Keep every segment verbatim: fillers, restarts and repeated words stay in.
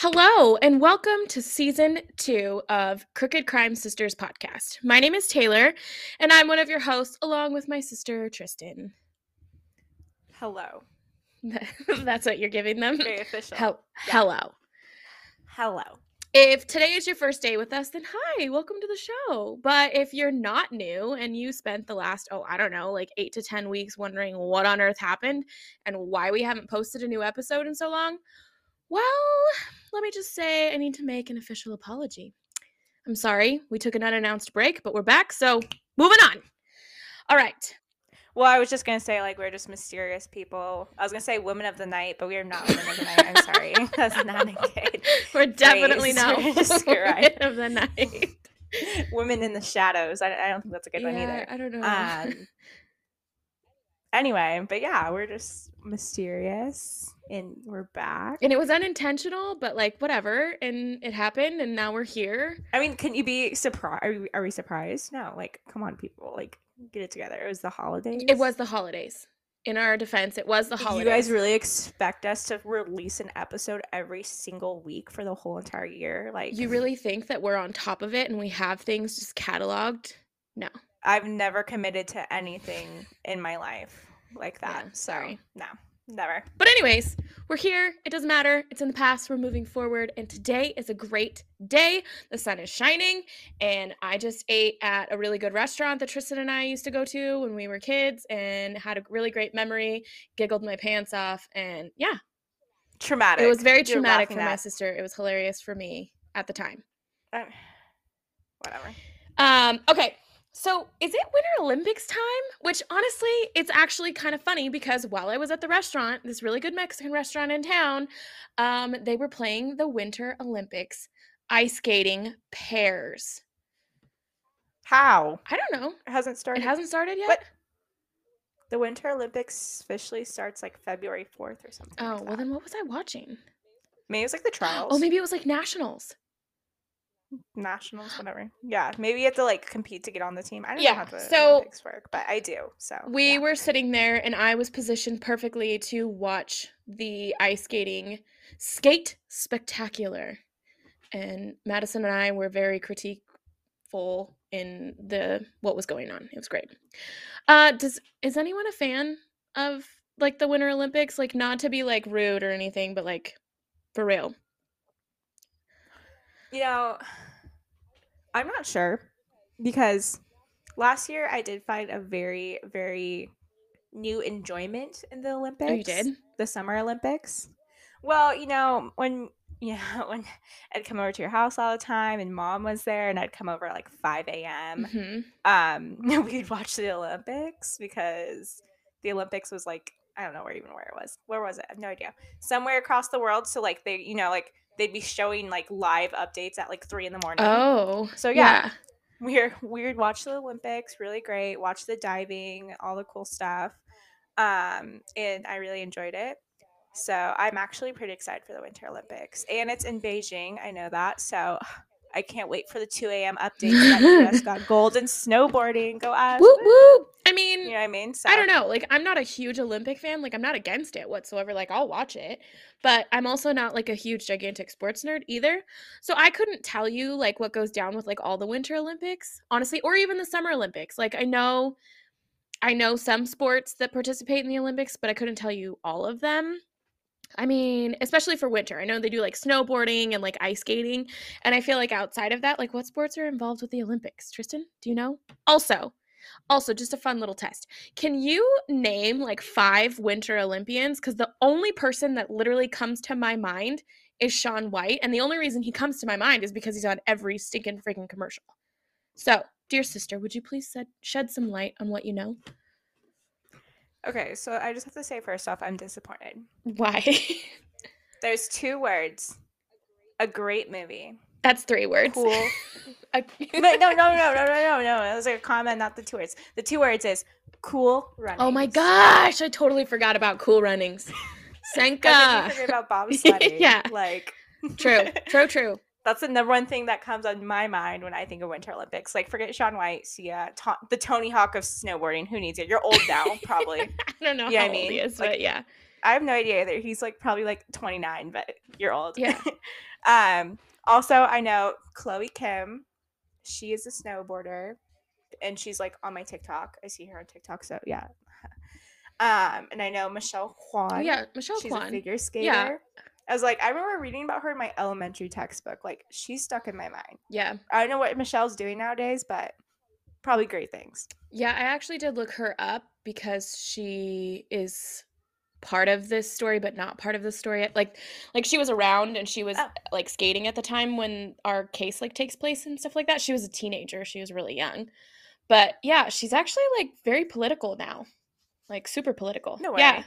Hello, and welcome to season two of Crooked Crime Sisters podcast. My name is Taylor, and I'm one of your hosts, along with my sister, Tristan. Hello. That's what you're giving them? Very official. He- yeah. Hello. Hello. If today is your first day with us, then hi, welcome to the show. But if you're not new and you spent the last, oh, I don't know, like eight to ten weeks wondering what on earth happened and why we haven't posted a new episode in so long, well, let me just say I need to make an official apology. I'm sorry, we took an unannounced break, but we're back, so moving on. All right. Well, I was just going to say, like, we're just mysterious people. I was going to say women of the night, but we are not women of the night. I'm sorry. That's not a good We're definitely phrase. Not we're just, women right. of the night. Women in the shadows. I, I don't think that's a good yeah, one either. I don't know. Um, anyway, but yeah, we're just mysterious. And we're back. And it was unintentional, but like whatever. And it happened, and now we're here. I mean, can you be surprised? Are we, are we surprised? No, like, come on, people. Like, get it together. It was the holidays. It was the holidays. In our defense, it was the holidays. You guys really expect us to release an episode every single week for the whole entire year? Like, you really think that we're on top of it and we have things just cataloged? No. I've never committed to anything in my life like that. Yeah, sorry. So, no. Never. But anyways, we're here. It doesn't matter. It's in the past. We're moving forward. And today is a great day. The sun is shining. And I just ate at a really good restaurant that Tristan and I used to go to when we were kids and had a really great memory, giggled my pants off. And yeah. Traumatic. It was very You're traumatic for at. my sister. It was hilarious for me at the time. Um, whatever. Um, okay. So is it Winter Olympics time? Which honestly, it's actually kind of funny because while I was at the restaurant, this really good Mexican restaurant in town, um, they were playing the Winter Olympics ice skating pairs. How? I don't know. It hasn't started. It hasn't started yet? But the Winter Olympics officially starts like February fourth or something. Oh, like well then what was I watching? Maybe it was like the trials. Oh, maybe it was like nationals. Nationals, whatever. Yeah, maybe you have to like compete to get on the team. I don't yeah, know how the so Olympics work, but I do. So we yeah. were sitting there, and I was positioned perfectly to watch the ice skating skate spectacular. And Madison and I were very critiqueful in the what was going on. It was great. Uh, does is anyone a fan of like the Winter Olympics? Like, not to be like rude or anything, but like for real. You know, I'm not sure because last year I did find a very, very new enjoyment in the Olympics. Oh, you did? The Summer Olympics. Well, you know, when you know, when I'd come over to your house all the time and mom was there and I'd come over at like five a.m. Mm-hmm. Um, we'd watch the Olympics because the Olympics was like, I don't know where even where it was. Where was it? I have no idea. Somewhere across the world. So like they, you know, like. They'd be showing like live updates at like three in the morning. Oh, so yeah, yeah. we're weird. Watch the Olympics, really great. Watch the diving, all the cool stuff, um, and I really enjoyed it. So I'm actually pretty excited for the Winter Olympics, and it's in Beijing. I know that, so I can't wait for the two a.m. update. That U S got gold in snowboarding. Go us! Woo woo! I mean, you know what I mean. So. I don't know. Like, I'm not a huge Olympic fan. Like, I'm not against it whatsoever. Like, I'll watch it, but I'm also not like a huge, gigantic sports nerd either. So I couldn't tell you like what goes down with like all the Winter Olympics, honestly, or even the Summer Olympics. Like, I know, I know some sports that participate in the Olympics, but I couldn't tell you all of them. I mean, especially for winter. I know they do like snowboarding and like ice skating, and I feel like outside of that, like what sports are involved with the Olympics? Tristan, do you know? Also. Also, just a fun little test. Can you name like five Winter Olympians? Because the only person that literally comes to my mind is Shaun White. And the only reason he comes to my mind is because he's on every stinking freaking commercial. So, dear sister, would you please sed- shed some light on what you know? Okay, so I just have to say first off, I'm disappointed. Why? There's two words. A great movie. That's three words. Cool. no, no, no, no, no, no, no, no. It was like a comma, not the two words. The two words is cool runnings. Oh my gosh, I totally forgot about cool runnings. Senka. I forget about bobsledding. Yeah. Like. True. True. True. That's the number one thing that comes on my mind when I think of Winter Olympics. Like, forget Shaun White, Sia, to- the Tony Hawk of snowboarding. Who needs it? You're old now, probably. I don't know, you know how I mean? old he is, like, but yeah. I have no idea either. He's like probably like twenty-nine, but you're old. Yeah. um, also, I know Chloe Kim. She is a snowboarder, and she's like on my TikTok. I see her on TikTok. So yeah. Um, and I know Michelle Kwan. Oh, yeah, Michelle she's Kwan. She's a figure skater. Yeah. I was like, I remember reading about her in my elementary textbook. Like, she's stuck in my mind. Yeah. I don't know what Michelle's doing nowadays, but probably great things. Yeah, I actually did look her up because she is part of this story, but not part of the story. Like, like she was around and she was oh. like skating at the time when our case like takes place and stuff like that. She was a teenager. She was really young. But yeah, she's actually like very political now. Like super political. No way. Yeah.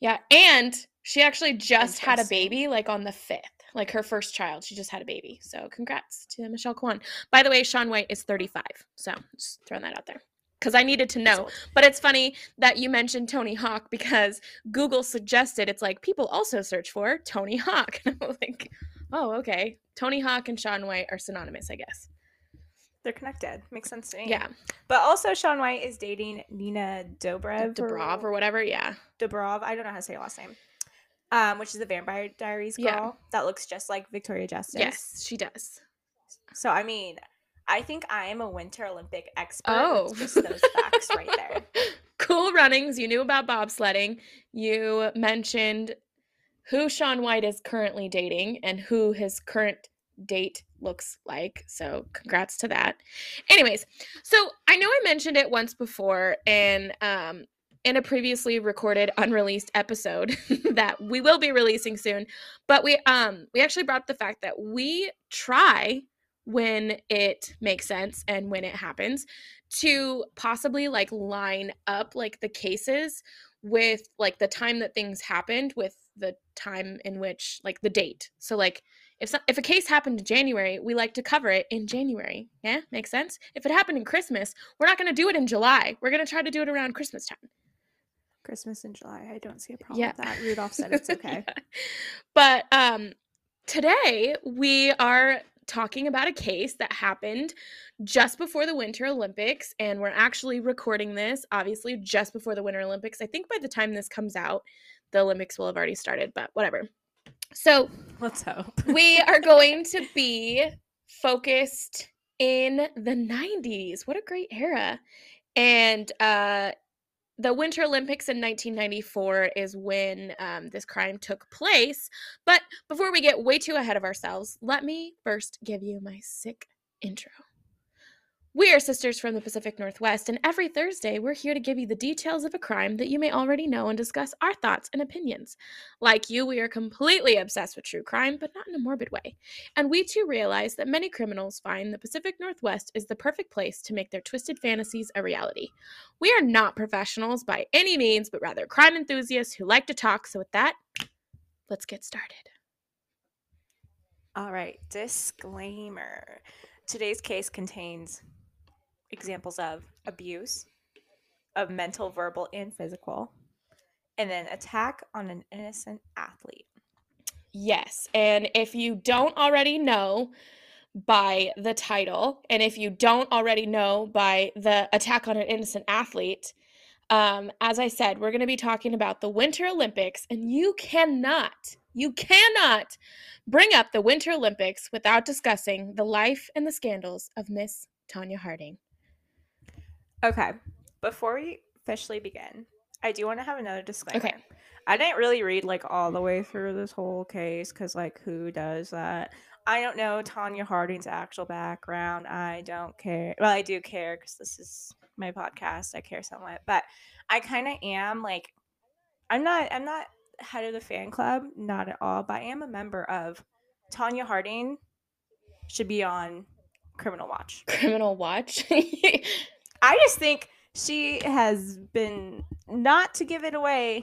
Yeah. And she actually just had a baby like on the fifth, like her first child. She just had a baby. So congrats to Michelle Kwan. By the way, Shaun White is thirty-five. So just throwing that out there because I needed to know. But it's funny that you mentioned Tony Hawk because Google suggested it's like people also search for Tony Hawk. And I'm like, oh, okay. Tony Hawk and Shaun White are synonymous, I guess. They're connected. Makes sense to me. Yeah. But also Shaun White is dating Nina Dobrev. Dobrov or, or whatever, yeah. Dobrov. I don't know how to say her last name. Um, which is a Vampire Diaries girl yeah. that looks just like Victoria Justice. Yes, she does. So, I mean, I think I am a Winter Olympic expert. Oh. It's just those facts right there. Cool runnings. You knew about bobsledding. You mentioned who Shaun White is currently dating and who his current date looks like, so congrats to that. Anyways, so I know I mentioned it once before and um in a previously recorded unreleased episode that we will be releasing soon, but we um we actually brought up the fact that we try when it makes sense and when it happens to possibly like line up like the cases with like the time that things happened with the time in which like the date. So like If so, if a case happened in January, we like to cover it in January. Yeah, makes sense. If it happened in Christmas, we're not going to do it in July. We're going to try to do it around Christmas time. Christmas in July. I don't see a problem yeah. with that. Rudolph said it's okay. yeah. But um, today we are talking about a case that happened just before the Winter Olympics. And we're actually recording this, obviously, just before the Winter Olympics. I think by the time this comes out, the Olympics will have already started, but whatever. So let's hope we are going to be focused in the nineties. What a great era. And uh, the Winter Olympics in nineteen ninety-four is when um, this crime took place. But before we get way too ahead of ourselves, let me first give you my sick intro. We are sisters from the Pacific Northwest, and every Thursday, we're here to give you the details of a crime that you may already know and discuss our thoughts and opinions. Like you, we are completely obsessed with true crime, but not in a morbid way. And we too realize that many criminals find the Pacific Northwest is the perfect place to make their twisted fantasies a reality. We are not professionals by any means, but rather crime enthusiasts who like to talk. So with that, let's get started. All right, disclaimer. Today's case contains examples of abuse, of mental, verbal, and physical, and then attack on an innocent athlete. Yes, and if you don't already know by the title, and if you don't already know by the attack on an innocent athlete, um, as I said, we're going to be talking about the Winter Olympics, and you cannot, you cannot bring up the Winter Olympics without discussing the life and the scandals of Miss Tonya Harding. Okay, before we officially begin, I do want to have another disclaimer. Okay. I didn't really read, like, all the way through this whole case, because, like, who does that? I don't know Tonya Harding's actual background. I don't care. Well, I do care, because this is my podcast. I care somewhat. But I kind of am, like, I'm not, I'm not head of the fan club, not at all, but I am a member of Tonya Harding should be on Criminal Watch. Criminal Watch? I just think she has been, not to give it away,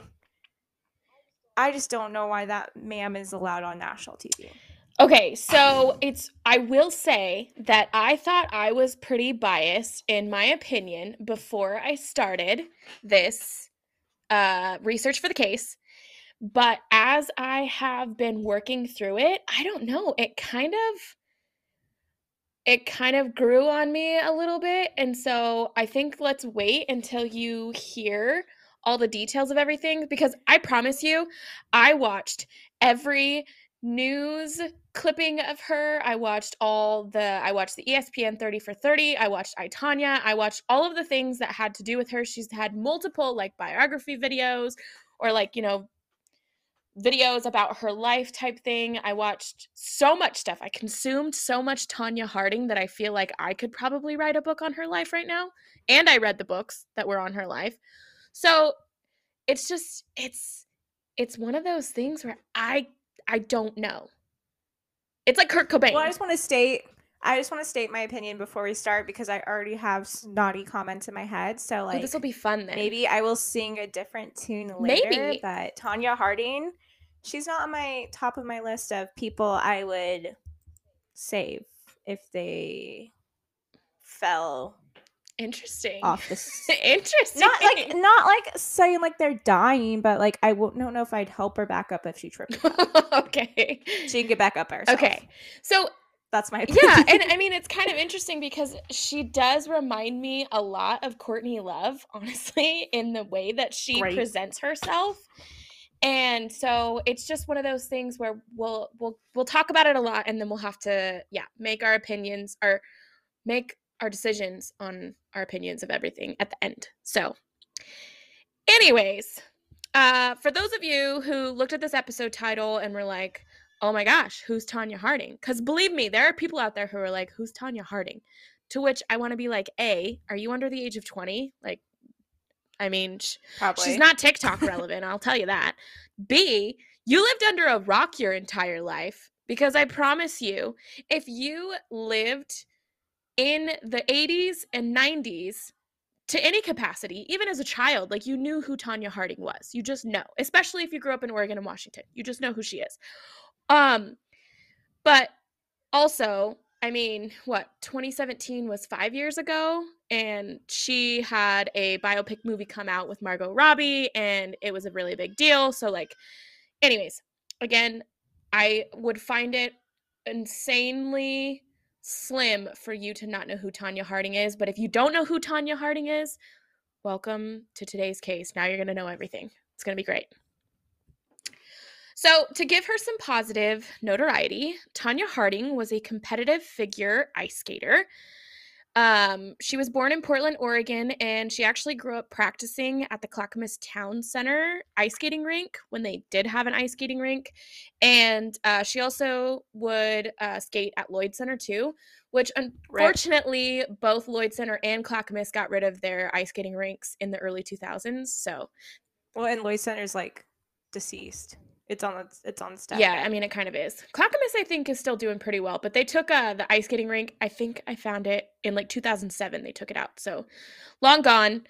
I just don't know why that ma'am is allowed on national T V. Okay, so it's, I will say that I thought I was pretty biased, in my opinion, before I started this uh, research for the case. But as I have been working through it, I don't know, it kind of... It kind of grew on me a little bit, and so I think let's wait until you hear all the details of everything, because I promise you, I watched every news clipping of her. I watched all the, I watched the E S P N thirty for thirty. I watched I, Tonya. I watched all of the things that had to do with her. She's had multiple like biography videos or like, you know, videos about her life type thing. I watched so much stuff. I consumed so much Tonya Harding that I feel like I could probably write a book on her life right now. And I read the books that were on her life. So it's just, it's, it's one of those things where I, I don't know. It's like Kurt Cobain. Well, I just want to state, I just want to state my opinion before we start, because I already have snotty comments in my head. So like, oh, this will be fun then. Maybe I will sing a different tune later. Maybe. But Tonya Harding, she's not on my top of my list of people I would save if they fell. Interesting. Off the s- Interesting. Not like, not like saying like they're dying, but like I won't, don't know if I'd help her back up if she tripped. Okay. She can get back up by herself. Okay. So that's my opinion. Yeah, and I mean, it's kind of interesting because she does remind me a lot of Courtney Love, honestly, in the way that she Great. presents herself. And so it's just one of those things where we'll we'll we'll talk about it a lot, and then we'll have to yeah make our opinions or make our decisions on our opinions of everything at the end. So anyways, uh, for those of you who looked at this episode title and were like, oh my gosh, who's Tonya Harding? Because believe me, there are people out there who are like, who's Tonya Harding? To which I want to be like, A, are you under the age of twenty? Like, I mean, sh- she's not TikTok relevant. I'll tell you that. B, you lived under a rock your entire life, because I promise you, if you lived in the eighties and nineties to any capacity, even as a child, like, you knew who Tonya Harding was. You just know, especially if you grew up in Oregon and Washington, you just know who she is. Um, but also, I mean, what, twenty seventeen was five years ago, and she had a biopic movie come out with Margot Robbie, and it was a really big deal. So like, anyways, again, I would find it insanely slim for you to not know who Tonya Harding is. But if you don't know who Tonya Harding is, welcome to today's case. Now you're going to know everything. It's going to be great. So to give her some positive notoriety, Tonya Harding was a competitive figure ice skater. Um, she was born in Portland, Oregon, and she actually grew up practicing at the Clackamas Town Center ice skating rink when they did have an ice skating rink. And uh, she also would uh, skate at Lloyd Center too, which unfortunately right. both Lloyd Center and Clackamas got rid of their ice skating rinks in the early two thousands. So, well, and Lloyd Center's like deceased. It's on it's on staff. Yeah, I mean, it kind of is. Clackamas, I think, is still doing pretty well, but they took uh, the ice skating rink. I think I found it in like two thousand seven. They took it out, so long gone.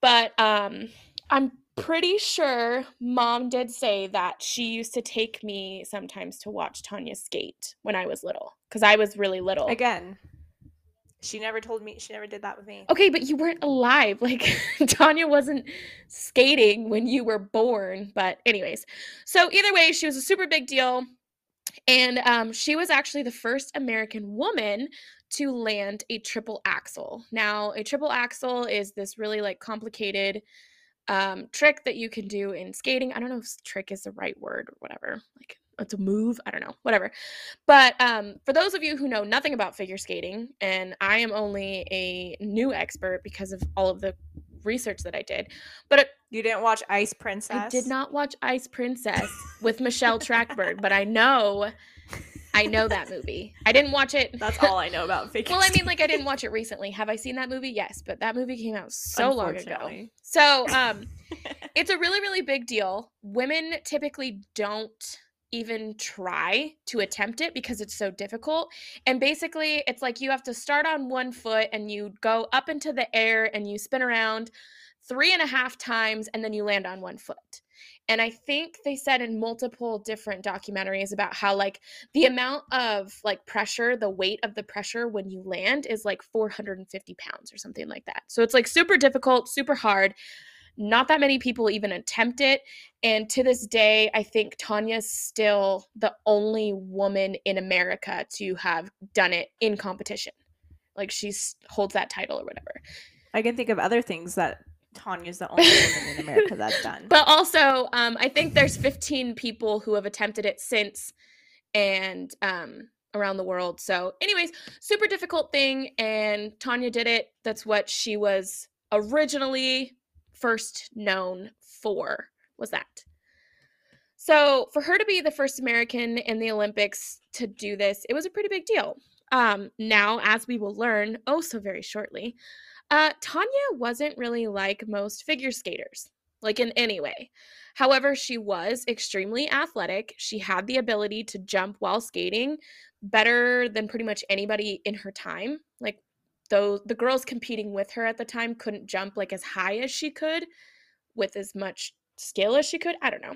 But um, I'm pretty sure Mom did say that she used to take me sometimes to watch Tonya skate when I was little, because I was really little. Again, she never told me. She never did that with me. Okay, but you weren't alive. Like, Tonya wasn't skating when you were born. But anyways, so either way, she was a super big deal. And um, she was actually the first American woman to land a triple axel. Now, a triple axel is this really, like, complicated um, trick that you can do in skating. I don't know if trick is the right word or whatever. Like, it's a move. I don't know, whatever. But um, for those of you who know nothing about figure skating, and I am only a new expert because of all of the research that I did, but it, you didn't watch Ice Princess? I did not watch Ice Princess with Michelle Trackbird, but I know, I know that movie. I didn't watch it. That's all I know about figure skating. Well, I mean, like, I didn't watch it recently. Have I seen that movie? Yes, but that movie came out so long ago. So um, it's a really, really big deal. Women typically don't even try to attempt it because it's so difficult. And basically, it's like you have to start on one foot and you go up into the air and you spin around three and a half times and then you land on one foot. And I think they said in multiple different documentaries about how, like, the amount of, like, pressure, the weight of the pressure when you land is like four hundred fifty pounds or something like that. So it's like super difficult, super hard. Not that many people even attempt it. And to this day, I think Tonya's still the only woman in America to have done it in competition. Like, she holds that title or whatever. I can think of other things that Tonya's the only woman in America that's done. But also, um, I think there's fifteen people who have attempted it since, and um, around the world. So anyways, super difficult thing, and Tonya did it. That's what she was originally first known for, was that. So for her to be the first American in the Olympics to do this, it was a pretty big deal. Um, now, as we will learn oh so very shortly, uh, Tonya wasn't really like most figure skaters, like in any way. However, she was extremely athletic. She had the ability to jump while skating better than pretty much anybody in her time. Like, though the girls competing with her at the time couldn't jump like as high as she could with as much skill as she could. I don't know.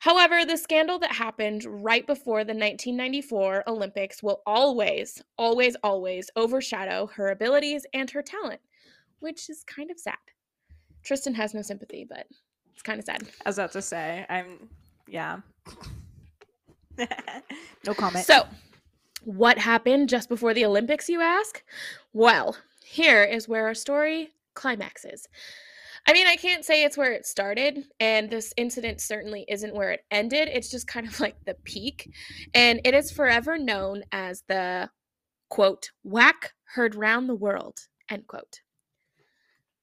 However, the scandal that happened right before the nineteen ninety-four Olympics will always, always, always overshadow her abilities and her talent, which is kind of sad. Tristan has no sympathy, but it's kind of sad. I was about to say, I'm, yeah. No comment. So, what happened just before the Olympics, you ask? Well, here is where our story climaxes. I mean, I can't say it's where it started, and this incident certainly isn't where it ended. It's just kind of like the peak, and it is forever known as the, quote, whack heard round the world, end quote.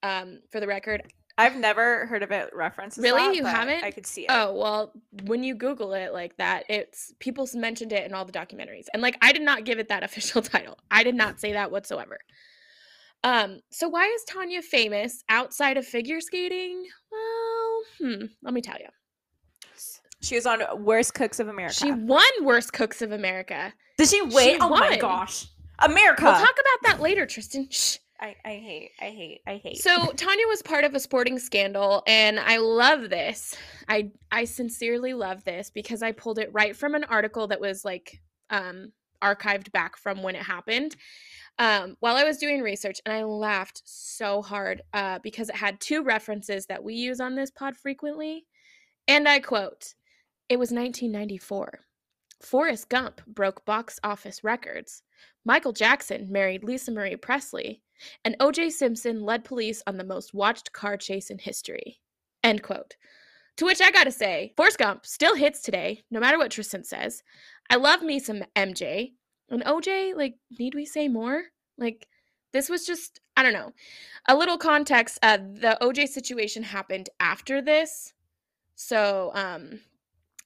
Um, for the record, I've never heard of it referenced. Really? That, you haven't? I could see it. Oh, well, when you Google it like that, it's people mentioned it in all the documentaries. And like, I did not give it that official title. I did not say that whatsoever. Um, so why is Tonya famous outside of figure skating? Well, hmm, let me tell you. She was on Worst Cooks of America. She won Worst Cooks of America. Did she win? She oh won. My gosh. America. We'll talk about that later, Tristan. Shh. I, I hate, I hate, I hate. So Tonya was part of a sporting scandal, and I love this. I I sincerely love this because I pulled it right from an article that was like um, archived back from when it happened. Um, while I was doing research, and I laughed so hard uh, because it had two references that we use on this pod frequently. And I quote, it was nineteen ninety-four. Forrest Gump broke box office records. Michael Jackson married Lisa Marie Presley. And O J Simpson led police on the most watched car chase in history. End quote. To which I gotta say, Forrest Gump still hits today, no matter what Tristan says. I love me some M J. And O J, like, need we say more? Like, this was just, I don't know. A little context, uh, the O J situation happened after this. So um,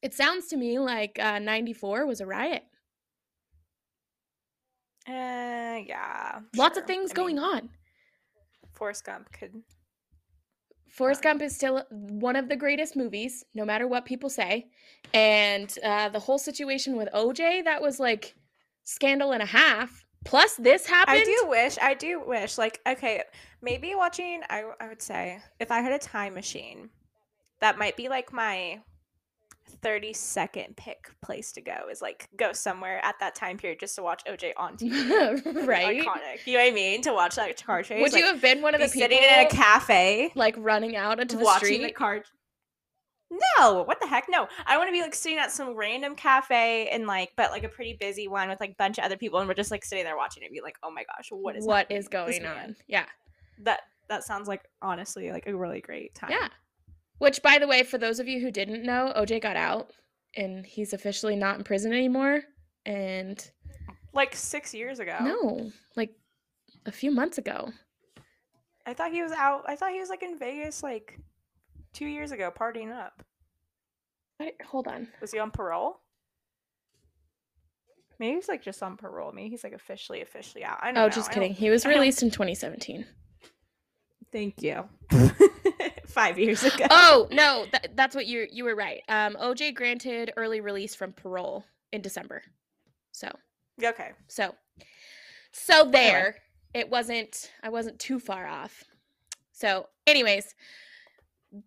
it sounds to me like uh, ninety-four was a riot. Uh, yeah. Lots sure. of things I going mean, on. Forrest Gump could. Forrest Gump is still one of the greatest movies, no matter what people say. And uh, the whole situation with O J, that was like, scandal and a half, plus this happened. I do wish, I do wish, like, okay, maybe watching, I, I would say, if I had a time machine, that might be, like, my thirty-second pick place to go, is, like, go somewhere at that time period just to watch O J on T V. Right? Iconic. You know what I mean? To watch that car chase. Would like, you have been one of the people sitting in a cafe? Like, running out into the watching street? The car No, what the heck? No, I want to be like sitting at some random cafe and like, but like a pretty busy one with like a bunch of other people, and we're just like sitting there watching it and be like, oh my gosh, what is what is going on? Yeah, that that sounds like honestly like a really great time. Yeah, which by the way, for those of you who didn't know, O J got out and he's officially not in prison anymore, and like six years ago. No, like a few months ago. I thought he was out. I thought he was like in Vegas, like. Two years ago, partying up. Wait, hold on. Was he on parole? Maybe he's like just on parole. Maybe he's like officially, officially out. I don't oh, know. Oh, just kidding. He was released in twenty seventeen. Thank you. Five years ago. Oh no, th- that's what you you were right. Um, O J granted early release from parole in December. So. Okay. So. So there, anyway. It wasn't. I wasn't too far off. So, anyways.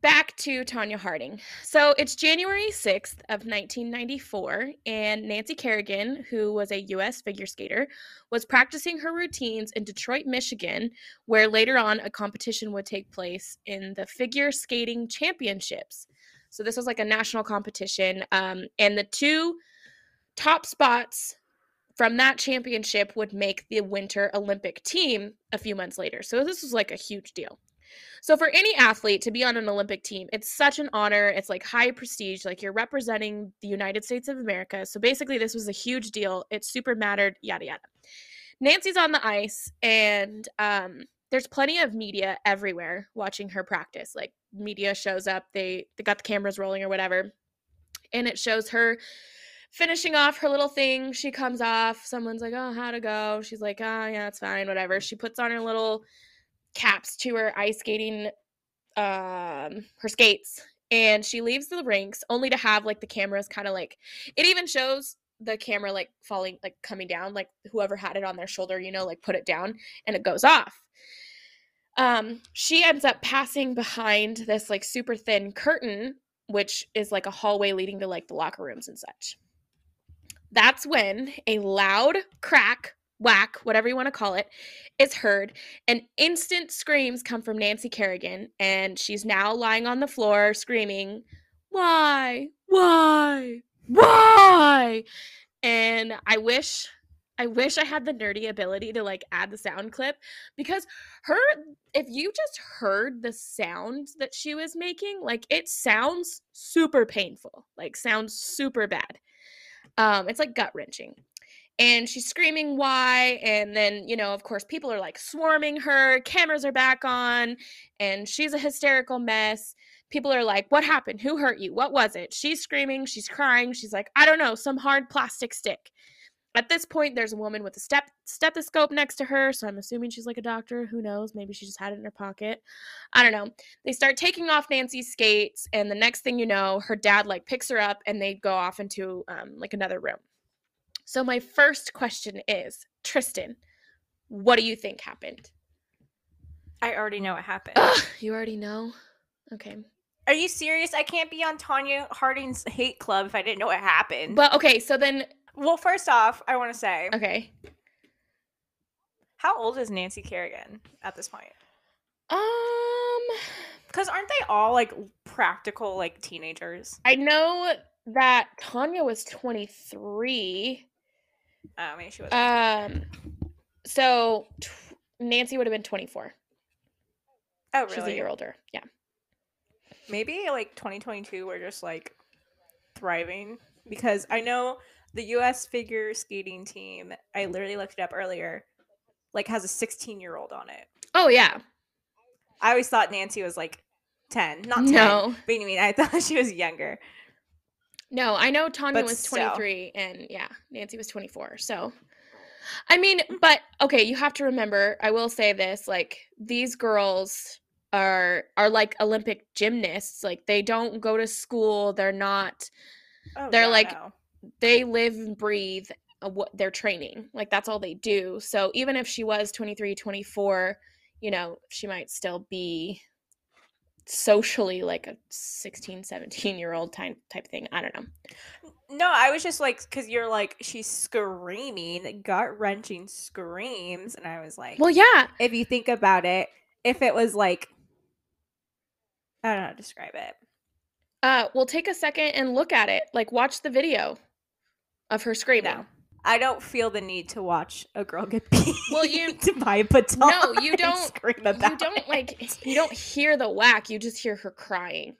Back to Tonya Harding. So it's January sixth of nineteen ninety-four, and Nancy Kerrigan, who was a U S figure skater, was practicing her routines in Detroit, Michigan, where later on a competition would take place in the Figure Skating Championships. So this was like a national competition, um, and the two top spots from that championship would make the Winter Olympic team a few months later. So this was like a huge deal. So for any athlete to be on an Olympic team, it's such an honor. It's like high prestige, like you're representing the United States of America. So basically this was a huge deal. It super mattered, yada, yada. Nancy's on the ice, and um, there's plenty of media everywhere watching her practice. Like media shows up, they, they got the cameras rolling or whatever, and it shows her finishing off her little thing. She comes off, someone's like, oh, how'd it go? She's like, oh, yeah, it's fine, whatever. She puts on her little caps to her ice skating, um, her skates, and she leaves the rinks only to have, like, the cameras kind of, like, it even shows the camera, like, falling, like, coming down, like, whoever had it on their shoulder, you know, like, put it down, and it goes off. Um, she ends up passing behind this, like, super thin curtain, which is, like, a hallway leading to, like, the locker rooms and such. That's when a loud crack, whack, whatever you want to call it, is heard, and instant screams come from Nancy Kerrigan, and she's now lying on the floor screaming, why, why, why? And I wish, I wish I had the nerdy ability to, like, add the sound clip, because her, if you just heard the sound that she was making, like, it sounds super painful, like, sounds super bad. Um, it's like gut-wrenching, and she's screaming why, and then, you know, of course, people are, like, swarming her, cameras are back on, and she's a hysterical mess. People are like, what happened? Who hurt you? What was it? She's screaming, she's crying, she's like, I don't know, some hard plastic stick. At this point, there's a woman with a step- stethoscope next to her, so I'm assuming she's, like, a doctor. Who knows? Maybe she just had it in her pocket. I don't know. They start taking off Nancy's skates, and the next thing you know, her dad, like, picks her up, and they go off into, um, like, another room. So my first question is, Tristan, what do you think happened? I already know what happened. Ugh, you already know? Okay. Are you serious? I can't be on Tonya Harding's hate club if I didn't know what happened. Well, okay, so then... Well, first off, I want to say. Okay. How old is Nancy Kerrigan at this point? Um, because aren't they all, like, practical, like, teenagers? I know that Tonya was twenty-three. Oh, maybe she was. Um, so t- Nancy would have been twenty-four. Oh, really? She's a year older. Yeah. Maybe, like, twenty twenty-two, we're just, like, thriving, because I know. The U S figure skating team, I literally looked it up earlier, like, has a sixteen-year-old on it. Oh, yeah. I always thought Nancy was, like, ten. Not ten. No. But you know what I mean? I thought she was younger. No, I know Tonya but was twenty-three, so. And, yeah, Nancy was twenty-four. So, I mean, but, okay, you have to remember, I will say this, like, these girls are are, like, Olympic gymnasts. Like, they don't go to school. They're not oh, – they're, yeah, like no. – they live and breathe what their training, like, that's all they do. So even if she was twenty-three, twenty-four, you know, she might still be socially like a sixteen, seventeen year old type type thing. I don't know. No, I was just like, because you're like, she's screaming, gut-wrenching screams, and I was like, well, yeah, if you think about it, if it was like, I don't know how to describe it. Uh, well, take a second and look at it. Like, watch the video of her screaming. No, I don't feel the need to watch a girl get beat well, you, to my baton. No, you don't. Scream about you don't it. Like. You don't hear the whack. You just hear her crying.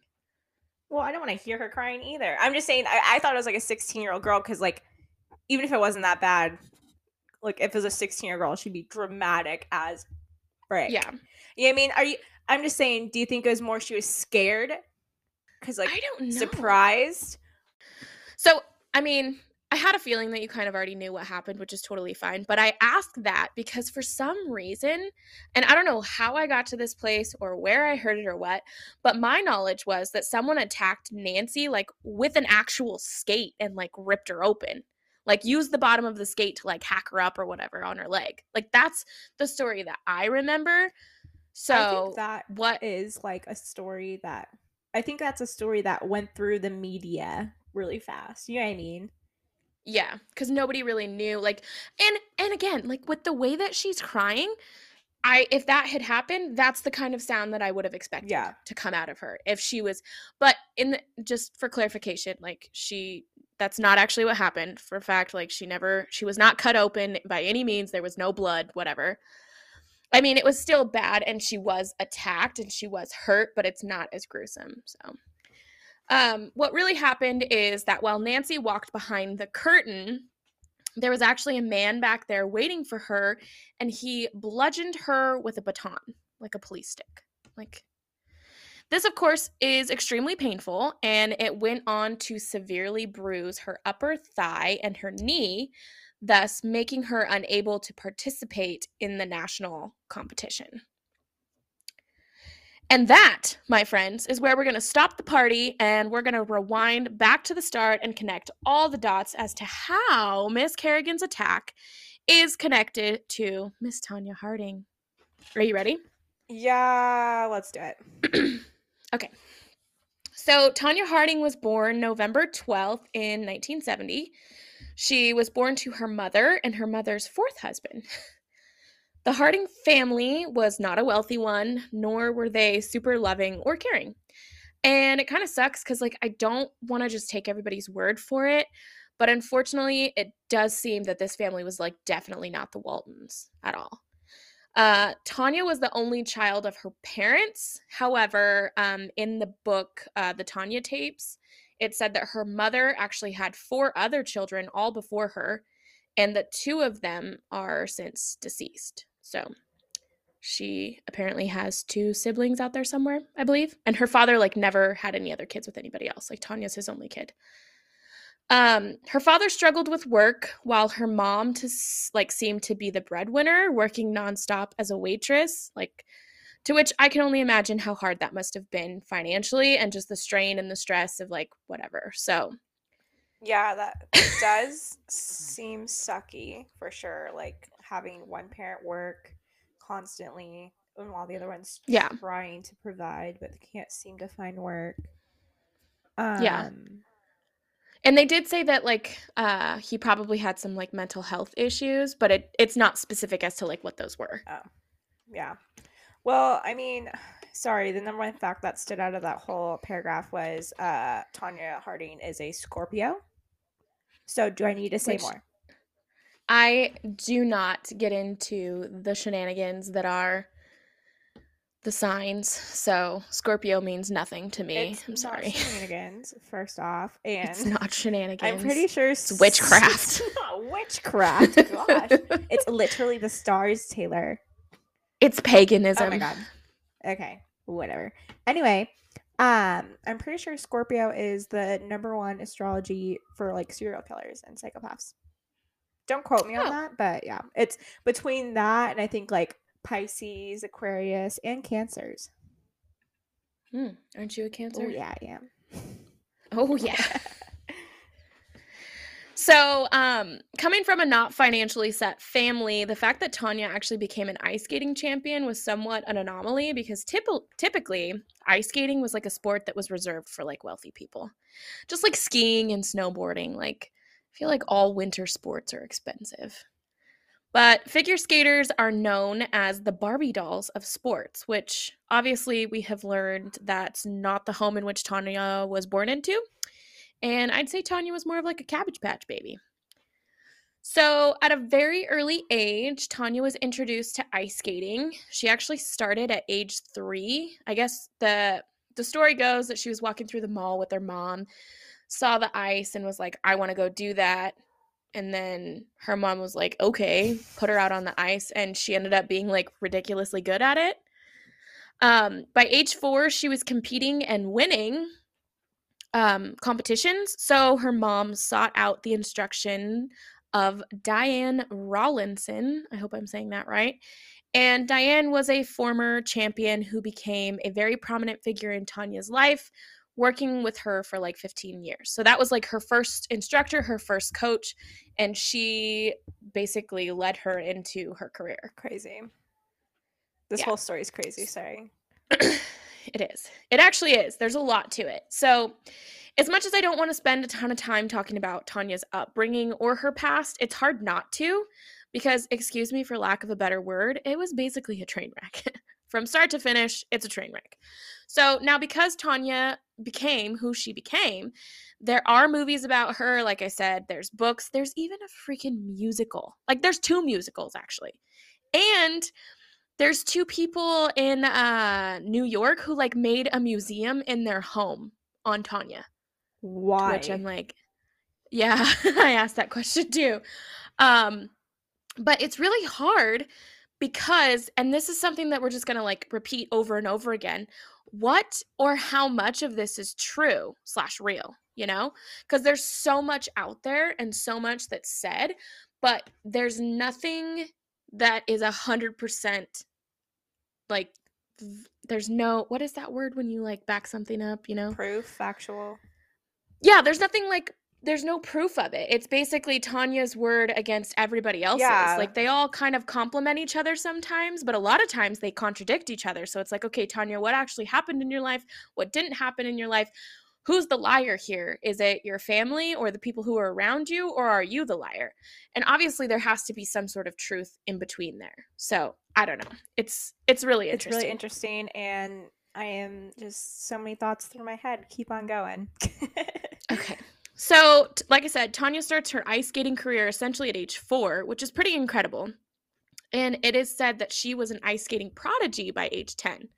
Well, I don't want to hear her crying either. I'm just saying. I, I thought it was like a sixteen-year-old girl because, like, even if it wasn't that bad, like, if it was a sixteen-year-old girl, she'd be dramatic as frick. Yeah. You know what I mean? Are you? I'm just saying. Do you think it was more she was scared? Because, like, I don't know. Surprised. So, I mean, I had a feeling that you kind of already knew what happened, which is totally fine. But I asked that because for some reason, and I don't know how I got to this place or where I heard it or what, but my knowledge was that someone attacked Nancy, like, with an actual skate and, like, ripped her open. Like, used the bottom of the skate to, like, hack her up or whatever on her leg. Like, that's the story that I remember. So, I think that what is, like, a story that... I think that's a story that went through the media really fast. You know what I mean? Yeah, because nobody really knew. Like, and and again, like, with the way that she's crying, I if that had happened, that's the kind of sound that I would have expected yeah. to come out of her if she was. But in the, just for clarification, like, she that's not actually what happened. For a fact, like, she never she was not cut open by any means. There was no blood, whatever. I mean, it was still bad, and she was attacked and she was hurt, but it's not as gruesome. So um, what really happened is that while Nancy walked behind the curtain, there was actually a man back there waiting for her, and he bludgeoned her with a baton, like a police stick. Like, this, of course, is extremely painful, and it went on to severely bruise her upper thigh and her knee, thus making her unable to participate in the national competition. And that, my friends, is where we're going to stop the party, and we're going to rewind back to the start and connect all the dots as to how Miss Kerrigan's attack is connected to Miss Tonya Harding. Are you ready? Yeah, let's do it. Okay. So Tonya Harding was born November twelfth in nineteen seventy. She was born to her mother and her mother's fourth husband. The Harding family was not a wealthy one, nor were they super loving or caring. And it kind of sucks because, like, I don't want to just take everybody's word for it, but unfortunately, it does seem that this family was, like, definitely not the Waltons at all. Uh, Tonya was the only child of her parents. However, um, in the book, uh, The Tonya Tapes, it said that her mother actually had four other children all before her, and that two of them are since deceased. So she apparently has two siblings out there somewhere, I believe. And her father, like, never had any other kids with anybody else. Like, Tonya's his only kid. Um, her father struggled with work while her mom, to like, seemed to be the breadwinner, working nonstop as a waitress, like, to which I can only imagine how hard that must have been financially, and just the strain and the stress of, like, whatever. So yeah, that does seem sucky for sure. Like, having one parent work constantly and while the other one's yeah. trying to provide, but they can't seem to find work. Um, yeah. And they did say that, like, uh, he probably had some, like, mental health issues, but it, it's not specific as to, like, what those were. Oh, yeah. Well, I mean, sorry, the number one fact that stood out of that whole paragraph was uh, Tonya Harding is a Scorpio. So do I need to say Which, more? I do not get into the shenanigans that are the signs. So Scorpio means nothing to me. It's I'm sorry. Not shenanigans, first off. And it's not shenanigans. I'm pretty sure it's witchcraft. It's not witchcraft. Gosh. It's literally the stars, Taylor. It's paganism. Oh my god. Okay, whatever. Anyway, um, I'm pretty sure Scorpio is the number one astrology for, like, serial killers and psychopaths. Don't quote me oh. on that, but yeah, it's between that and I think, like, Pisces, Aquarius, and Cancers. Hmm. Aren't you a Cancer? Oh, yeah, I am. Oh yeah. So, um, coming from a not financially set family, the fact that Tonya actually became an ice skating champion was somewhat an anomaly, because typ- typically ice skating was, like, a sport that was reserved for, like, wealthy people. Just like skiing and snowboarding. Like, I feel like all winter sports are expensive. But figure skaters are known as the Barbie dolls of sports, which obviously we have learned that's not the home in which Tonya was born into. And I'd say Tonya was more of, like, a Cabbage Patch Baby. So at a very early age, Tonya was introduced to ice skating. She actually started at age three. I guess the the story goes that she was walking through the mall with her mom, saw the ice, and was like, I want to go do that. And then her mom was like, okay, put her out on the ice. And she ended up being, like, ridiculously good at it. Um, by age four, she was competing and winning Um, competitions, so her mom sought out the instruction of Diane Rawlinson. I hope I'm saying that right. And Diane was a former champion who became a very prominent figure in Tonya's life, working with her for, like, fifteen years. So that was, like, her first instructor, her first coach, and she basically led her into her career. Crazy. This yeah. whole story is crazy. Sorry. It is. It actually is. There's a lot to it. So as much as I don't want to spend a ton of time talking about Tonya's upbringing or her past, it's hard not to, because, excuse me for lack of a better word, it was basically a train wreck. From start to finish, it's a train wreck. So now, because Tonya became who she became, there are movies about her. Like I said, there's books. There's even a freaking musical. Like, there's two musicals, actually. And There's two people in uh, New York who, like, made a museum in their home on Tonya. Why? Which I'm like, yeah, I asked that question too. Um, but it's really hard because, and this is something that we're just going to, like, repeat over and over again, what or how much of this is true slash real, you know? Because there's so much out there and so much that's said, but there's nothing that is a hundred percent, like, there's no, what is that word when you, like, back something up, you know? Proof, factual. Yeah, there's nothing, like, there's no proof of it. It's basically Tonya's word against everybody else's. Yeah. Like, they all kind of complement each other sometimes, but a lot of times they contradict each other. So it's like, okay, Tonya, what actually happened in your life? What didn't happen in your life? Who's the liar here? Is it your family or the people who are around you, or are you the liar? And obviously there has to be some sort of truth in between there. So I don't know. It's it's really interesting. It's really interesting, and I am just so many thoughts through my head. Keep on going. Okay. So t- like I said, Tonya starts her ice skating career essentially at age four, which is pretty incredible. And it is said that she was an ice skating prodigy by age ten,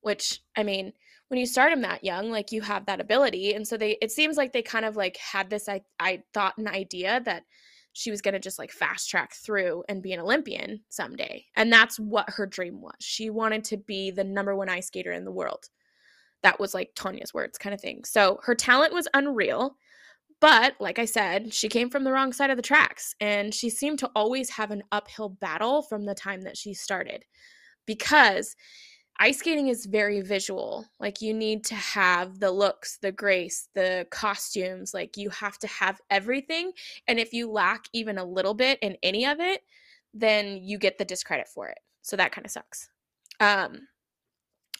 which, I mean, when you start them that young, like, you have that ability. And so they, it seems like they kind of, like, had this, I, I thought, an idea that she was going to just, like, fast track through and be an Olympian someday. And that's what her dream was. She wanted to be the number one ice skater in the world. That was, like, Tonya's words kind of thing. So her talent was unreal. But like I said, she came from the wrong side of the tracks, and she seemed to always have an uphill battle from the time that she started, because ice skating is very visual. Like, you need to have the looks, the grace, the costumes. Like, you have to have everything. And if you lack even a little bit in any of it, then you get the discredit for it. So that kind of sucks. Um,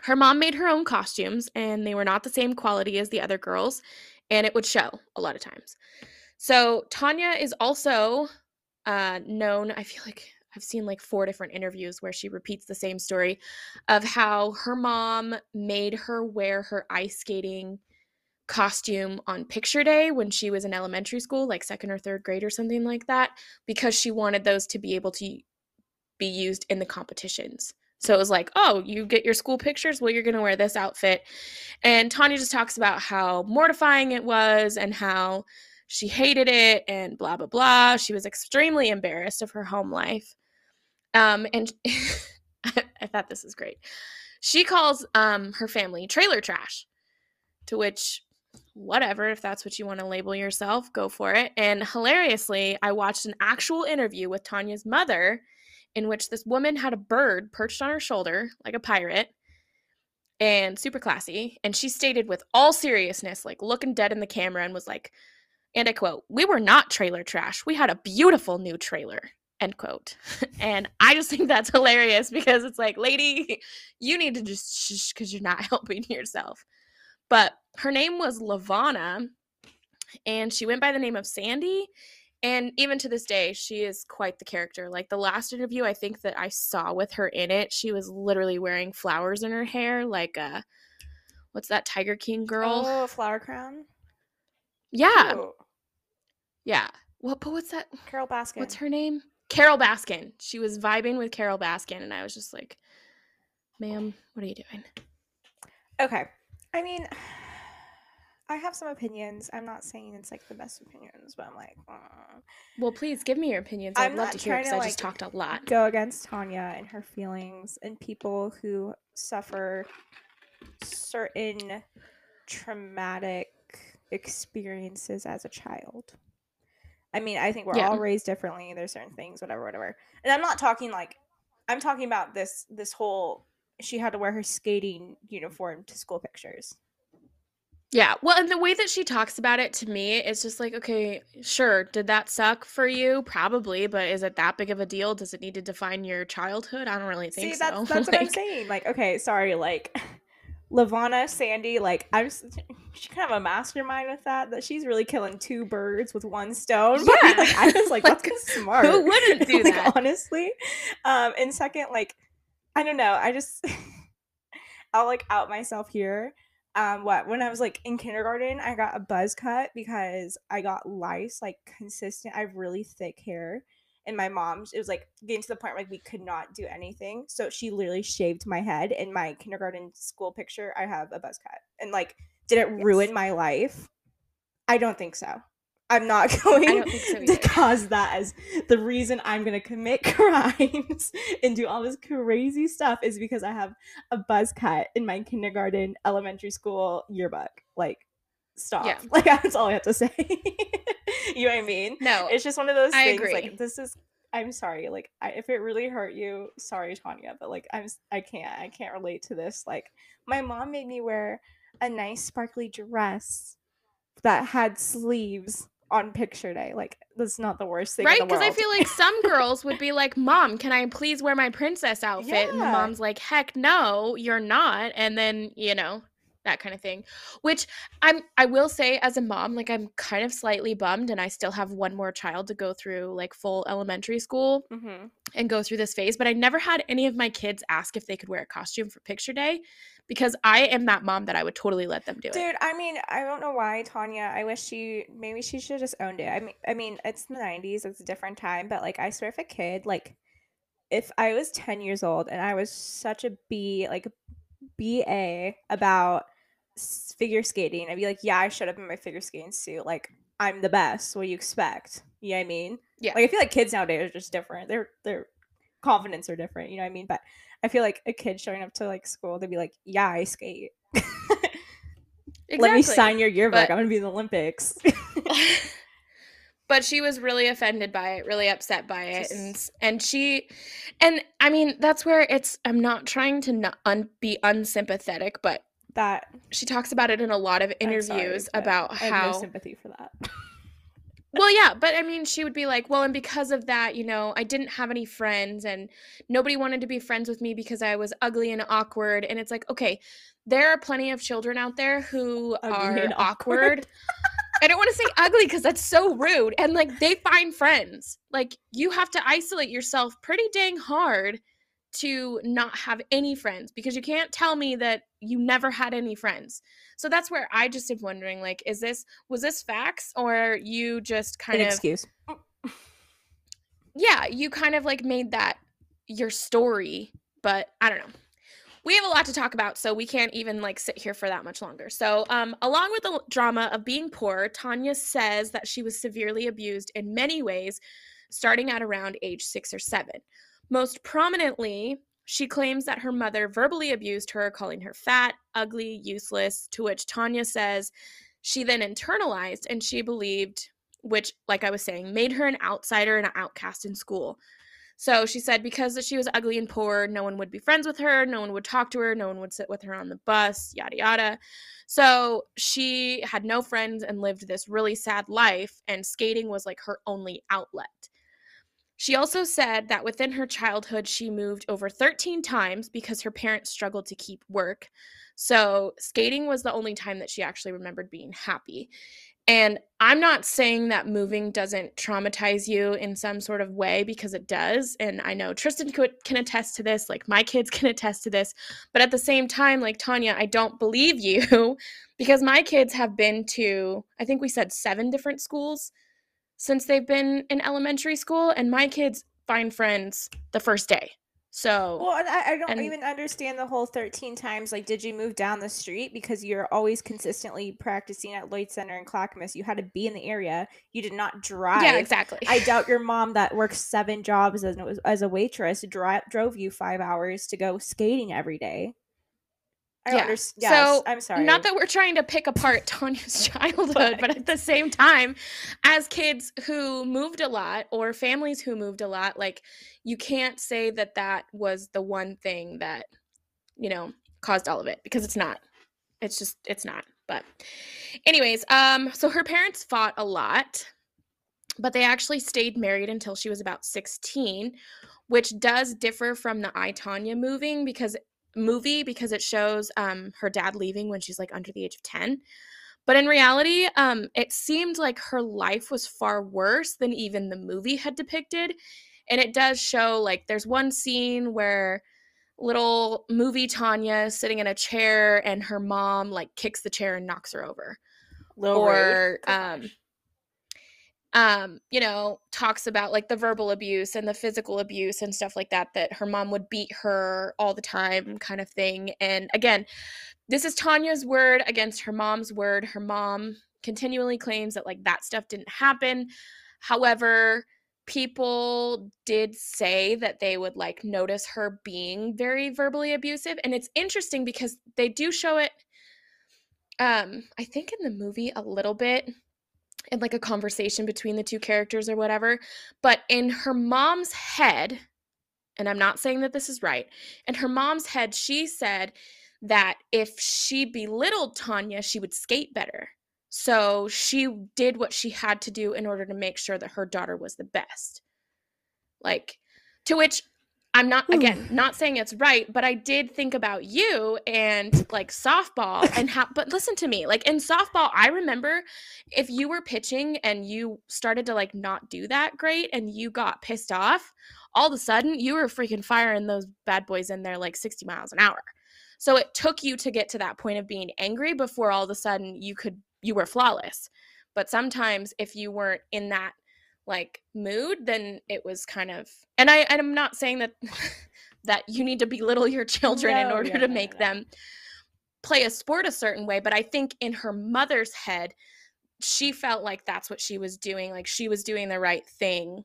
her mom made her own costumes, and they were not the same quality as the other girls, and it would show a lot of times. So Tonya is also uh, known, I feel like, I've seen like four different interviews where she repeats the same story of how her mom made her wear her ice skating costume on picture day when she was in elementary school, like second or third grade or something like that, because she wanted those to be able to be used in the competitions. So it was like, oh, you get your school pictures? Well, you're going to wear this outfit. And Tonya just talks about how mortifying it was and how she hated it and blah, blah, blah. She was extremely embarrassed of her home life. Um, and I thought this was great. She calls um, her family trailer trash, to which, whatever, if that's what you want to label yourself, go for it. And hilariously, I watched an actual interview with Tonya's mother in which this woman had a bird perched on her shoulder like a pirate, and super classy. And she stated with all seriousness, like looking dead in the camera, and was like, and I quote, "We were not trailer trash. We had a beautiful new trailer." End quote. And I just think that's hilarious, because it's like, lady, you need to just shh, because you're not helping yourself. But her name was LaVona, and she went by the name of Sandy. And even to this day, she is quite the character. Like, the last interview I think that I saw with her in it, she was literally wearing flowers in her hair, like a, what's that Tiger King girl? Oh, a flower crown. Yeah. Ooh. Yeah. What? But what's that? Carole Baskin. What's her name? Carole Baskin. She was vibing with Carole Baskin, and I was just like, ma'am, what are you doing? Okay. I mean, I have some opinions. I'm not saying it's, like, the best opinions, but I'm like, uh. Well, please give me your opinions. I'd I'm love to hear it, because like, I just talked a lot. Go against Tonya and her feelings and people who suffer certain traumatic experiences as a child. I mean, I think we're yeah. all raised differently. There's certain things, whatever, whatever. And I'm not talking like, I'm talking about this, this whole, she had to wear her skating uniform to school pictures. Yeah. Well, and the way that she talks about it, to me, it's just like, okay, sure. Did that suck for you? Probably. But is it that big of a deal? Does it need to define your childhood? I don't really think See, that's, so. That's like, what I'm saying. Like, okay, sorry. Like, LaVona, Sandy, like, I'm she's kind of a mastermind with that, that she's really killing two birds with one stone. Yeah. But, like, I was like, like, that's smart. Who wouldn't do like, that? Honestly. Um, and second, like, I don't know. I just, I'll, like, out myself here. Um, what, when I was, like, in kindergarten, I got a buzz cut because I got lice, like, consistent. I have really thick hair. and my mom's, it was like getting to the point where like, we could not do anything. So she literally shaved my head. In my kindergarten school picture, I have a buzz cut. And like, did it yes. ruin my life? I don't think so. I'm not going so to cause that as the reason I'm going to commit crimes and do all this crazy stuff is because I have a buzz cut in my kindergarten, elementary school yearbook. Like, stop. Yeah. Like, that's all I have to say. You know what I mean? No. It's just one of those I things. Agree. Like, this is, I'm sorry. Like, I, if it really hurt you, sorry, Tonya, but like, I'm, I can't, I can't relate to this. Like, my mom made me wear a nice sparkly dress that had sleeves on picture day. Like, that's not the worst thing, right? Because I feel like some girls would be like, Mom, can I please wear my princess outfit? Yeah. And the mom's like, heck no, you're not. And then, you know, that kind of thing. Which I'm I will say, as a mom, like, I'm kind of slightly bummed, and I still have one more child to go through, like, full elementary school mm-hmm. and go through this phase. But I never had any of my kids ask if they could wear a costume for picture day, because I am that mom that I would totally let them do it. Dude, I mean, I don't know why, Tonya. I wish she, maybe she should have just owned it. I mean, I mean, it's the nineties. It's a different time. But, like, I swear, if a kid, like, if I was ten years old and I was such a B, like, B A about figure skating, I'd be like, yeah, I showed up in my figure skating suit. Like, I'm the best. What do you expect? You know what I mean? Yeah. Like, I feel like kids nowadays are just different. They're, they're, confidence are different, you know what I mean? But I feel like a kid showing up to like school, they'd be like, yeah, I skate. Exactly. Let me sign your yearbook. But I'm gonna be in the Olympics. But she was really offended by it, really upset by it. Just, and and she and I mean, that's where it's, I'm not trying to not un, be unsympathetic, but that she talks about it in a lot of interviews, sorry, about how I have no sympathy for that. Well, yeah, but I mean, she would be like, well, and because of that, you know, I didn't have any friends and nobody wanted to be friends with me because I was ugly and awkward. And it's like, okay, there are plenty of children out there who ugly are awkward. I don't want to say ugly because that's so rude. And like, they find friends. Like, you have to isolate yourself pretty dang hard to not have any friends, because you can't tell me that you never had any friends. So that's where I just am wondering, like, is this, was this facts, or you just kind An of excuse? Yeah, you kind of like made that your story, but I don't know. We have a lot to talk about, so we can't even like sit here for that much longer. So um, along with the drama of being poor, Tonya says that she was severely abused in many ways, starting at around age six or seven. Most prominently, she claims that her mother verbally abused her, calling her fat, ugly, useless, to which Tonya says she then internalized and she believed, which, like I was saying, made her an outsider and an outcast in school. So she said because she was ugly and poor, no one would be friends with her, no one would talk to her, no one would sit with her on the bus, yada, yada. So she had no friends and lived this really sad life, and skating was like her only outlet. She also said that within her childhood, she moved over thirteen times because her parents struggled to keep work. So skating was the only time that she actually remembered being happy. And I'm not saying that moving doesn't traumatize you in some sort of way, because it does. And I know Tristan can attest to this, like my kids can attest to this. But at the same time, like, Tonya, I don't believe you, because my kids have been to, I think we said seven different schools since they've been in elementary school, and my kids find friends the first day. So well, I, I don't and, even understand the whole thirteen times. Like, did you move down the street? Because you're always consistently practicing at Lloyd Center in Clackamas. You had to be in the area. You did not drive. Yeah, exactly. I doubt your mom that works seven jobs as, as a waitress dri- drove you five hours to go skating every day. I yeah. Under- yes, so I'm sorry. Not that we're trying to pick apart Tonya's childhood, but at the same time, as kids who moved a lot, or families who moved a lot, like, you can't say that that was the one thing that, you know, caused all of it, because it's not. It's just, it's not. But anyways, um, so her parents fought a lot, but they actually stayed married until she was about sixteen, which does differ from the I, Tonya moving, because movie because it shows um her dad leaving when she's like under the age of ten, but in reality um it seemed like her life was far worse than even the movie had depicted. And it does show, like, there's one scene where little movie Tonya is sitting in a chair and her mom like kicks the chair and knocks her over. Little or rude. um um, you know, talks about like the verbal abuse and the physical abuse and stuff like that, that her mom would beat her all the time kind of thing. And again, this is Tonya's word against her mom's word. Her mom continually claims that like that stuff didn't happen. However, people did say that they would like notice her being very verbally abusive. And it's interesting because they do show it, um, I think in the movie a little bit, and like a conversation between the two characters or whatever, but in her mom's head, and I'm not saying that this is right, in her mom's head, she said that if she belittled Tonya, she would skate better. So she did what she had to do in order to make sure that her daughter was the best. Like, to which I'm not, again, not saying it's right, but I did think about you and like softball and how, but listen to me, like in softball, I remember if you were pitching and you started to like not do that great and you got pissed off, all of a sudden you were freaking firing those bad boys in there like sixty miles an hour. So it took you to get to that point of being angry before all of a sudden you could, you were flawless. But sometimes if you weren't in that like mood, then it was kind of, and I and I'm not saying that that you need to belittle your children no, in order yeah, to make no, no. them play a sport a certain way, but I think in her mother's head she felt like that's what she was doing, like she was doing the right thing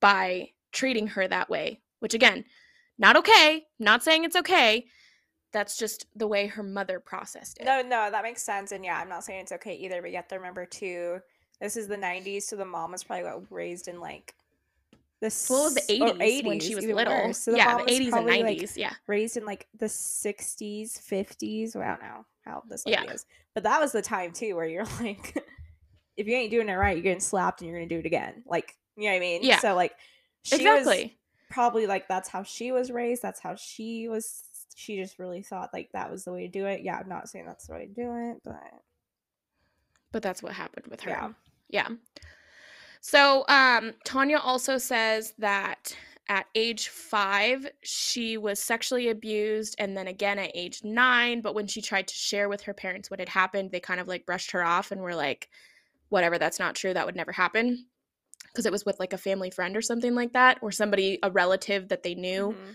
by treating her that way, which again, not okay, not saying it's okay, that's just the way her mother processed it. No, no, that makes sense. And yeah, I'm not saying it's okay either, but you have to remember too, this is the nineties, so the mom was probably what, raised in like the well, the eighties when she was little. So the yeah, the eighties and nineties. Like yeah, raised in like the sixties, fifties. Well, I don't know how this lady yeah. is, but that was the time too where you're like, if you ain't doing it right, you're getting slapped and you're gonna do it again. Like, you know what I mean? Yeah. So like, she exactly. was probably like that's how she was raised. That's how she was. She just really thought like that was the way to do it. Yeah, I'm not saying that's the way to do it, but but that's what happened with her. Yeah. Yeah. So um, Tonya also says that at age five, she was sexually abused, and then again at age nine. But when she tried to share with her parents what had happened, they kind of like brushed her off and were like, whatever, that's not true. That would never happen. Because it was with like a family friend or something like that, or somebody, a relative that they knew. Mm-hmm.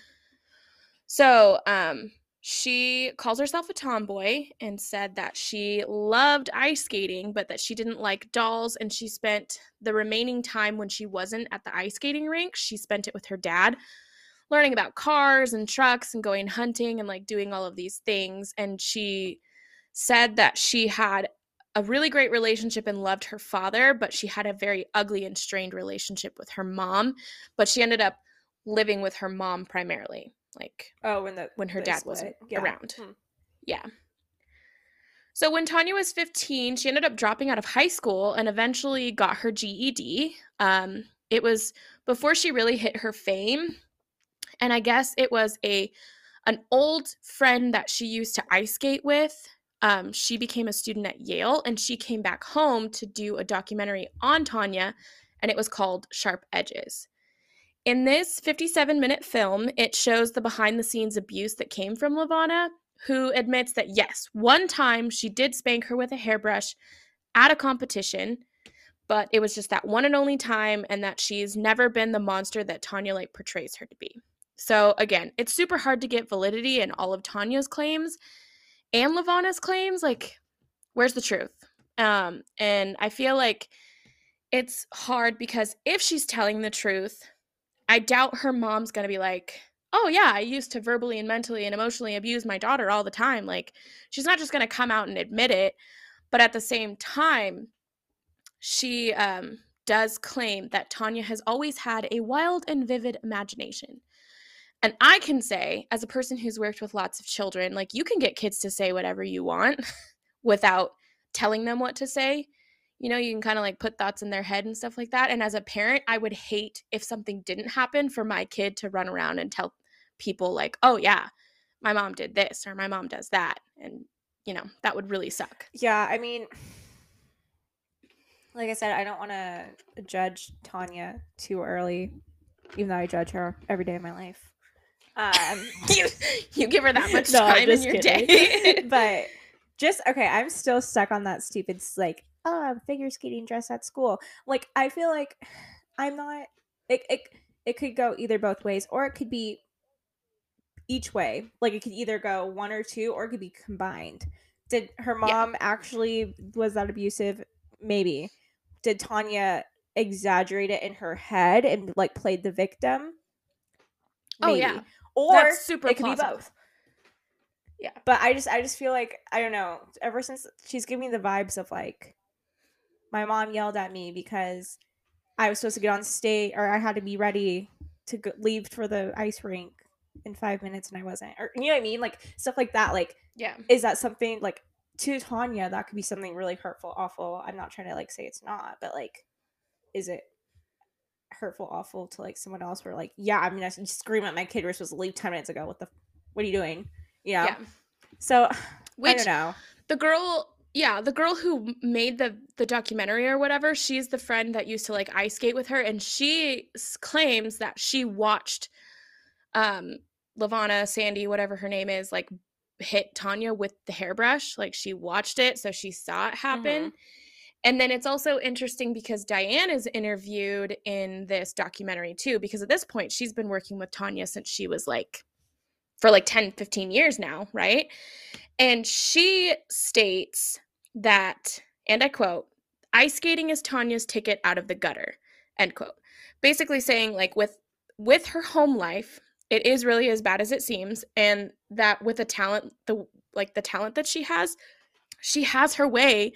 So um, she calls herself a tomboy and said that she loved ice skating, but that she didn't like dolls, and she spent the remaining time when she wasn't at the ice skating rink, she spent it with her dad, learning about cars and trucks and going hunting and like doing all of these things. And she said that she had a really great relationship and loved her father, but she had a very ugly and strained relationship with her mom, but she ended up living with her mom primarily. Like, oh, when the when her dad wasn't yeah. around. Hmm. Yeah. So when Tonya was fifteen, she ended up dropping out of high school and eventually got her G E D. Um, it was before she really hit her fame. And I guess it was a an old friend that she used to ice skate with. Um, she became a student at Yale, and she came back home to do a documentary on Tonya, and it was called Sharp Edges. In this fifty-seven minute film, it shows the behind-the-scenes abuse that came from LaVona, who admits that, yes, one time she did spank her with a hairbrush at a competition, but it was just that one and only time, and that she's never been the monster that Tonya like portrays her to be. So, again, it's super hard to get validity in all of Tonya's claims and LaVona's claims. Like, where's the truth? Um, and I feel like it's hard because if she's telling the truth, I doubt her mom's going to be like, oh, yeah, I used to verbally and mentally and emotionally abuse my daughter all the time. Like, she's not just going to come out and admit it. But at the same time, she um, does claim that Tonya has always had a wild and vivid imagination. And I can say, as a person who's worked with lots of children, like, you can get kids to say whatever you want without telling them what to say. You know, you can kind of like put thoughts in their head and stuff like that. And as a parent, I would hate if something didn't happen for my kid to run around and tell people like, oh, yeah, my mom did this or my mom does that. And, you know, that would really suck. Yeah. I mean, like I said, I don't want to judge Tonya too early, even though I judge her every day of my life. Um, you, you give her that much no, time in your kidding. day. But just, okay, I'm still stuck on that stupid, like, oh, figure skating dress at school. Like, I feel like I'm not, it, it, it could go either both ways, or it could be each way. Like, it could either go one or two, or it could be combined. Did her mom yeah. actually, was that abusive? Maybe. Did Tonya exaggerate it in her head and, like, played the victim? Maybe. Oh, yeah. Or that's super it could plausible. Be both. Yeah. But I just I just feel like, I don't know, ever since she's giving me the vibes of, like, my mom yelled at me because I was supposed to get on stage, or I had to be ready to go- leave for the ice rink in five minutes and I wasn't. Or, you know what I mean? Like, stuff like that. Like, yeah. Is that something, like, to Tonya, that could be something really hurtful, awful. I'm not trying to, like, say it's not, but, like, is it hurtful, awful to, like, someone else where, like, yeah, I'm gonna scream at my kid, we're supposed to leave ten minutes ago. What the, what are you doing? You know? Yeah. So, which, I don't know. The girl, yeah, the girl who made the, the documentary or whatever, she's the friend that used to, like, ice skate with her, and she claims that she watched um, LaVona, Sandy, whatever her name is, like, hit Tonya with the hairbrush. Like, she watched it, so she saw it happen. Mm-hmm. And then it's also interesting because Diane is interviewed in this documentary too, because at this point she's been working with Tonya since she was like, for like ten, fifteen years now, right? And she states that, and I quote, "Ice skating is Tonya's ticket out of the gutter," end quote. Basically saying, like, with with her home life, it is really as bad as it seems, and that with the talent, the like the talent that she has, she has her way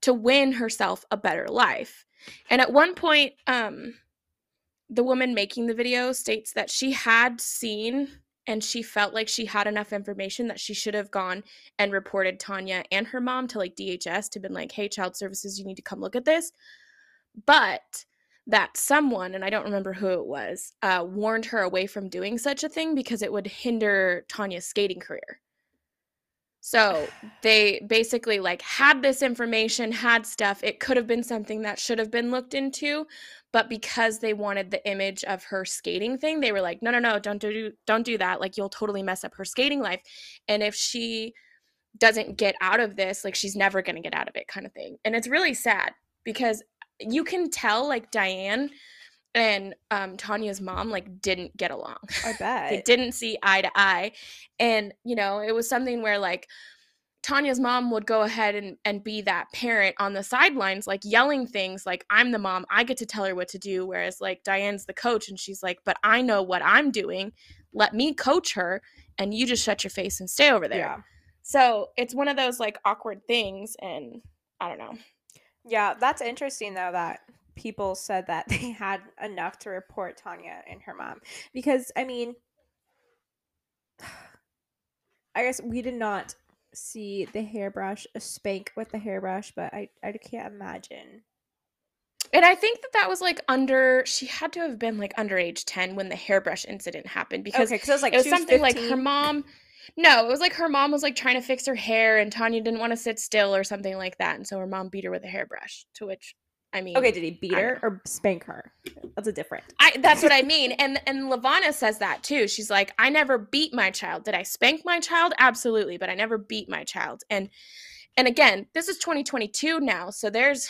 to win herself a better life. And at one point, um, the woman making the video states that she had seen and she felt like she had enough information that she should have gone and reported Tonya and her mom to, like, D H S, to been like, "Hey, child services, you need to come look at this." But that someone, and I don't remember who it was, uh, warned her away from doing such a thing because it would hinder Tonya's skating career. So they basically, like, had this information, had stuff. It could have been something that should have been looked into, but because they wanted the image of her skating thing, they were like, no, no, no, don't do, don't do that. Like, you'll totally mess up her skating life. And if she doesn't get out of this, like, she's never going to get out of it, kind of thing. And it's really sad because you can tell, like, Diane and um, Tonya's mom, like, didn't get along. I bet. They didn't see eye to eye. And, you know, it was something where, like, Tonya's mom would go ahead and, and be that parent on the sidelines, like, yelling things like, "I'm the mom, I get to tell her what to do." Whereas, like, Diane's the coach, and she's like, "But I know what I'm doing. Let me coach her, and you just shut your face and stay over there." Yeah. So it's one of those, like, awkward things, and I don't know. Yeah, that's interesting, though, that people said that they had enough to report Tonya and her mom. Because, I mean, I guess we did not see the hairbrush, a spank with the hairbrush, but I, I can't imagine. And I think that that was, like, under, she had to have been, like, under age ten when the hairbrush incident happened. Because okay, 'cause it was, like, it was something fifteen. Like her mom, no, it was, like, her mom was, like, trying to fix her hair, and Tonya didn't want to sit still or something like that. And so her mom beat her with a hairbrush, to which... I mean, okay, did he beat her or spank her? That's a different. I, that's what I mean. And and LaVona says that too. She's like, "I never beat my child. Did I spank my child? Absolutely, but I never beat my child." And and again, this is twenty twenty-two now, so there's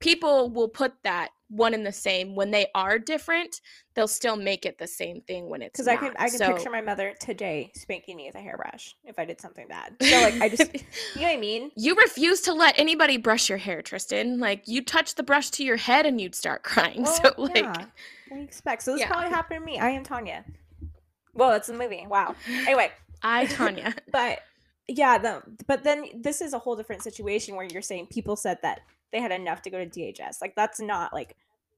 people will put that one in the same when they are different. They'll still make it the same thing when it's because I can I can so, picture my mother today spanking me with a hairbrush if I did something bad. So, like, I just you know what I mean. You refuse to let anybody brush your hair, Tristan. Like, you touch the brush to your head and you'd start crying. Well, so like, yeah. What do you expect? So this yeah. probably happened to me. I am Tonya. Well, that's the movie. Wow. Anyway, I Tonya. But yeah, the, but then this is a whole different situation where you're saying people said that they had enough to go to D H S. Like, that's not like,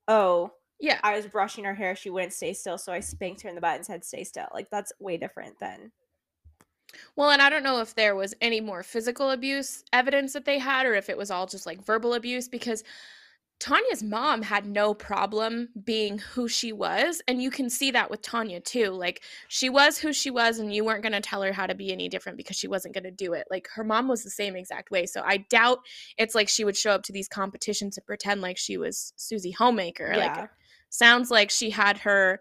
oh. Yeah, I was brushing her hair. She wouldn't stay still, so I spanked her in the butt and said, "Stay still." Like, that's way different than. Well, and I don't know if there was any more physical abuse evidence that they had, or if it was all just like verbal abuse, because Tonya's mom had no problem being who she was, and you can see that with Tonya too. Like, she was who she was, and you weren't going to tell her how to be any different because she wasn't going to do it. Like, her mom was the same exact way, so I doubt it's like she would show up to these competitions and pretend like she was Susie Homemaker. Yeah. Like. Sounds like she had her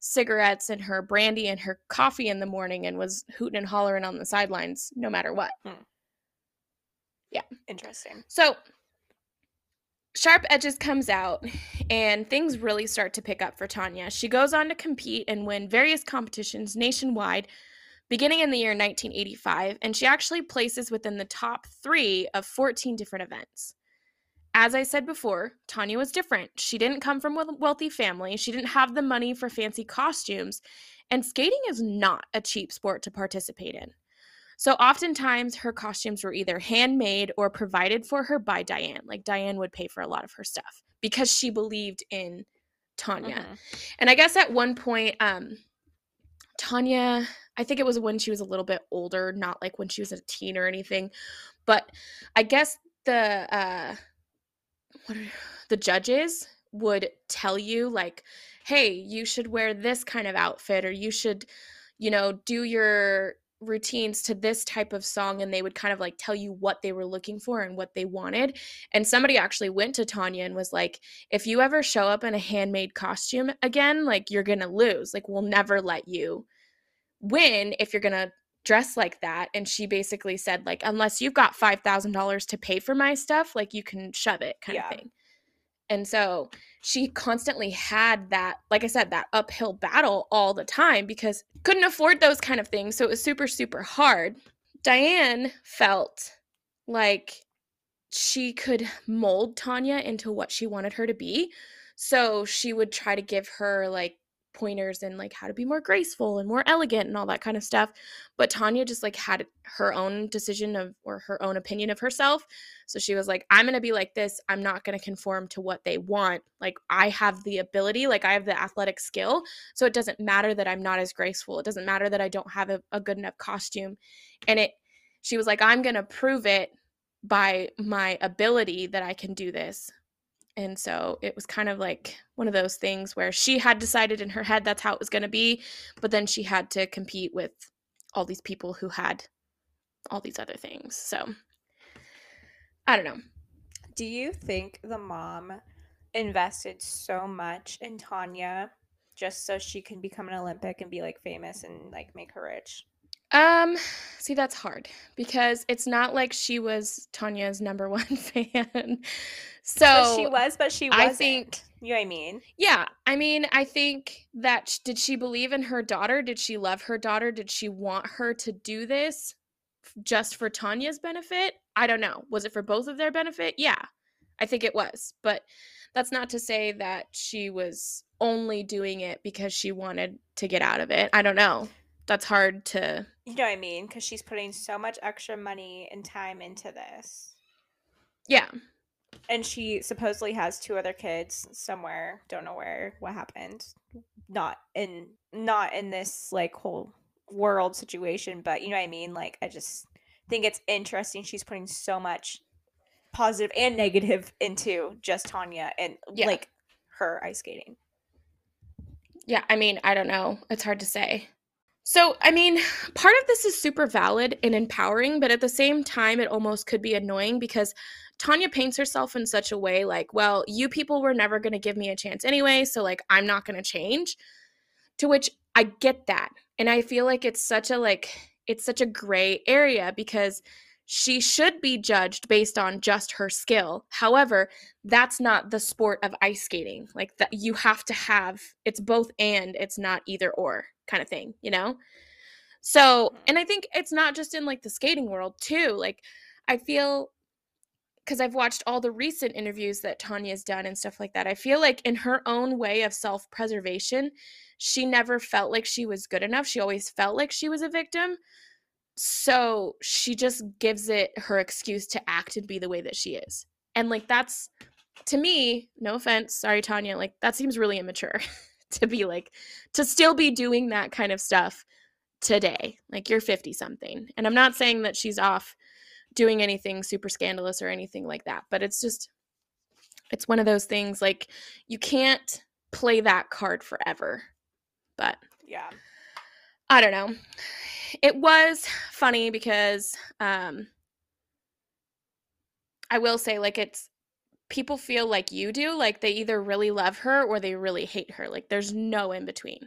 cigarettes and her brandy and her coffee in the morning and was hooting and hollering on the sidelines no matter what. Hmm. Yeah. Interesting. So Sharp Edges comes out, and things really start to pick up for Tonya. She goes on to compete and win various competitions nationwide, beginning in the year nineteen eighty-five, and she actually places within the top three of fourteen different events. As I said before, Tonya was different. She didn't come from a wealthy family. She didn't have the money for fancy costumes, and skating is not a cheap sport to participate in. So oftentimes her costumes were either handmade or provided for her by Diane. Like Diane would pay for a lot of her stuff because she believed in Tonya. Mm-hmm. And I guess at one point, um, Tonya, I think it was when she was a little bit older, not like when she was a teen or anything. But I guess the uh, what are, the judges would tell you like, hey, you should wear this kind of outfit, or you should, you know, do your – routines to this type of song, and they would kind of like tell you what they were looking for and what they wanted. And somebody actually went to Tonya and was like, if you ever show up in a handmade costume again, like you're gonna lose, like we'll never let you win if you're gonna dress like that. And she basically said like, unless you've got five thousand dollars to pay for my stuff, like you can shove it, kind yeah. of thing. And so she constantly had that, like I said, that uphill battle all the time because couldn't afford those kind of things. So it was super, super hard. Diane felt like she could mold Tonya into what she wanted her to be. So she would try to give her like pointers and like how to be more graceful and more elegant and all that kind of stuff. But Tonya just like had her own decision of, or her own opinion of herself. So she was like, I'm going to be like this. I'm not going to conform to what they want. Like I have the ability, like I have the athletic skill. So it doesn't matter that I'm not as graceful. It doesn't matter that I don't have a, a good enough costume. And it, she was like, I'm going to prove it by my ability that I can do this. And so it was kind of like one of those things where she had decided in her head that's how it was going to be, but then she had to compete with all these people who had all these other things. So I don't know. Do you think the mom invested so much in Tonya just so she can become an Olympic and be like famous and like make her rich? Um, see, that's hard because it's not like she was Tonya's number one fan. So but she was, but she wasn't. I think, you know what I mean? Yeah. I mean, I think that did she believe in her daughter? Did she love her daughter? Did she want her to do this just for Tonya's benefit? I don't know. Was it for both of their benefit? Yeah, I think it was. But that's not to say that she was only doing it because she wanted to get out of it. I don't know. That's hard to... You know what I mean? Because she's putting so much extra money and time into this. Yeah. And she supposedly has two other kids somewhere. Don't know where. What happened? Not in not in this, like, whole world situation. But, you know what I mean? Like, I just think it's interesting. She's putting so much positive and negative into just Tonya and, yeah. like, her ice skating. Yeah. I mean, I don't know. It's hard to say. So, I mean, part of this is super valid and empowering, but at the same time, it almost could be annoying because Tonya paints herself in such a way like, well, you people were never going to give me a chance anyway, so, like, I'm not going to change, to which I get that. And I feel like it's such a, like, it's such a gray area because she should be judged based on just her skill. However, that's not the sport of ice skating. Like, that you have to have, it's both and, it's not either or. Kind of thing, you know? So, and I think it's not just in like the skating world too. Like, I feel, because I've watched all the recent interviews that Tonya's done and stuff like that, I feel like in her own way of self-preservation, she never felt like she was good enough. She always felt like she was a victim. So she just gives it her excuse to act and be the way that she is. And like, that's, to me, no offense, sorry, Tonya, like that seems really immature. To be like, to still be doing that kind of stuff today. Like, you're fifty something. And I'm not saying that she's off doing anything super scandalous or anything like that. But it's just, it's one of those things like, you can't play that card forever. But yeah, I don't know. It was funny because um, I will say, like, it's, people feel like you do, like they either really love her or they really hate her. Like there's no in between.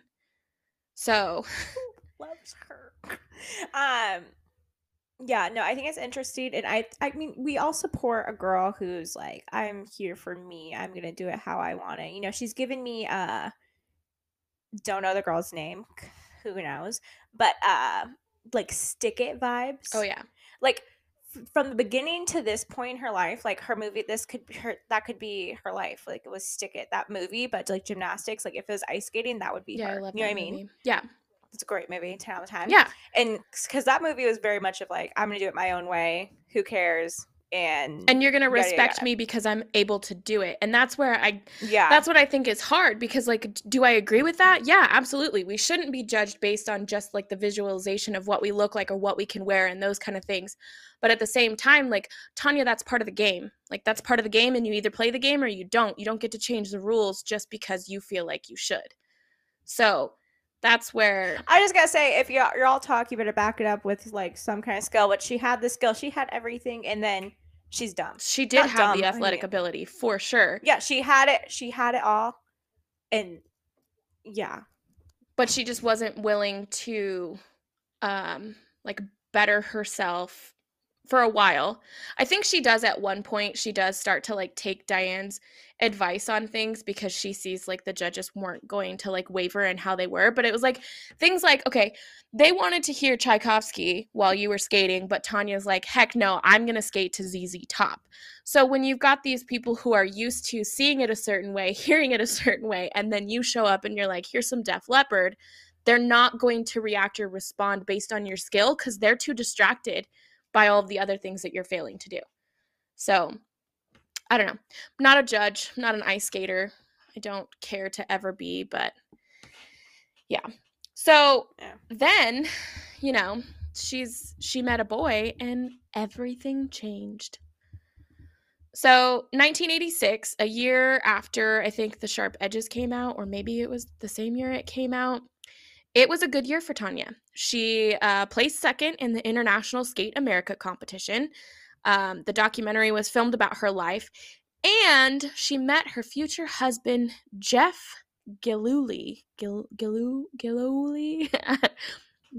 So who loves her? Um, Yeah, no, I think it's interesting. And I I mean, we all support a girl who's like, I'm here for me. I'm going to do it how I want it. You know, she's given me, uh, don't know the girl's name. Who knows? But, uh, like, stick it vibes. Oh, yeah. Like, f- from the beginning to this point in her life, like, her movie, this could be her, that could be her life. Like, it was Stick It, that movie. But, like, gymnastics, like, if it was ice skating, that would be yeah, her. I love you that know what movie. I mean? Yeah. It's a great movie, ten out of ten. Yeah. And because that movie was very much of like, I'm going to do it my own way. Who cares? And and you're going to respect me because I'm able to do it. And that's where I, yeah, that's what I think is hard because like, do I agree with that? Yeah, absolutely. We shouldn't be judged based on just like the visualization of what we look like or what we can wear and those kind of things. But at the same time, like, Tonya, that's part of the game. Like, that's part of the game and you either play the game or you don't. You don't get to change the rules just because you feel like you should. So that's where I just gotta say, if you're, you're all talk, you better back it up with like some kind of skill. But she had the skill, she had everything, and then she's dumb. She did Not have dumb, the athletic I mean. ability for sure. Yeah, she had it. She had it all, and yeah, but she just wasn't willing to, um, like better herself for a while. I think she does at one point. She does start to like take Diane's advice on things because she sees like the judges weren't going to like waver in how they were, but it was like things like, okay, they wanted to hear Tchaikovsky while you were skating, but Tonya's like, heck no, I'm gonna skate to Z Z Top. So when you've got these people who are used to seeing it a certain way, hearing it a certain way, and then you show up and you're like, here's some Def Leppard, they're not going to react or respond based on your skill because they're too distracted by all of the other things that you're failing to do. So I don't know. I'm not a judge. I'm not an ice skater. I don't care to ever be, but yeah. So yeah. Then, you know, she's she met a boy and everything changed. So nineteen eighty-six, a year after I think The Sharp Edges came out, or maybe it was the same year it came out, it was a good year for Tonya. She uh, placed second in the International Skate America competition. Um, the documentary was filmed about her life, and she met her future husband, Jeff Gillooly. Gill, Gillooly? Gillooly?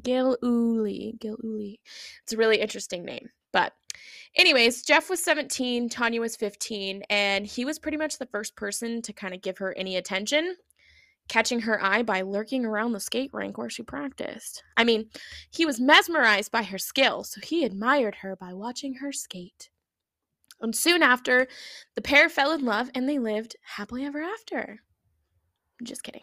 Gillooly. Gillooly. It's a really interesting name. But anyways, Jeff was seventeen, Tonya was fifteen, and he was pretty much the first person to kind of give her any attention, catching her eye by lurking around the skate rink where she practiced. I mean, he was mesmerized by her skill, so he admired her by watching her skate. And soon after, the pair fell in love and they lived happily ever after. I'm just kidding.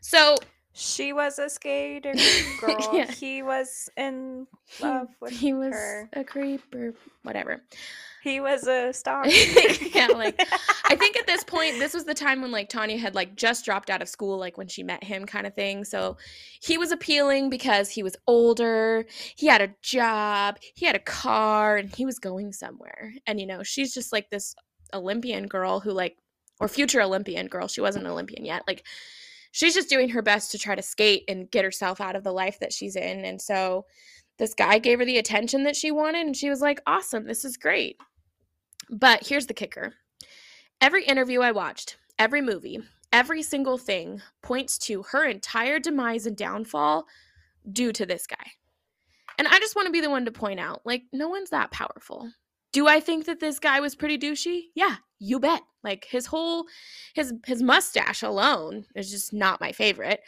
So she was a skater girl. Yeah. He was in love with he, he her. He was a creep or whatever. He was a star. Yeah, like I think at this point, this was the time when like Tonya had like just dropped out of school, like when she met him, kind of thing. So he was appealing because he was older, he had a job, he had a car, and he was going somewhere. And you know, she's just like this Olympian girl who like, or future Olympian girl. She wasn't an Olympian yet. Like she's just doing her best to try to skate and get herself out of the life that she's in. And so this guy gave her the attention that she wanted, and she was like, awesome, this is great. But here's the kicker. Every interview I watched, every movie, every single thing points to her entire demise and downfall due to this guy. And I just want to be the one to point out, like, no one's that powerful. Do I think that this guy was pretty douchey? Yeah, you bet. Like, his whole, his his mustache alone is just not my favorite.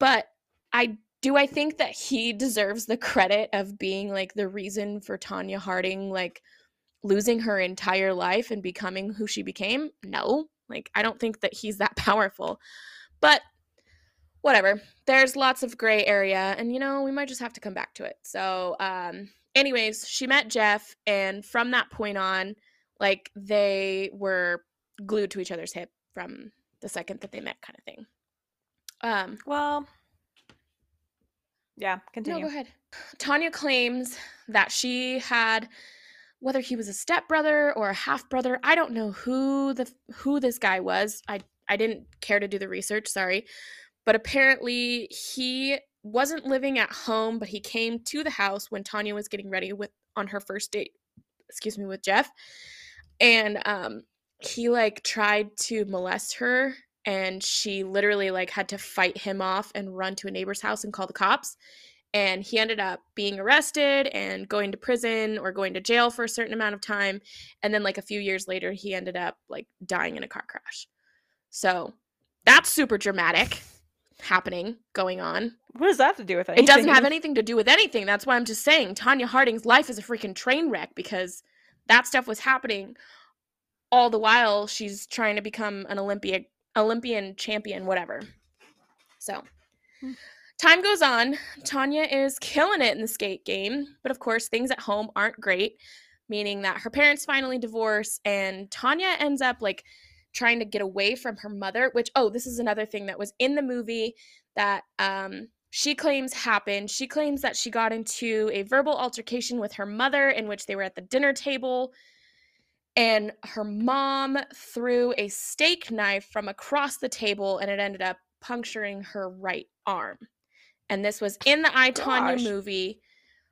But I do I think that he deserves the credit of being, like, the reason for Tonya Harding, like, losing her entire life and becoming who she became? No. Like, I don't think that he's that powerful. But whatever. There's lots of gray area, and, you know, we might just have to come back to it. So, um, anyways, she met Jeff, and from that point on, like, they were glued to each other's hip from the second that they met, kind of thing. Um, well, yeah, continue. No, go ahead. Tonya claims that she had, whether he was a stepbrother or a half-brother, I don't know who the who this guy was. I, I didn't care to do the research, sorry. But apparently he wasn't living at home, but he came to the house when Tonya was getting ready with on her first date, excuse me, with Jeff. And um, he, like, tried to molest her, and she literally, like, had to fight him off and run to a neighbor's house and call the cops. And he ended up being arrested and going to prison or going to jail for a certain amount of time. And then like a few years later, he ended up like dying in a car crash. So that's super dramatic happening, going on. What does that have to do with anything? It doesn't have anything to do with anything. That's why I'm just saying Tonya Harding's life is a freaking train wreck, because that stuff was happening all the while she's trying to become an Olympic Olympian champion, whatever. So time goes on. Tonya is killing it in the skate game, but of course things at home aren't great, meaning that her parents finally divorce, and Tonya ends up like trying to get away from her mother, which, oh, this is another thing that was in the movie that um, she claims happened. She claims that she got into a verbal altercation with her mother in which they were at the dinner table, and her mom threw a steak knife from across the table, and it ended up puncturing her right arm. And this was in the I, Tonya Gosh. movie.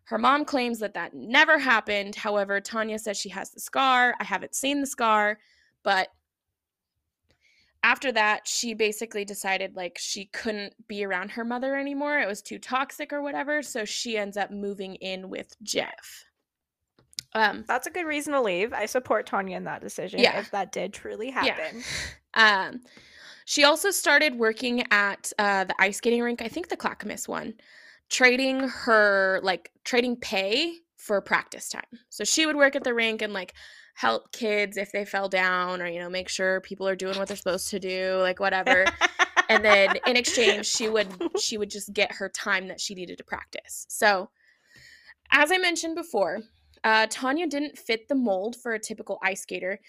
Her mom claims that that never happened. However, Tonya says she has the scar. I haven't seen the scar, but after that, she basically decided like she couldn't be around her mother anymore. It was too toxic or whatever. So she ends up moving in with Jeff. Um, That's a good reason to leave. I support Tonya in that decision, yeah, if that did truly happen. Yeah. Um, she also started working at uh, the ice skating rink, I think the Clackamas one, trading her, like, trading pay for practice time. So she would work at the rink and, like, help kids if they fell down, or, you know, make sure people are doing what they're supposed to do, like whatever. And then in exchange, she would she would just get her time that she needed to practice. So as I mentioned before, uh, Tonya didn't fit the mold for a typical ice skater.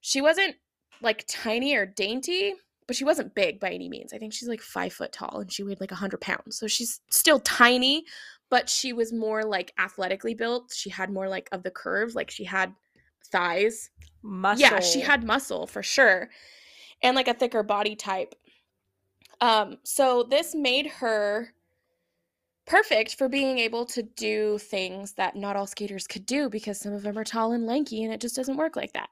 She wasn't like tiny or dainty, but she wasn't big by any means. I think she's like five foot tall and she weighed like one hundred pounds. So she's still tiny, but she was more like athletically built. She had more like of the curve, like she had thighs, muscle. Yeah, she had muscle for sure, and like a thicker body type. Um so this made her perfect for being able to do things that not all skaters could do, because some of them are tall and lanky and it just doesn't work like that.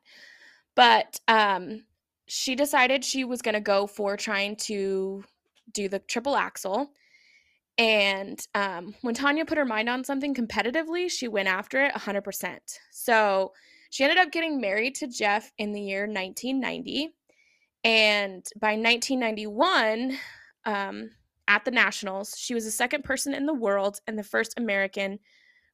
But um she decided she was going to go for trying to do the triple axel. And um when Tonya put her mind on something competitively, she went after it one hundred percent. So she ended up getting married to Jeff in the year nineteen ninety, and by nineteen ninety-one, um, at the Nationals, she was the second person in the world and the first American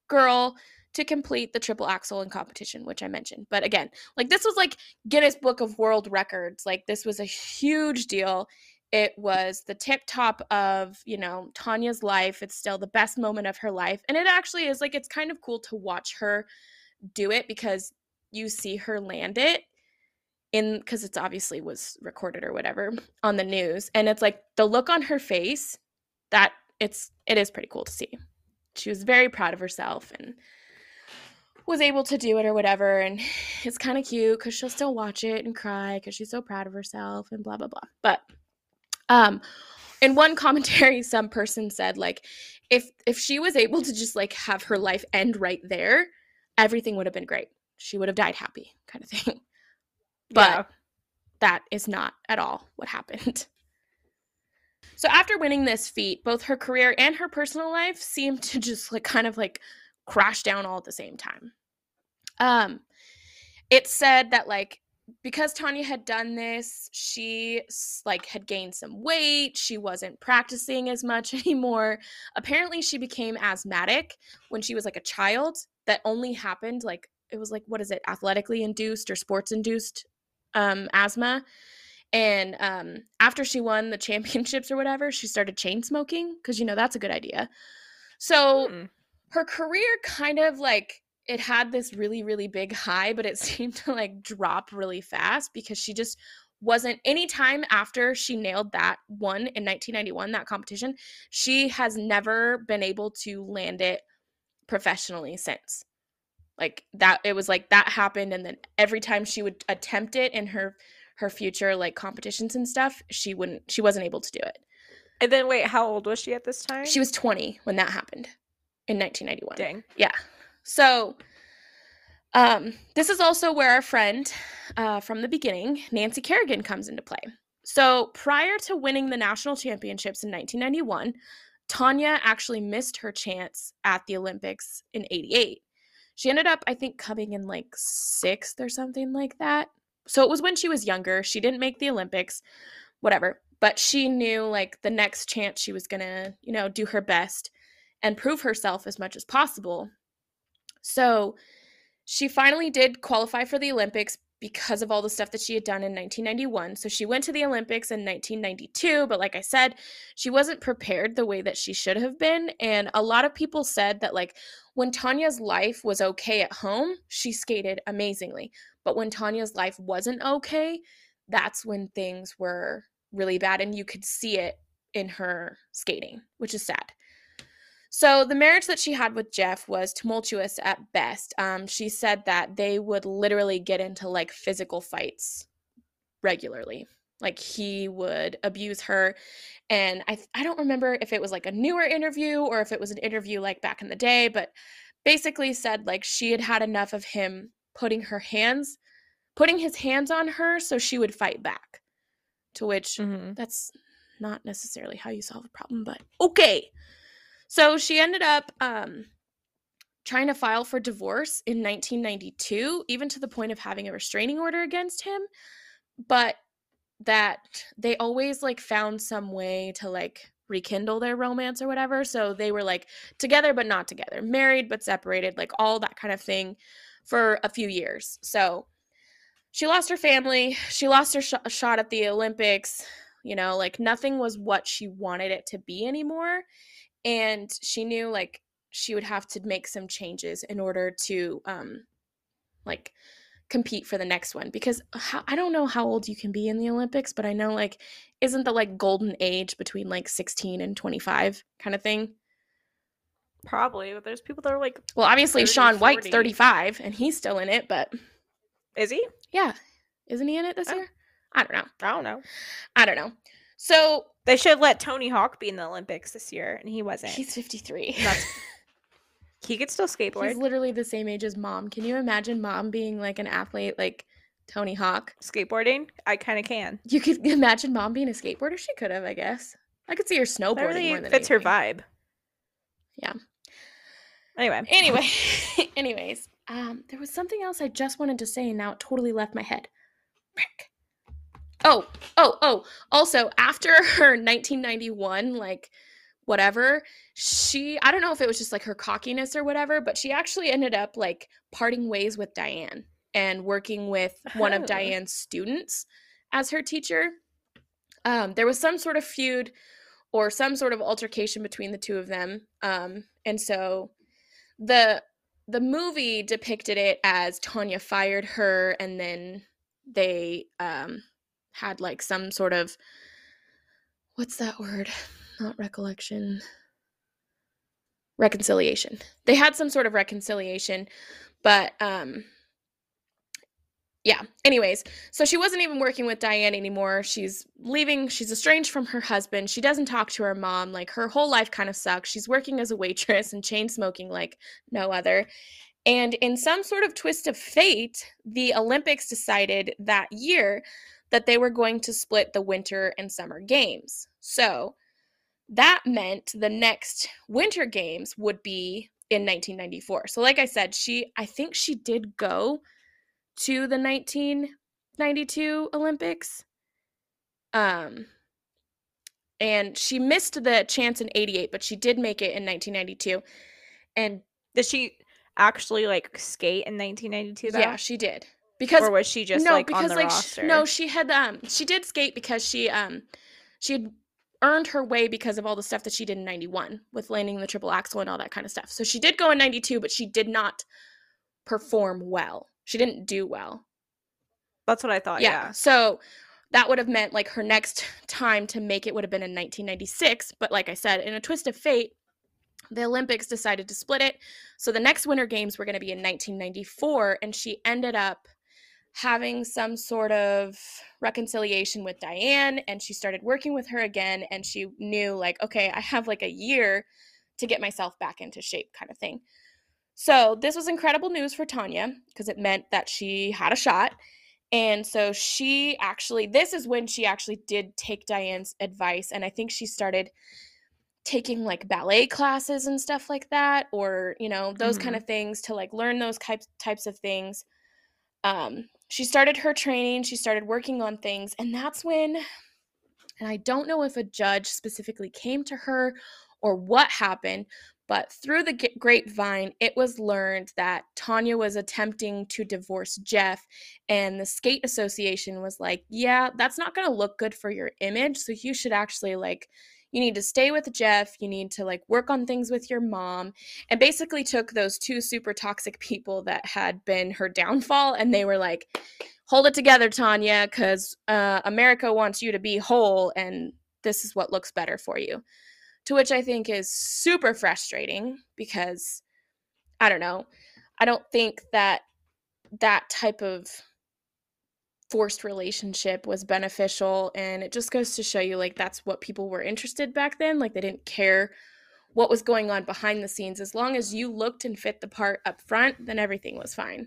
girl to complete the triple axel in competition, which I mentioned. But again, like this was like Guinness Book of World Records. Like this was a huge deal. It was the tip top of, you know, Tonya's life. It's still the best moment of her life, and it actually is like it's kind of cool to watch her do it, because you see her land it in, because it's obviously was recorded or whatever on the news, and it's like the look on her face that it's it is pretty cool to see. She was very proud of herself and was able to do it or whatever, and it's kind of cute because she'll still watch it and cry because she's so proud of herself and blah blah blah. But um in one commentary, some person said like if if she was able to just like have her life end right there, everything would have been great. She would have died happy, kind of thing. But yeah, that is not at all what happened. So after winning this feat, both her career and her personal life seemed to just like kind of like crash down all at the same time. Um, it said that like because Tonya had done this, she like had gained some weight. She wasn't practicing as much anymore. Apparently, she became asthmatic when she was like a child. That only happened like it was like what is it athletically induced or sports induced um asthma. And um after she won the championships or whatever, she started chain smoking, because you know that's a good idea. So mm. her career kind of like it had this really really big high, but it seemed to like drop really fast, because she just wasn't any time after she nailed that one in nineteen ninety-one, that competition, she has never been able to land it professionally since. Like that it was like that happened, and then every time she would attempt it in her her future like competitions and stuff, she wouldn't she wasn't able to do it. And then wait, how old was she at this time? She was twenty when that happened in nineteen ninety-one. Dang. Yeah. So um this is also where our friend uh from the beginning, Nancy Kerrigan, comes into play. So prior to winning the national championships in nineteen ninety-one, Tonya actually missed her chance at the Olympics in eighty-eight. She ended up, I think, coming in like sixth or something like that. So it was when she was younger. She didn't make the Olympics, whatever. But she knew like the next chance she was going to, you know, do her best and prove herself as much as possible. So she finally did qualify for the Olympics because of all the stuff that she had done in nineteen ninety-one. So she went to the Olympics in nineteen ninety-two, but like I said, she wasn't prepared the way that she should have been. And a lot of people said that like when Tonya's life was okay at home, she skated amazingly. But when Tonya's life wasn't okay, that's when things were really bad, and you could see it in her skating, which is sad. So the marriage that she had with Jeff was tumultuous at best. Um, she said that they would literally get into like physical fights regularly. Like he would abuse her. And I, I don't remember if it was like a newer interview or if it was an interview like back in the day, but basically said like she had had enough of him putting her hands, putting his hands on her so she would fight back. To which mm-hmm. that's not necessarily how you solve a problem, but okay. So she ended up um, trying to file for divorce in nineteen ninety-two, even to the point of having a restraining order against him, but that they always like found some way to like rekindle their romance or whatever. So they were like together but not together, married but separated, like all that kind of thing for a few years. So she lost her family, she lost her sh- shot at the Olympics, you know, like nothing was what she wanted it to be anymore. And she knew, like, she would have to make some changes in order to, um, like, compete for the next one. Because how, I don't know how old you can be in the Olympics, but I know, like, isn't the, like, golden age between, like, sixteen and twenty-five kind of thing? Probably. But there's people that are, like, well, obviously Shaun White's thirty-five, and he's still in it, but. Is he? Yeah. Isn't he in it this oh. year? I don't know. I don't know. I don't know. So. They should let Tony Hawk be in the Olympics this year, and he wasn't. He's fifty-three. That's, he could still skateboard. He's literally the same age as Mom. Can you imagine Mom being, like, an athlete like Tony Hawk? Skateboarding? I kind of can. You could imagine Mom being a skateboarder? She could have, I guess. I could see her snowboarding really more than fits anything. Her vibe. Yeah. Anyway. Anyway. Anyways. Um, there was something else I just wanted to say, and now it totally left my head. Rick. Oh, oh, oh, also, after her nineteen ninety-one, like, whatever, she, I don't know if it was just, like, her cockiness or whatever, but she actually ended up, like, parting ways with Diane and working with one oh. of Diane's students as her teacher. Um, there was some sort of feud or some sort of altercation between the two of them, um, and so the the movie depicted it as Tonya fired her, and then they um had like some sort of, what's that word? Not recollection. Reconciliation. They had some sort of reconciliation, but um, yeah. Anyways, so she wasn't even working with Diane anymore. She's leaving. She's estranged from her husband. She doesn't talk to her mom. Like her whole life kind of sucks. She's working as a waitress and chain smoking like no other. And in some sort of twist of fate, the Olympics decided that year that they were going to split the winter and summer games. So that meant the next winter games would be in nineteen ninety-four. So like I said, she I think she did go to the nineteen ninety-two Olympics. Um, and she missed the chance in eighty-eight, but she did make it in nineteen ninety-two. And did she actually like skate in nineteen ninety-two though? Yeah, she did. Because, or was she just, no, like, because, on the like, roster? She, no, she had, um, she did skate because she, um, she had earned her way because of all the stuff that she did in ninety-one with landing the triple axel and all that kind of stuff. So she did go in ninety-two, but she did not perform well. She didn't do well. That's what I thought, yeah. yeah. So that would have meant, like, her next time to make it would have been in nineteen ninety-six. But like I said, in a twist of fate, the Olympics decided to split it. So the next Winter Games were going to be in nineteen ninety-four, and she ended up having some sort of reconciliation with Diane, and she started working with her again, and she knew, like, okay, I have like a year to get myself back into shape kind of thing. So this was incredible news for Tonya because it meant that she had a shot. And so she actually, this is when she actually did take Diane's advice, and I think she started taking like ballet classes and stuff like that, or, you know, those mm-hmm. kind of things to like learn those types types of things. Um, she started her training, she started working on things, and that's when, and I don't know if a judge specifically came to her or what happened, but through the grapevine, it was learned that Tonya was attempting to divorce Jeff, and the skate association was like, yeah, that's not going to look good for your image, so you should actually like, you need to stay with Jeff, you need to like work on things with your mom, and basically took those two super toxic people that had been her downfall, and they were like, hold it together, Tonya, because uh, America wants you to be whole, and this is what looks better for you. To which I think is super frustrating because, I don't know, I don't think that that type of forced relationship was beneficial, and it just goes to show you like that's what people were interested back then. Like they didn't care what was going on behind the scenes. As long as you looked and fit the part up front, then everything was fine.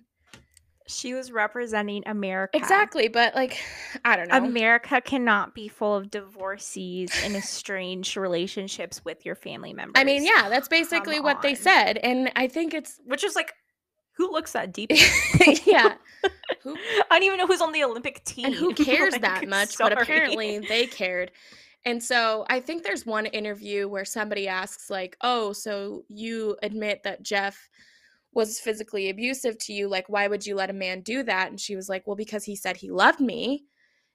She was representing America. Exactly, but like I don't know. America cannot be full of divorcees and estranged relationships with your family members. I mean, yeah, that's basically what they said, and I think it's which is like who looks that deep? Yeah. Who? I don't even know who's on the Olympic team. And who cares like, that much, sorry. But apparently they cared. And so I think there's one interview where somebody asks like, oh, so you admit that Jeff was physically abusive to you. Like, why would you let a man do that? And she was like, well, because he said he loved me.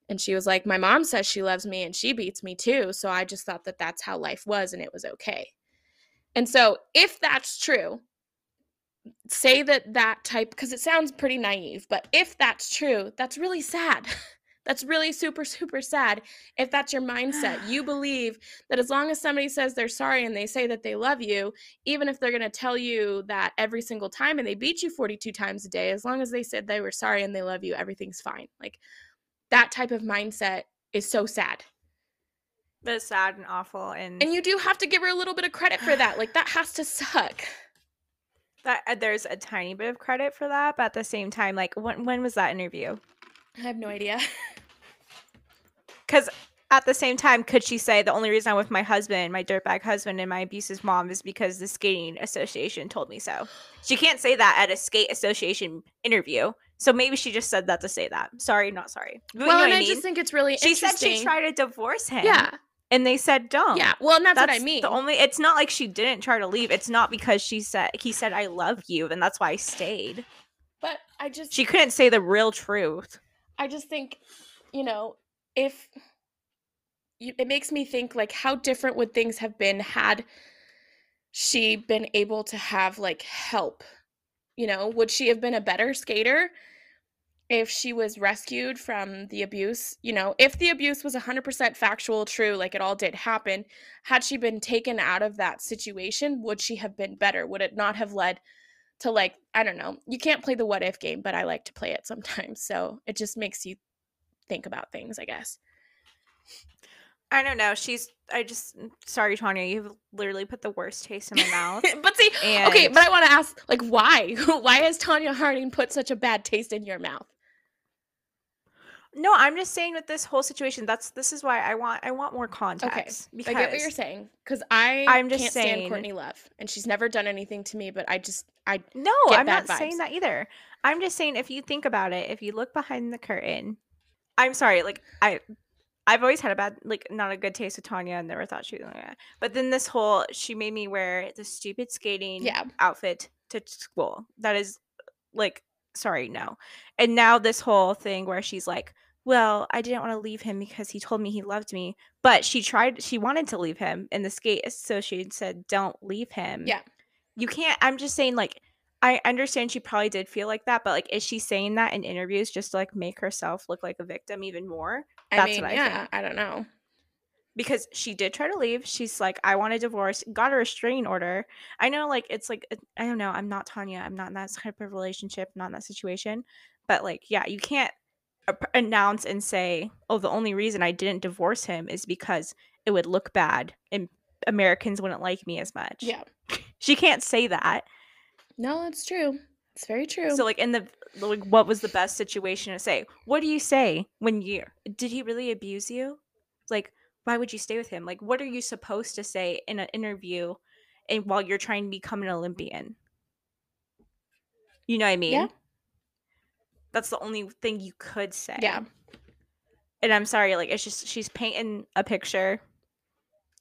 And she was like, my mom says she loves me and she beats me too. So I just thought that that's how life was and it was okay. And so if that's true, say that that type, because it sounds pretty naive, but if that's true, that's really sad. That's really super, super sad. If that's your mindset, you believe that as long as somebody says they're sorry and they say that they love you, even if they're going to tell you that every single time and they beat you forty-two times a day, as long as they said they were sorry and they love you, everything's fine. Like that type of mindset is so sad. That's sad and awful. And, and you do have to give her a little bit of credit for that. Like that has to suck. That there's a tiny bit of credit for that, but at the same time, like when when was that interview? I have no idea. Because at the same time, could she say the only reason I'm with my husband, my dirtbag husband, and my abusive mom is because the skating association told me so? She can't say that at a skate association interview. So maybe she just said that to say that. Sorry, not sorry. But well, you know and I, I mean? just think it's really she interesting. She said she tried to divorce him. Yeah. And they said, don't. Yeah, well, and that's, that's what I mean. The only, it's not like she didn't try to leave. It's not because she said, he said, I love you, and that's why I stayed. But I just. She couldn't say the real truth. I just think, you know, if, you, it makes me think, like, how different would things have been had she been able to have, like, help? You know, would she have been a better skater if she was rescued from the abuse? You know, if the abuse was one hundred percent factual, true, like it all did happen, had she been taken out of that situation, would she have been better? Would it not have led to like, I don't know, you can't play the what if game, but I like to play it sometimes. So it just makes you think about things, I guess. I don't know. She's, I just, sorry, Tonya, you've literally put the worst taste in my mouth. But see, and... okay, but I want to ask, like, why? Why has Tonya Harding put such a bad taste in your mouth? No, I'm just saying with this whole situation, that's this is why I want I want more context. Okay, because I get what you're saying, because I I'm just can't saying, stand Courtney Love, and she's never done anything to me, but I just I no, get I'm bad not vibes. Saying that either. I'm just saying if you think about it, if you look behind the curtain, I'm sorry, like I I've always had a bad like not a good taste with Tonya, and never thought she was like that. But then this whole she made me wear the stupid skating yeah. outfit to school. That is like. Sorry, no. And now this whole thing where she's like, well, I didn't want to leave him because he told me he loved me. But she tried, she wanted to leave him. And the skate associate said, don't leave him. Yeah. You can't, I'm just saying, like, I understand she probably did feel like that. But, like, is she saying that in interviews just to, like, make herself look like a victim even more? That's I mean, what I yeah, think. I don't know. Because she did try to leave. She's like, I want a divorce. Got a restraining order. I know, like, it's like, I don't know. I'm not Tonya. I'm not in that type of relationship. Not in that situation. But, like, yeah, you can't announce and say, oh, the only reason I didn't divorce him is because it would look bad and Americans wouldn't like me as much. Yeah. She can't say that. No, that's true. It's very true. So, like, in the, like, what was the best situation to say? What do you say when you, did he really abuse you? Like, why would you stay with him? Like, what are you supposed to say in an interview and while you're trying to become an Olympian? You know what I mean? Yeah. That's the only thing you could say. Yeah. And I'm sorry, like, it's just, she's painting a picture,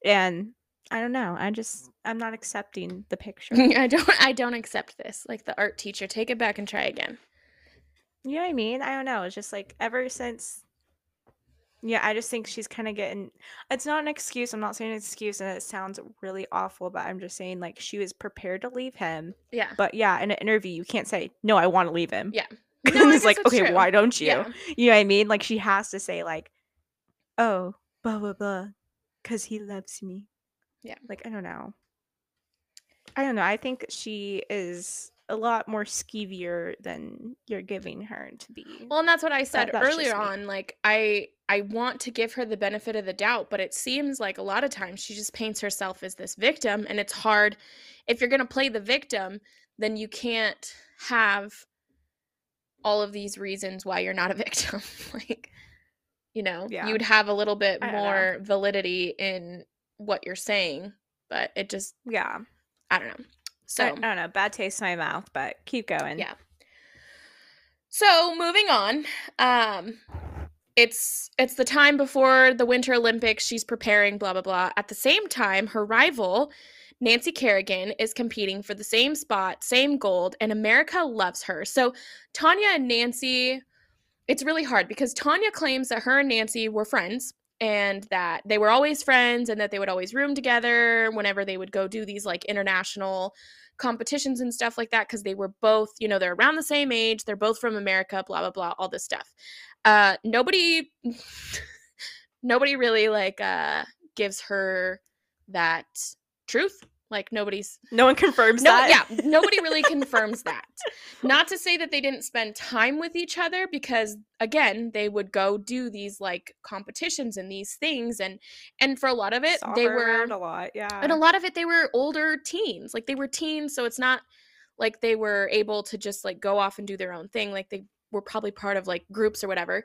and I don't know. I just, I'm not accepting the picture. I don't, I don't accept this. Like, the art teacher, take it back and try again. You know what I mean? I don't know. It's just like, ever since, yeah, I just think she's kind of getting, it's not an excuse. I'm not saying an excuse, and it sounds really awful, but I'm just saying, like, she was prepared to leave him. Yeah. But yeah, in an interview, you can't say, no, I want to leave him. Yeah. No, it's like, okay, true. Why don't you? Yeah. You know what I mean? Like, she has to say, like, oh, blah, blah, blah, because he loves me. Yeah. Like, I don't know. I don't know. I think she is a lot more skeevier than you're giving her to be. Well, and that's what I said that, earlier on. Like, I I want to give her the benefit of the doubt, but it seems like a lot of times she just paints herself as this victim, and it's hard. If you're going to play the victim, then you can't have all of these reasons why you're not a victim. Like, you know, yeah. You'd have a little bit I more validity in what you're saying, but it just, yeah, I don't know. So I, I don't know, bad taste in my mouth, but keep going. Yeah. So moving on, um, it's it's the time before the Winter Olympics. She's preparing, blah blah blah. At the same time, her rival, Nancy Kerrigan, is competing for the same spot, same gold, and America loves her. So Tonya and Nancy, it's really hard because Tonya claims that her and Nancy were friends and that they were always friends and that they would always room together whenever they would go do these, like, international competitions and stuff like that, because they were both, you know, they're around the same age, they're both from America, blah, blah, blah, all this stuff. Uh, nobody, nobody really, like, uh, gives her that truth. Like, nobody's no one confirms no, that yeah nobody really confirms that. Not to say that they didn't spend time with each other, because again, they would go do these, like, competitions and these things, and and for a lot of it Saw they were a lot yeah and a lot of it they were older teens, like, they were teens, so it's not like they were able to just, like, go off and do their own thing. Like, they were probably part of, like, groups or whatever.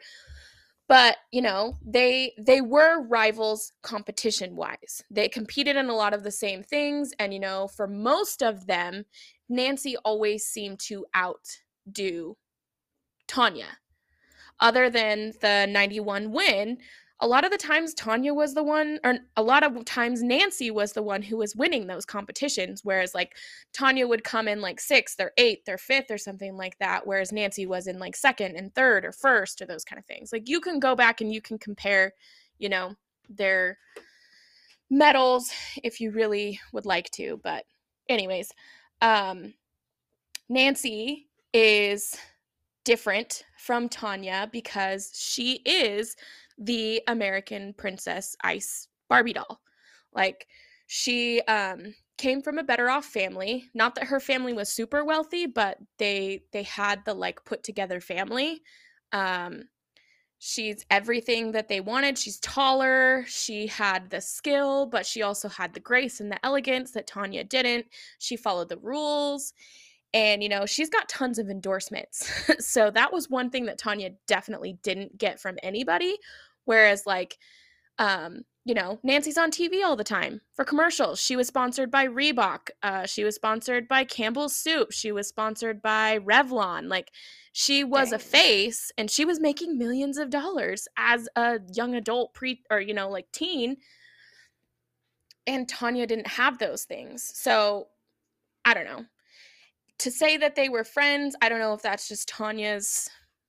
But, you know, they they were rivals competition-wise. They competed in a lot of the same things. And, you know, for most of them, Nancy always seemed to outdo Tonya. Other than the ninety-one win, a lot of the times Tonya was the one, or a lot of times Nancy was the one who was winning those competitions. Whereas, like, Tonya would come in, like, sixth or eighth or fifth or something like that. Whereas Nancy was in, like, second and third or first or those kind of things. Like, you can go back and you can compare, you know, their medals if you really would like to. But anyways, um, Nancy is different from Tonya because she is the American princess ice Barbie doll. Like, she um came from a better off family. Not that her family was super wealthy, but they they had the, like, put together family. Um she's everything that they wanted. She's taller, she had the skill, but she also had the grace and the elegance that Tonya didn't. She followed the rules. And, you know, she's got tons of endorsements. So that was one thing that Tonya definitely didn't get from anybody. Whereas, like, um, you know, Nancy's on T V all the time for commercials. She was sponsored by Reebok. Uh, she was sponsored by Campbell's Soup. She was sponsored by Revlon. Like, she was Dang. a face, and she was making millions of dollars as a young adult pre or, you know, like, teen. And Tonya didn't have those things. So I don't know. To say that they were friends, I don't know if that's just Tonya's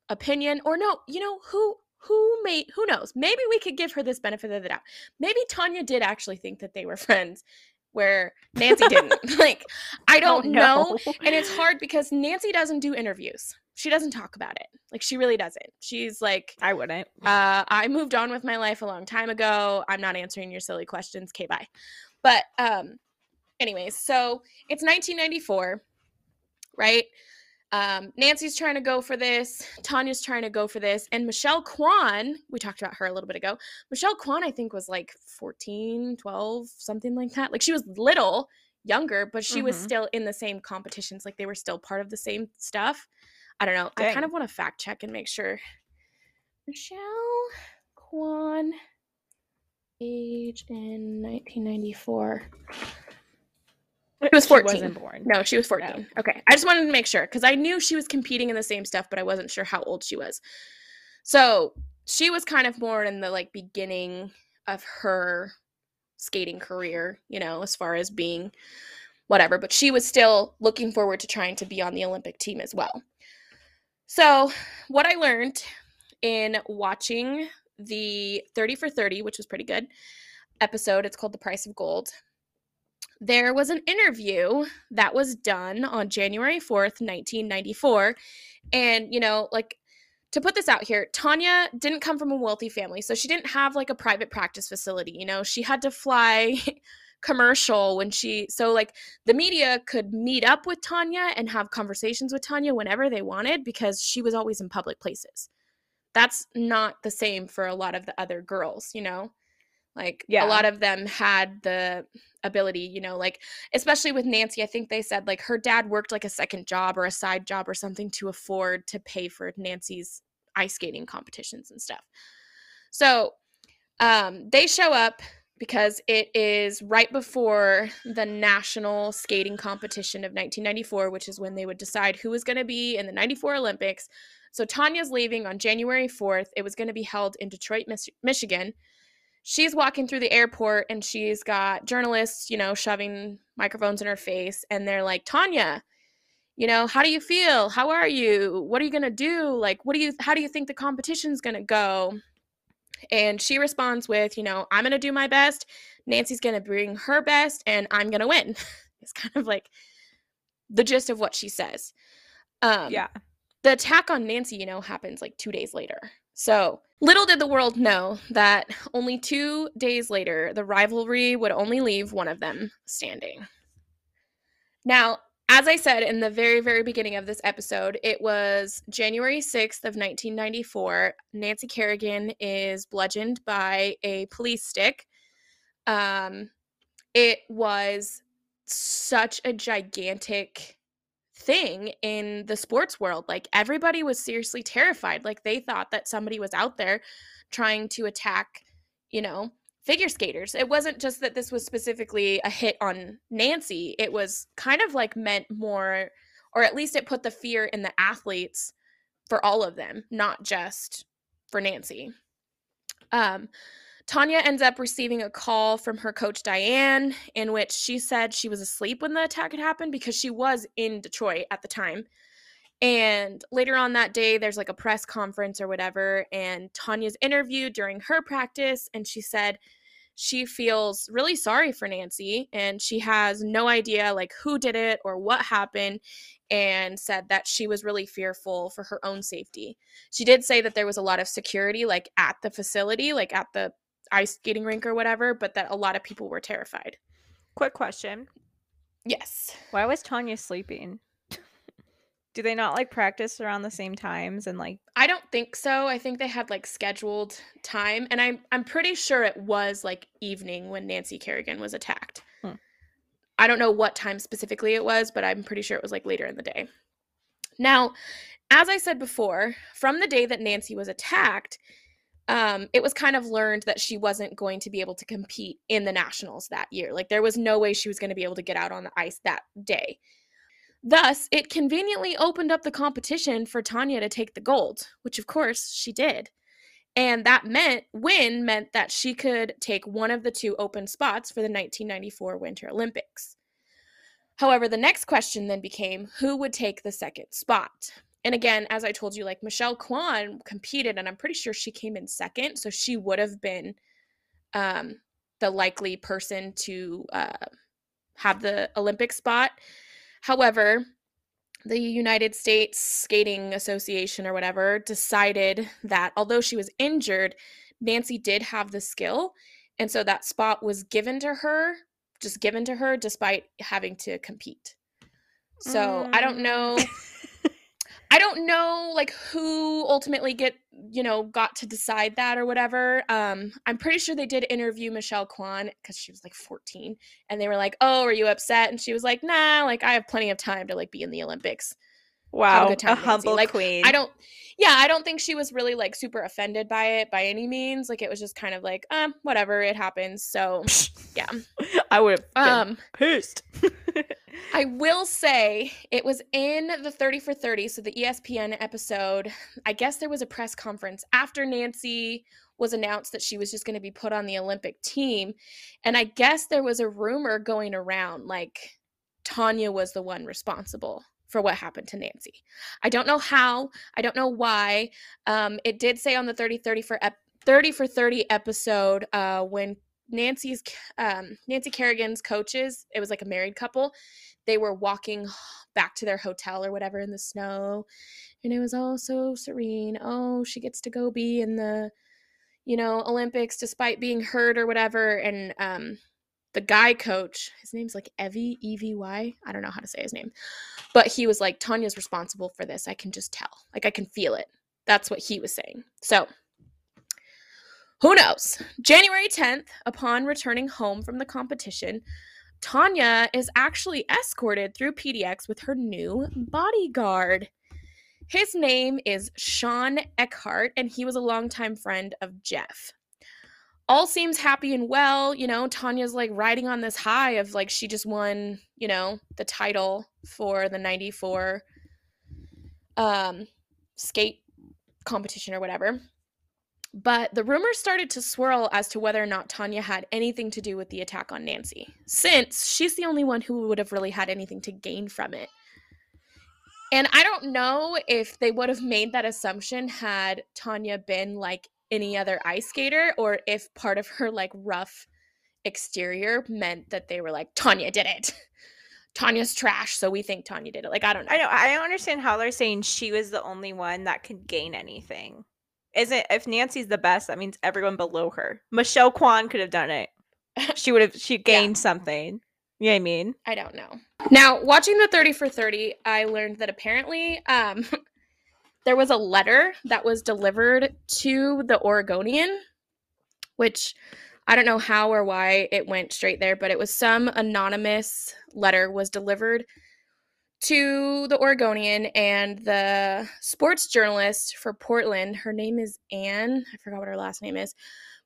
opinion or no. You know, who who may who knows? Maybe we could give her this benefit of the doubt. Maybe Tonya did actually think that they were friends, where Nancy didn't. Like, I don't oh, no. know. And it's hard because Nancy doesn't do interviews. She doesn't talk about it. Like, she really doesn't. She's like, I wouldn't. Uh, I moved on with my life a long time ago. I'm not answering your silly questions. Okay, bye. But um, anyways, so it's nineteen ninety-four. Right? Um, Nancy's trying to go for this. Tonya's trying to go for this. And Michelle Kwan, we talked about her a little bit ago. Michelle Kwan, I think, was like fourteen, twelve, something like that. Like, she was little, younger, but she mm-hmm. was still in the same competitions. Like, they were still part of the same stuff. I don't know. Dang. I kind of want to fact check and make sure. Michelle Kwan age in nineteen ninety-four? It was fourteen. She wasn't born. No, she was fourteen. No. Okay. I just wanted to make sure because I knew she was competing in the same stuff, but I wasn't sure how old she was. So she was kind of more in the like beginning of her skating career, you know, as far as being whatever, but she was still looking forward to trying to be on the Olympic team as well. So what I learned in watching the thirty for thirty, which was pretty good episode, it's called The Price of Gold. There was an interview that was done on January fourth, nineteen ninety-four. And, you know, like to put this out here, Tonya didn't come from a wealthy family. So she didn't have like a private practice facility. You know, she had to fly commercial when she, so like the media could meet up with Tonya and have conversations with Tonya whenever they wanted because she was always in public places. That's not the same for a lot of the other girls, you know? Like, yeah. A lot of them had the ability, you know, like, especially with Nancy, I think they said, like, her dad worked, like, a second job or a side job or something to afford to pay for Nancy's ice skating competitions and stuff. So um, they show up because it is right before the national skating competition of nineteen ninety-four, which is when they would decide who was going to be in the ninety-four Olympics. So Tonya's leaving on January fourth. It was going to be held in Detroit, Mich- Michigan. She's walking through the airport and she's got journalists, you know, shoving microphones in her face. And they're like, Tonya, you know, how do you feel? How are you? What are you going to do? Like, what do you, how do you think the competition's going to go? And she responds with, you know, I'm going to do my best. Nancy's going to bring her best and I'm going to win. It's kind of like the gist of what she says. Um, yeah. The attack on Nancy, you know, happens like two days later. So little did the world know that only two days later, the rivalry would only leave one of them standing. Now, as I said in the very, very beginning of this episode, it was January sixth of nineteen ninety-four. Nancy Kerrigan is bludgeoned by a police stick. Um, it was such a gigantic thing in the sports world. Like, everybody was seriously terrified. Like, they thought that somebody was out there trying to attack, you know, figure skaters. It wasn't just that this was specifically a hit on Nancy. It was kind of like meant more, or at least it put the fear in the athletes for all of them, not just for Nancy. Um, Tonya ends up receiving a call from her coach, Diane, in which she said she was asleep when the attack had happened because she was in Detroit at the time. And later on that day, there's like a press conference or whatever, and Tonya's interviewed during her practice, and she said she feels really sorry for Nancy, and she has no idea like who did it or what happened, and said that she was really fearful for her own safety. She did say that there was a lot of security like at the facility, like at the ice skating rink or whatever, but that a lot of people were terrified. Quick question. Yes. Why was Tonya sleeping? Do they not like practice around the same times and like? I don't think so. I think they had like scheduled time, and I'm I'm pretty sure it was like evening when Nancy Kerrigan was attacked. Hmm. I don't know what time specifically it was, but I'm pretty sure it was like later in the day. Now, as I said before, from the day that Nancy was attacked, Um, it was kind of learned that she wasn't going to be able to compete in the nationals that year. Like, there was no way she was going to be able to get out on the ice that day. Thus, it conveniently opened up the competition for Tonya to take the gold, which of course she did. And that meant win meant that she could take one of the two open spots for the nineteen ninety-four Winter Olympics. However, the next question then became who would take the second spot? And again, as I told you, like, Michelle Kwan competed, and I'm pretty sure she came in second, so she would have been um, the likely person to uh, have the Olympic spot. However, the United States Skating Association or whatever decided that although she was injured, Nancy did have the skill, and so that spot was given to her, just given to her despite having to compete. So, mm. I don't know... I don't know, like, who ultimately get, you know, got to decide that or whatever. Um, I'm pretty sure they did interview Michelle Kwan because she was, like, fourteen. And they were like, oh, are you upset? And she was like, nah, like, I have plenty of time to, like, be in the Olympics. Wow. Have a, good time, a humble like, queen. I don't, yeah, I don't think she was really like super offended by it by any means. Like it was just kind of like, um, whatever, it happens. So yeah. I would have been um, pissed. I will say it was in the thirty for thirty. So the E S P N episode, I guess there was a press conference after Nancy was announced that she was just going to be put on the Olympic team. And I guess there was a rumor going around, like Tonya was the one responsible for what happened to Nancy. I don't know how, I don't know why. Um, it did say on the thirty for thirty episode uh, when Nancy's um, Nancy Kerrigan's coaches, it was like a married couple, they were walking back to their hotel or whatever in the snow, and it was all so serene. Oh, she gets to go be in the, you know, Olympics despite being hurt or whatever. And um, the guy coach, his name's like Evie, E V Y. I don't know how to say his name. But he was like, Tonya's responsible for this. I can just tell. Like, I can feel it. That's what he was saying. So who knows? January tenth, upon returning home from the competition, Tonya is actually escorted through P D X with her new bodyguard. His name is Shawn Eckardt, and he was a longtime friend of Jeff. All seems happy and well. You know, Tonya's like riding on this high of like she just won, you know, the title for the ninety-four um, skate competition or whatever. But the rumors started to swirl as to whether or not Tonya had anything to do with the attack on Nancy, since she's the only one who would have really had anything to gain from it. And I don't know if they would have made that assumption had Tonya been like any other ice skater, or if part of her like rough exterior meant that they were like, Tonya did it. Tonya's trash, so we think Tonya did it. Like, I don't know. I know. I don't understand how they're saying she was the only one that could gain anything. Isn't if Nancy's the best, that means everyone below her. Michelle Kwan could have done it. She would have, she gained yeah. something. You know what I mean? I don't know. Now, watching the thirty for thirty, I learned that apparently um, there was a letter that was delivered to the Oregonian, which I don't know how or why it went straight there, but it was some anonymous letter was delivered to the Oregonian, and the sports journalist for Portland, her name is Anne, I forgot what her last name is,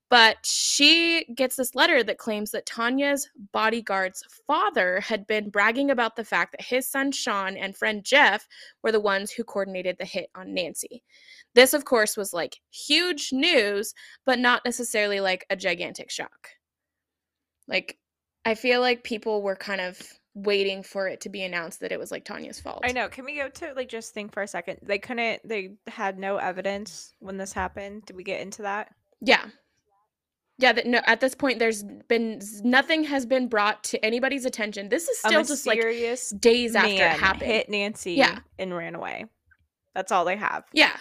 but she gets this letter that claims that Tonya's bodyguard's father had been bragging about the fact that his son Shawn and friend Jeff were the ones who coordinated the hit on Nancy. This, of course, was like huge news, but not necessarily like a gigantic shock. Like, I feel like people were kind of waiting for it to be announced that it was like Tonya's fault. I know. Can we go to like just think for a second? They couldn't, they had no evidence when this happened. Did we get into that? Yeah. Yeah, that no. At this point, there's been nothing has been brought to anybody's attention. This is still just like days after it happened. Hit Nancy, yeah. and ran away. That's all they have. Yeah,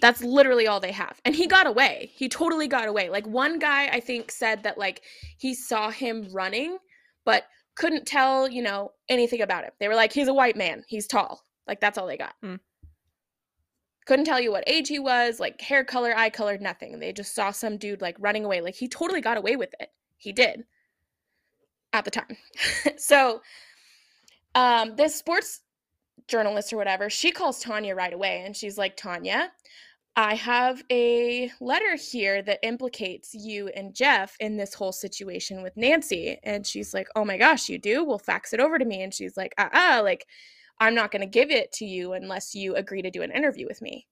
that's literally all they have. And he got away. He totally got away. Like one guy, I think, said that like he saw him running, but couldn't tell you know anything about him. They were like, he's a white man. He's tall. Like that's all they got. Mm. Couldn't tell you what age he was, like hair color, eye color, nothing. They just saw some dude like running away. Like he totally got away with it. He did at the time. So um, this sports journalist or whatever, she calls Tonya right away and she's like, Tonya, I have a letter here that implicates you and Jeff in this whole situation with Nancy. And she's like, oh my gosh, you do? Well, fax it over to me. And she's like, uh-uh, like, I'm not going to give it to you unless you agree to do an interview with me.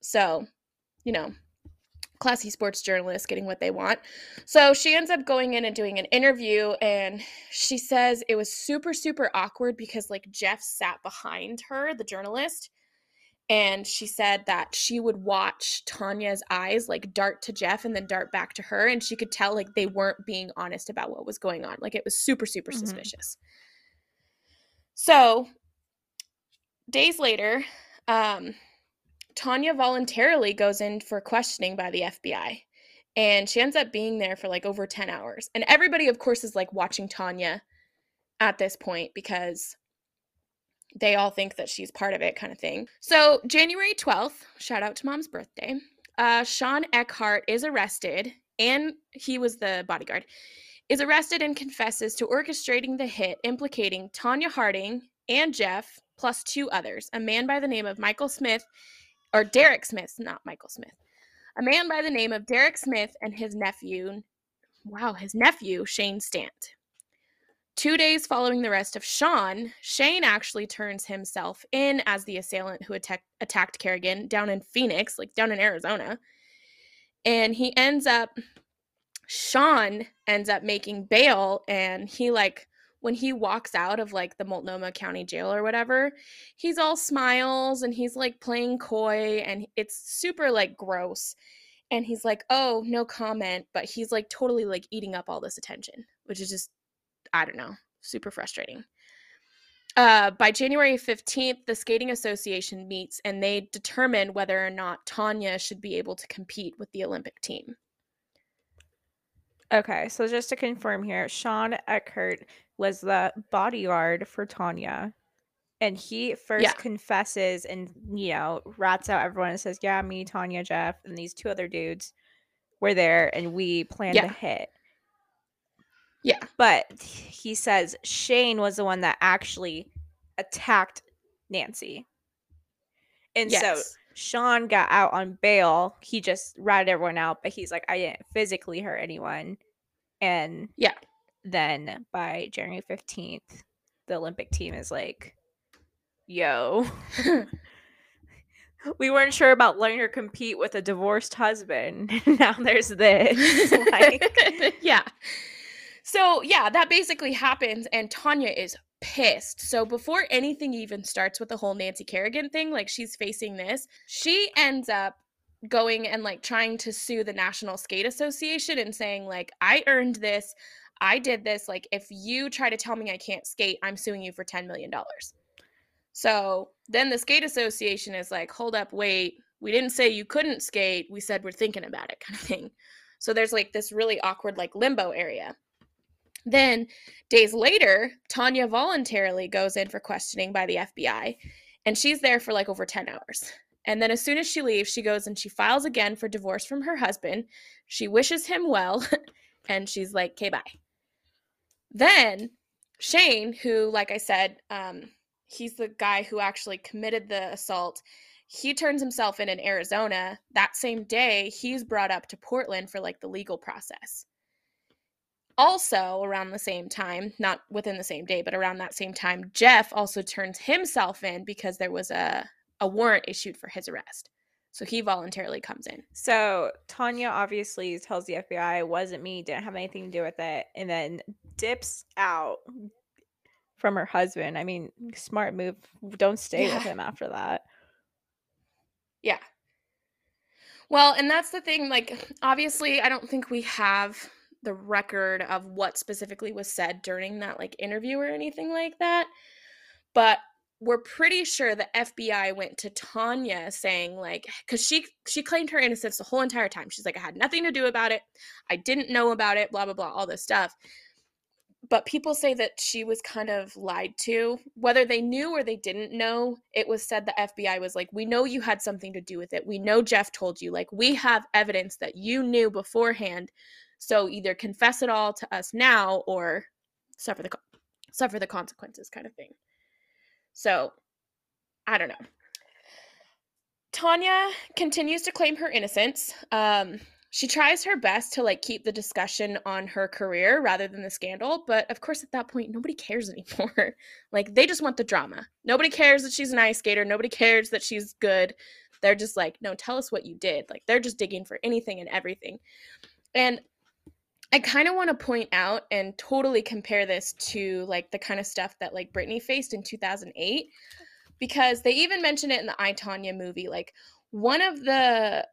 So, you know, classy sports journalists getting what they want. So she ends up going in and doing an interview, and she says it was super, super awkward because like Jeff sat behind her, the journalist, and she said that she would watch Tonya's eyes like dart to Jeff and then dart back to her, and she could tell like they weren't being honest about what was going on. Like it was super, super mm-hmm. suspicious. So days later, um, Tonya voluntarily goes in for questioning by the F B I, and she ends up being there for like over ten hours. And everybody, of course, is like watching Tonya at this point because they all think that she's part of it kind of thing. So January twelfth, shout out to Mom's birthday, uh, Shawn Eckardt is arrested, and he was the bodyguard, is arrested and confesses to orchestrating the hit implicating Tonya Harding and Jeff, plus two others, a man by the name of Michael Smith, or Derrick Smith, not Michael Smith, a man by the name of Derrick Smith and his nephew, wow, his nephew, Shane Stant. Two days following the arrest of Shawn, Shane actually turns himself in as the assailant who attack- attacked Kerrigan down in Phoenix, like down in Arizona. And he ends up, Shawn ends up making bail, and he like, when he walks out of like the Multnomah County Jail or whatever, he's all smiles and he's like playing coy, and it's super like gross. And he's like, oh, no comment, but he's like totally like eating up all this attention, which is just, I don't know, super frustrating. Uh, by January fifteenth, the skating association meets and they determine whether or not Tonya should be able to compete with the Olympic team. Okay, so just to confirm here, Shawn Eckardt was the bodyguard for Tonya. And he first yeah. confesses and, you know, rats out everyone and says, yeah, me, Tonya, Jeff, and these two other dudes were there and we planned yeah. the hit. Yeah. But he says Shane was the one that actually attacked Nancy. And yes. so Shawn got out on bail. He just ratted everyone out, but he's like, I didn't physically hurt anyone. And yeah. then by January fifteenth, the Olympic team is like, yo, we weren't sure about letting her compete with a divorced husband. Now there's this. Like, yeah. So, yeah, that basically happens, and Tonya is pissed. So before anything even starts with the whole Nancy Kerrigan thing, like, she's facing this, she ends up going and, like, trying to sue the National Skate Association and saying, like, I earned this, I did this, like, if you try to tell me I can't skate, I'm suing you for ten million dollars. So then the Skate Association is like, hold up, wait, we didn't say you couldn't skate, we said we're thinking about it kind of thing. So there's, like, this really awkward, like, limbo area. Then, days later, Tonya voluntarily goes in for questioning by the F B I, and she's there for, like, over ten hours. And then as soon as she leaves, she goes and she files again for divorce from her husband. She wishes him well, and she's like, okay, bye. Then, Shane, who, like I said, um, he's the guy who actually committed the assault, he turns himself in in Arizona. That same day, he's brought up to Portland for, like, the legal process. Also, around the same time, not within the same day, but around that same time, Jeff also turns himself in because there was a, a warrant issued for his arrest. So he voluntarily comes in. So Tonya obviously tells the F B I, it wasn't me, didn't have anything to do with it, and then dips out from her husband. I mean, smart move. Don't stay yeah. with him after that. Yeah. Well, and that's the thing. Like, obviously, I don't think we have the record of what specifically was said during that, like, interview or anything like that. But we're pretty sure the F B I went to Tonya saying, like, because she she claimed her innocence the whole entire time. She's like, I had nothing to do about it. I didn't know about it, blah, blah, blah, all this stuff. But people say that she was kind of lied to. Whether they knew or they didn't know, it was said the F B I was like, we know you had something to do with it. We know Jeff told you. Like, we have evidence that you knew beforehand. So either confess it all to us now or suffer the suffer the consequences kind of thing. So, I don't know. Tonya continues to claim her innocence. Um, she tries her best to, like, keep the discussion on her career rather than the scandal. But, of course, at that point, nobody cares anymore. Like, they just want the drama. Nobody cares that she's an ice skater. Nobody cares that she's good. They're just like, no, tell us what you did. Like, they're just digging for anything and everything. And I kind of want to point out and totally compare this to, like, the kind of stuff that, like, Britney faced in two thousand eight, because they even mentioned it in the I, Tonya movie. Like, one of the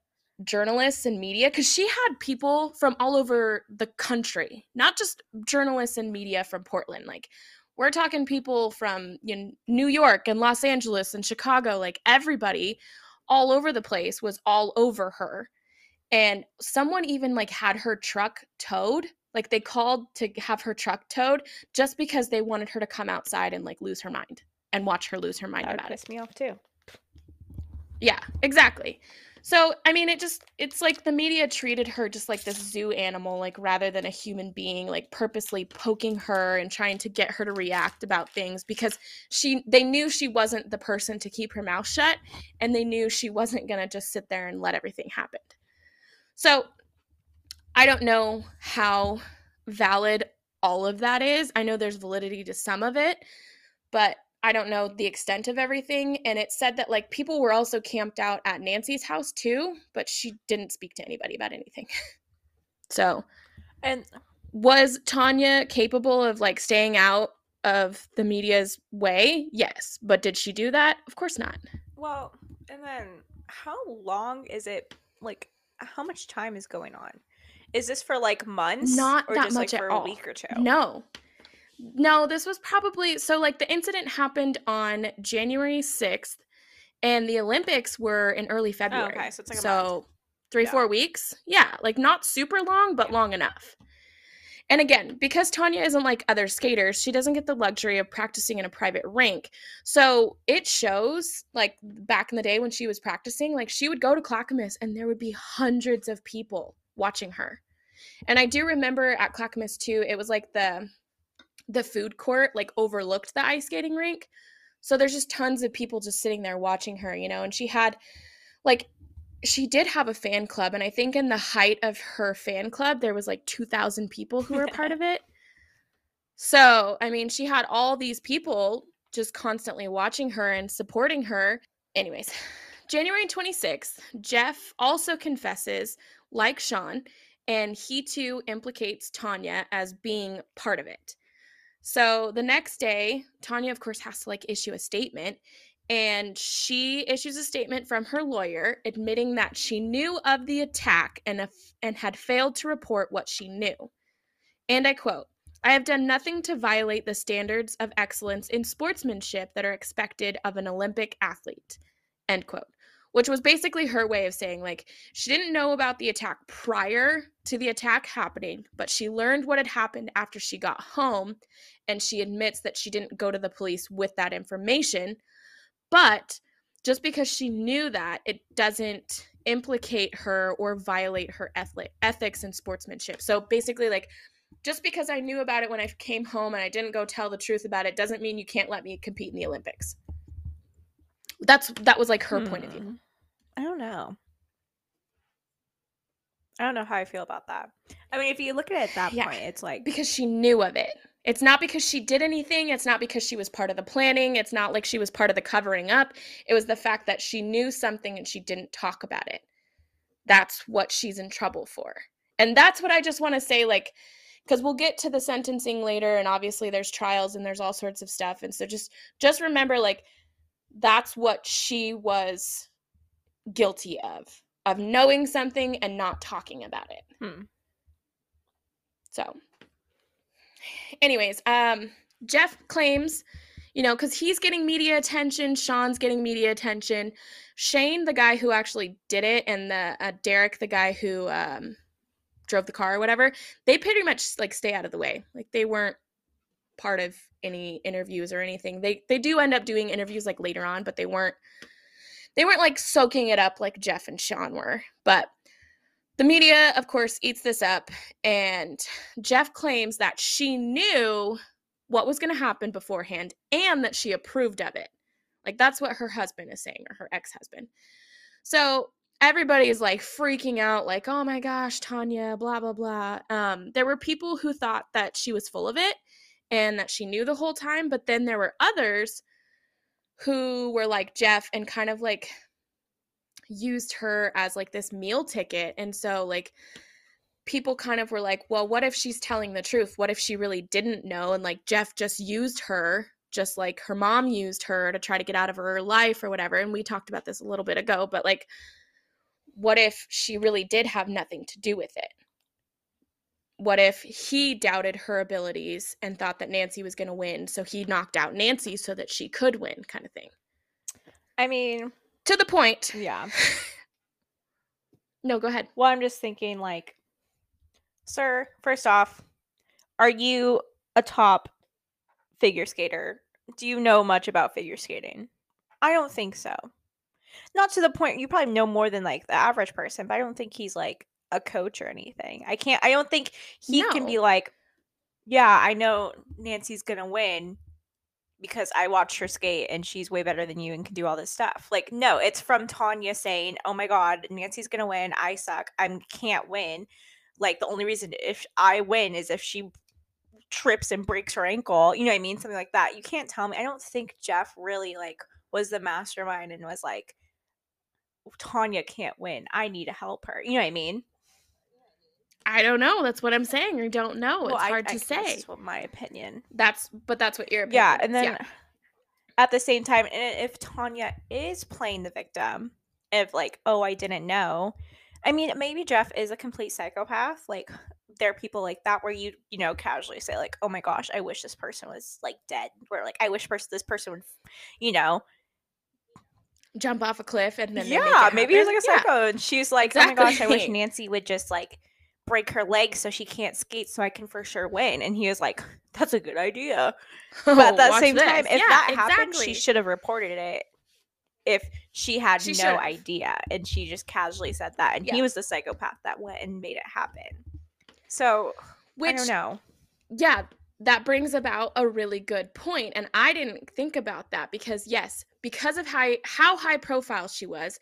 journalists and media, because she had people from all over the country, not just journalists and media from Portland. Like, we're talking people from, you know, New York and Los Angeles and Chicago. Like, everybody all over the place was all over her. And someone even, like, had her truck towed. Like, they called to have her truck towed just because they wanted her to come outside and, like, lose her mind and watch her lose her mind about it. That would piss me off, too. Yeah, exactly. So, I mean, it just, it's like the media treated her just like this zoo animal, like rather than a human being, like purposely poking her and trying to get her to react about things because she, they knew she wasn't the person to keep her mouth shut, and they knew she wasn't going to just sit there and let everything happen. So I don't know how valid all of that is. I know there's validity to some of it, but I don't know the extent of everything. And it said that like people were also camped out at Nancy's house too, but she didn't speak to anybody about anything. So, and was Tonya capable of like staying out of the media's way? Yes. But did she do that? Of course not. Well, and then how long is it? Like how much time is going on? Is this for like months? Not or that just much like for at a all. Week or two? No. No, this was probably, so like the incident happened on January sixth and the Olympics were in early February. Oh, okay, so it's like a so month. three, yeah. four weeks. Yeah, like not super long, but yeah. long enough. And again, because Tonya isn't like other skaters, she doesn't get the luxury of practicing in a private rink. So it shows like back in the day when she was practicing, like she would go to Clackamas and there would be hundreds of people watching her. And I do remember at Clackamas too, it was like the... the food court like overlooked the ice skating rink. So there's just tons of people just sitting there watching her, you know, and she had like, she did have a fan club. And I think in the height of her fan club, there was like two thousand people who were part of it. So, I mean, she had all these people just constantly watching her and supporting her. Anyways, January twenty-sixth, Jeff also confesses, like Shawn, and he too implicates Tonya as being part of it. So the next day, Tonya, of course, has to, like, issue a statement, and she issues a statement from her lawyer admitting that she knew of the attack and, af- and had failed to report what she knew. And I quote, "I have done nothing to violate the standards of excellence in sportsmanship that are expected of an Olympic athlete," end quote, which was basically her way of saying, like, she didn't know about the attack prior to the attack happening, but she learned what had happened after she got home, and she admits that she didn't go to the police with that information. But just because she knew that, it doesn't implicate her or violate her ethics and sportsmanship. So basically, like, just because I knew about it when I came home and I didn't go tell the truth about it doesn't mean you can't let me compete in the Olympics. That's that was like her hmm. point of view. I don't know. I don't know how I feel about that. I mean, if you look at it at that yeah. point, it's like because she knew of it. It's not because she did anything. It's not because she was part of the planning. It's not like she was part of the covering up. It was the fact that she knew something and she didn't talk about it. That's what she's in trouble for. And that's what I just want to say, like, because we'll get to the sentencing later, and obviously there's trials and there's all sorts of stuff. And so just just remember, like, that's what she was guilty of, of knowing something and not talking about it. Hmm. So anyways, um, Jeff claims, you know, because he's getting media attention, Shawn's getting media attention, Shane, the guy who actually did it, and the uh, Derrick, the guy who um, drove the car or whatever, they pretty much, like, stay out of the way. Like, they weren't part of any interviews or anything. They they do end up doing interviews like later on, but they weren't they weren't like soaking it up like Jeff and Shawn were. But the media, of course, eats this up, and Jeff claims that she knew what was going to happen beforehand and that she approved of it. Like, that's what her husband is saying, or her ex-husband. So everybody's like freaking out, like, oh my gosh, Tonya, blah blah blah. Um, there were people who thought that she was full of it and that she knew the whole time, but then there were others who were like Jeff and kind of like used her as like this meal ticket. And so like people kind of were like, well, what if she's telling the truth? What if she really didn't know? And like Jeff just used her, just like her mom used her to try to get out of her life or whatever. And we talked about this a little bit ago, but like, what if she really did have nothing to do with it? What if he doubted her abilities and thought that Nancy was going to win, so he knocked out Nancy so that she could win, kind of thing? I mean... to the point. Yeah. No, go ahead. Well, I'm just thinking, like, sir, first off, are you a top figure skater? Do you know much about figure skating? I don't think so. Not to the point, you probably know more than like the average person, but I don't think he's like a coach or anything. I can't, I don't think he no. can be like, yeah, I know Nancy's going to win because I watched her skate and she's way better than you and can do all this stuff. Like, no, it's from Tonya saying, oh my God, Nancy's going to win. I suck. I can't win. Like, the only reason if I win is if she trips and breaks her ankle. You know what I mean? Something like that. You can't tell me. I don't think Jeff really like was the mastermind and was like, Tonya can't win. I need to help her. You know what I mean? I don't know. That's what I'm saying. I don't know. Well, it's hard I, I to say. That's what my opinion. That's, but that's what your opinion yeah, is. And then yeah. At the same time, if Tonya is playing the victim, if like, oh, I didn't know. I mean, maybe Jeff is a complete psychopath. Like, there are people like that where you, you know, casually say like, oh my gosh, I wish this person was like dead. Where like, I wish pers- this person would, you know, jump off a cliff and then yeah, maybe he's like a psycho. Yeah. And she's like, exactly. Oh my gosh, I wish Nancy would just like break her leg so she can't skate so I can for sure win. And he was like, that's a good idea. But at that oh, same this. time, if yeah, that exactly. happened, she should have reported it. If she had she no should've. idea and she just casually said that, and yeah. he was the psychopath that went and made it happen. So Which, I don't know. Yeah, that brings about a really good point. And I didn't think about that because yes, because of how, how high profile she was,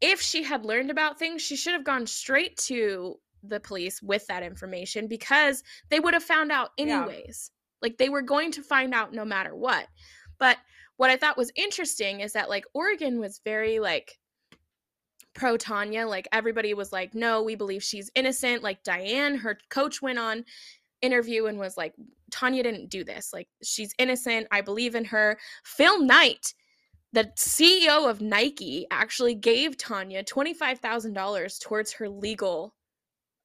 if she had learned about things, she should have gone straight to the police with that information because they would have found out anyways. Yeah. Like, they were going to find out no matter what. But what I thought was interesting is that, like, Oregon was very, like, pro Tonya. Like, everybody was like, no, we believe she's innocent. Like, Diane, her coach, went on interview and was like, Tonya didn't do this. Like, she's innocent. I believe in her. Phil Knight, the C E O of Nike, actually gave Tonya twenty-five thousand dollars towards her legal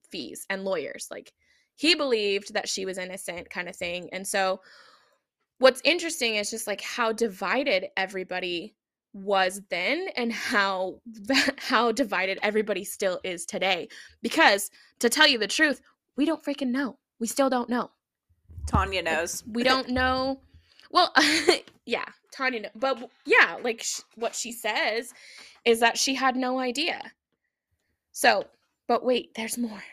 fees and lawyers. Like, he believed that she was innocent, kind of thing. And so what's interesting is just like how divided everybody was then and how how divided everybody still is today. Because to tell you the truth, we don't freaking know. We still don't know. Tonya knows. Like, we don't know. Well, yeah, Tonya knows. But yeah, like sh- what she says is that she had no idea. So, but wait, there's more.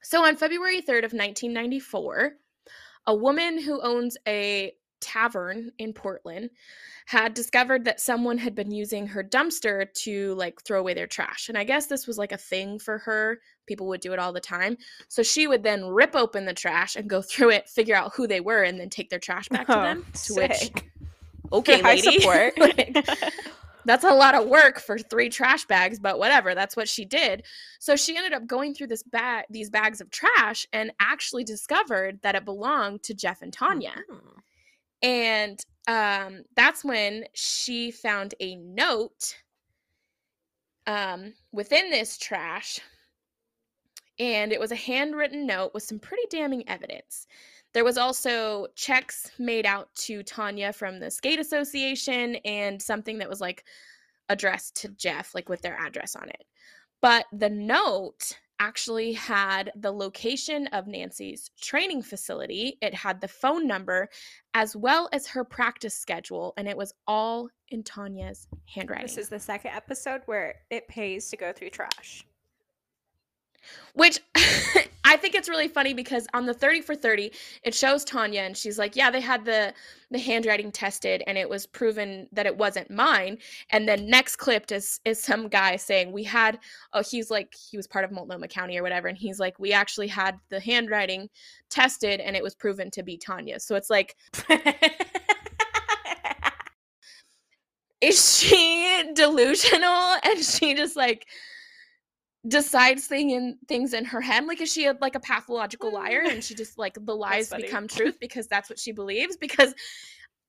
So on February third of nineteen ninety-four, a woman who owns a tavern in Portland had discovered that someone had been using her dumpster to, like, throw away their trash. And I guess this was, like, a thing for her. People would do it all the time. So she would then rip open the trash and go through it, figure out who they were, and then take their trash back oh, to them. To which, okay, for lady. High support. Like, that's a lot of work for three trash bags, but whatever. That's what she did. So she ended up going through this bag, these bags of trash, and actually discovered that it belonged to Jeff and Tonya. Mm-hmm. And um, that's when she found a note um, within this trash, and it was a handwritten note with some pretty damning evidence. There was also checks made out to Tonya from the Skate Association and something that was, like, addressed to Jeff, like, with their address on it. But the note actually had the location of Nancy's training facility. It had the phone number as well as her practice schedule, and it was all in Tonya's handwriting. This is the second episode where it pays to go through trash. Which I think it's really funny because on the thirty for thirty, it shows Tonya and she's like, yeah, they had the, the handwriting tested and it was proven that it wasn't mine. And then next clip is, is some guy saying we had, oh, he's like, he was part of Multnomah County or whatever. And he's like, we actually had the handwriting tested and it was proven to be Tonya. So it's like, is she delusional? And she just like decides thing in things in her head. Like, is she a, like a pathological liar and she just like the lies become truth because that's what she believes? Because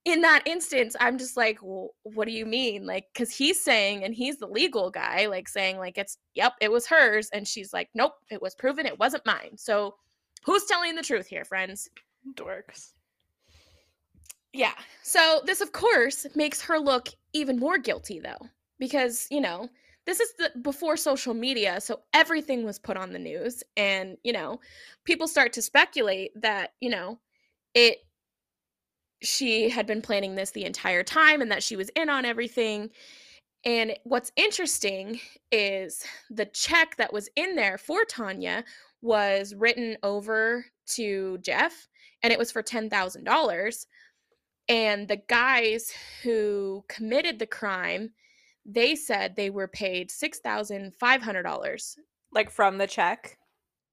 in that instance, I'm just like, well, what do you mean? Like, because he's saying, and he's the legal guy, like saying like, it's yep, it was hers, and she's like, nope, it was proven it wasn't mine. So who's telling the truth here, friends? Dorks. Yeah. So this of course makes her look even more guilty though, because, you know, this is the, before social media, so everything was put on the news. And, you know, people start to speculate that, you know, it she had been planning this the entire time and that she was in on everything. And what's interesting is the check that was in there for Tonya was written over to Jeff, and it was for ten thousand dollars. And the guys who committed the crime, they said they were paid six thousand five hundred dollars. Like from the check?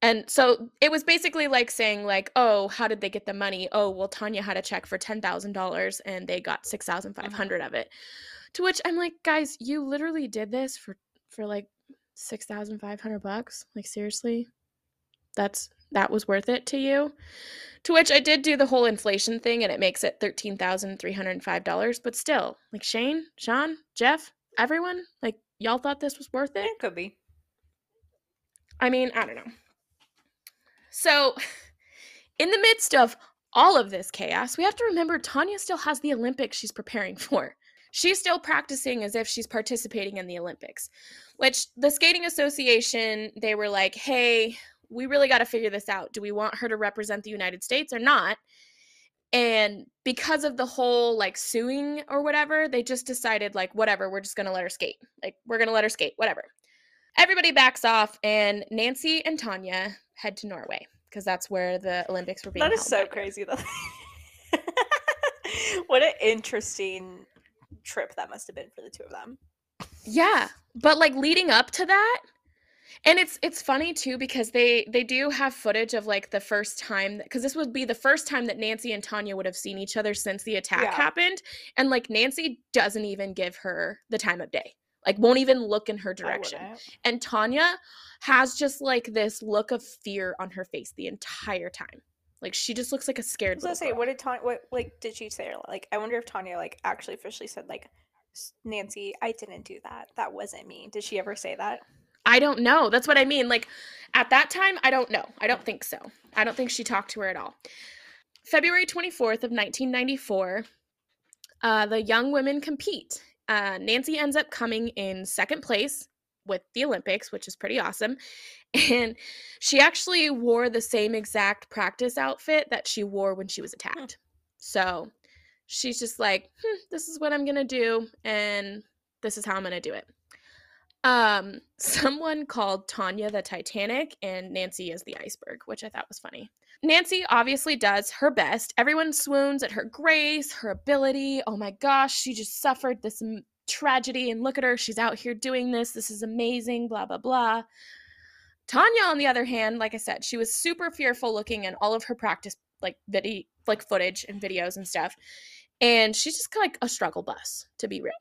And so it was basically like saying like, oh, how did they get the money? Oh, well, Tonya had a check for ten thousand dollars and they got six thousand five hundred dollars of it. To which I'm like, guys, you literally did this for, for like six thousand five hundred dollars bucks. Like, seriously, that's, that was worth it to you? To which I did do the whole inflation thing and it makes it thirteen thousand three hundred five dollars. But still, like, Shane, Shawn, Jeff, everyone, like, y'all thought this was worth it? It could be. I mean, I don't know. So, in the midst of all of this chaos, we have to remember Tonya still has the Olympics she's preparing for. She's still practicing as if she's participating in the Olympics, which the Skating Association, they were like, hey, we really got to figure this out. Do we want her to represent the United States or not? And because of the whole, like, suing or whatever, they just decided, like, whatever, we're just going to let her skate. Like, we're going to let her skate, whatever. Everybody backs off, and Nancy and Tonya head to Norway because that's where the Olympics were being held. That is so crazy, though. What an interesting trip that must have been for the two of them. Yeah, but like leading up to that, and it's it's funny too because they they do have footage of like the first time, because this would be the first time that Nancy and Tonya would have seen each other since the attack yeah. happened, and like Nancy doesn't even give her the time of day. Like, won't even look in her direction. And Tonya has just, like, this look of fear on her face the entire time. Like, she just looks like a scared little girl. I was going to say, what did Tonya, what, like, did she say? Like, I wonder if Tonya, like, actually officially said, like, Nancy, I didn't do that. That wasn't me. Did she ever say that? I don't know. That's what I mean. Like, at that time, I don't know. I don't think so. I don't think she talked to her at all. February twenty-fourth of nineteen ninety-four, uh, the young women compete. Uh, Nancy ends up coming in second place with the Olympics, which is pretty awesome. And she actually wore the same exact practice outfit that she wore when she was attacked. So she's just like, hmm, this is what I'm going to do, and this is how I'm going to do it. Um, someone called Tonya the Titanic and Nancy is the iceberg, which I thought was funny. Nancy obviously does her best. Everyone swoons at her grace, her ability. Oh my gosh, she just suffered this m- tragedy and look at her. She's out here doing this. This is amazing, blah, blah, blah. Tonya, on the other hand, like I said, she was super fearful looking in all of her practice, like video, like footage and videos and stuff. And she's just like a struggle bus, to be real.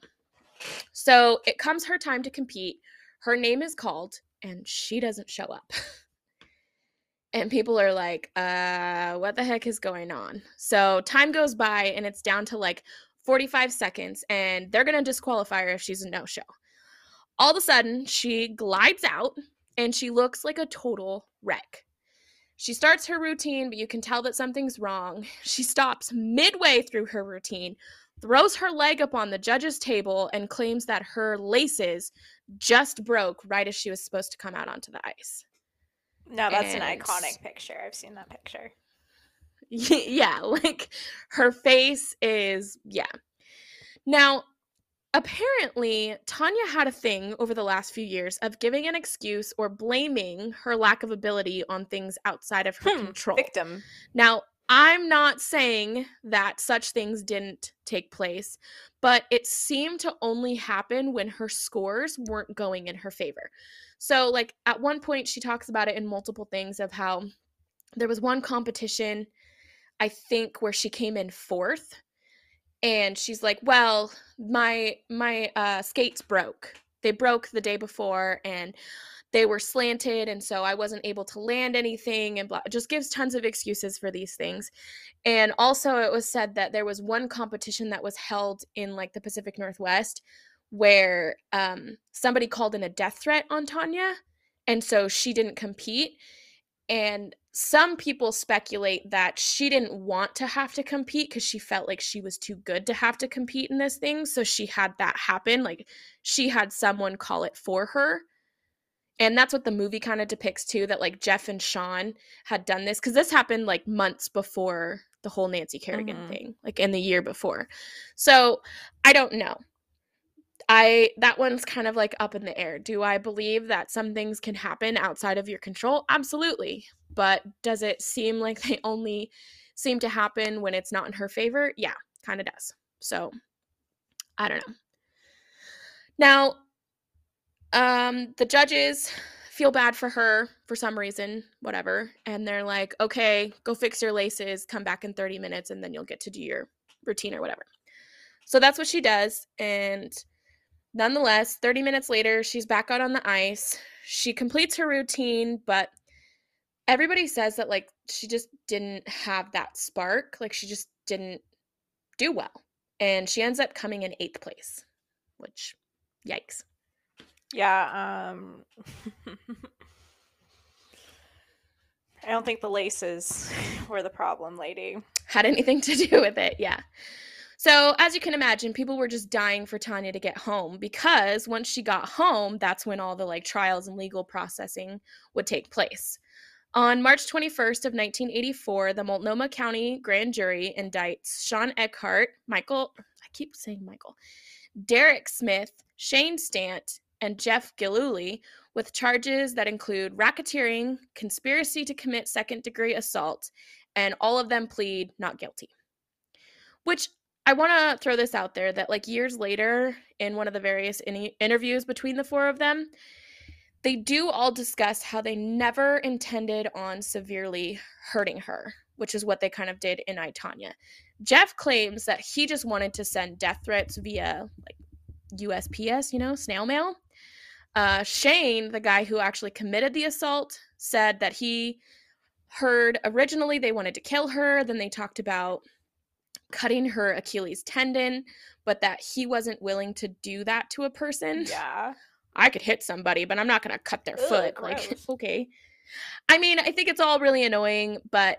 So it comes her time to compete. Her name is called, and she doesn't show up. And people are like, uh, what the heck is going on? So time goes by, and it's down to like forty-five seconds, and they're going to disqualify her if she's a no-show. All of a sudden, she glides out, and she looks like a total wreck. She starts her routine, but you can tell that something's wrong. She stops midway through her routine, throws her leg up on the judge's table, and claims that her laces just broke right as she was supposed to come out onto the ice. No, that's and, an iconic picture. I've seen that picture. Yeah, like her face is, yeah. Now, apparently, Tonya had a thing over the last few years of giving an excuse or blaming her lack of ability on things outside of her hmm, control. Victim. Now, I'm not saying that such things didn't take place, but it seemed to only happen when her scores weren't going in her favor. So, like, at one point, she talks about it in multiple things of how there was one competition, I think, where she came in fourth, and she's like, well, my my uh, skates broke. They broke the day before, and they were slanted, and so I wasn't able to land anything, and blah. Just gives tons of excuses for these things. And also it was said that there was one competition that was held in, like, the Pacific Northwest where um, somebody called in a death threat on Tonya, and so she didn't compete. And some people speculate that she didn't want to have to compete because she felt like she was too good to have to compete in this thing, so she had that happen. Like, she had someone call it for her. And that's what the movie kind of depicts, too, that, like, Jeff and Shawn had done this. Because this happened, like, months before the whole Nancy Kerrigan mm-hmm. thing, like, in the year before. So, I don't know. I that one's kind of like up in the air. Do I believe that some things can happen outside of your control? Absolutely. But does it seem like they only seem to happen when it's not in her favor? Yeah, kind of does. So I don't know. Now, um, the judges feel bad for her for some reason, whatever. And they're like, okay, go fix your laces, come back in thirty minutes, and then you'll get to do your routine or whatever. So that's what she does. And nonetheless, thirty minutes later, she's back out on the ice. She completes her routine, but everybody says that, like, she just didn't have that spark. Like, she just didn't do well. And she ends up coming in eighth place, which, yikes. Yeah. Um, I don't think the laces were the problem, lady. Had anything to do with it, yeah. So as you can imagine, people were just dying for Tonya to get home, because once she got home, that's when all the like trials and legal processing would take place. On March twenty-first of nineteen eighty-four, the Multnomah County Grand Jury indicts Shawn Eckardt, Michael, I keep saying Michael, Derrick Smith, Shane Stant, and Jeff Gillooly with charges that include racketeering, conspiracy to commit second-degree assault, and all of them plead not guilty. Which, I want to throw this out there that, like, years later in one of the various in- interviews between the four of them, they do all discuss how they never intended on severely hurting her, which is what they kind of did in I, Tonya. Jeff claims that he just wanted to send death threats via, like, U S P S, you know, snail mail. Uh, Shane, the guy who actually committed the assault, said that he heard originally they wanted to kill her, then they talked about cutting her Achilles tendon, but that he wasn't willing to do that to a person. Yeah. I could hit somebody, but I'm not going to cut their Ew, foot. Gross. Like, okay. I mean, I think it's all really annoying, but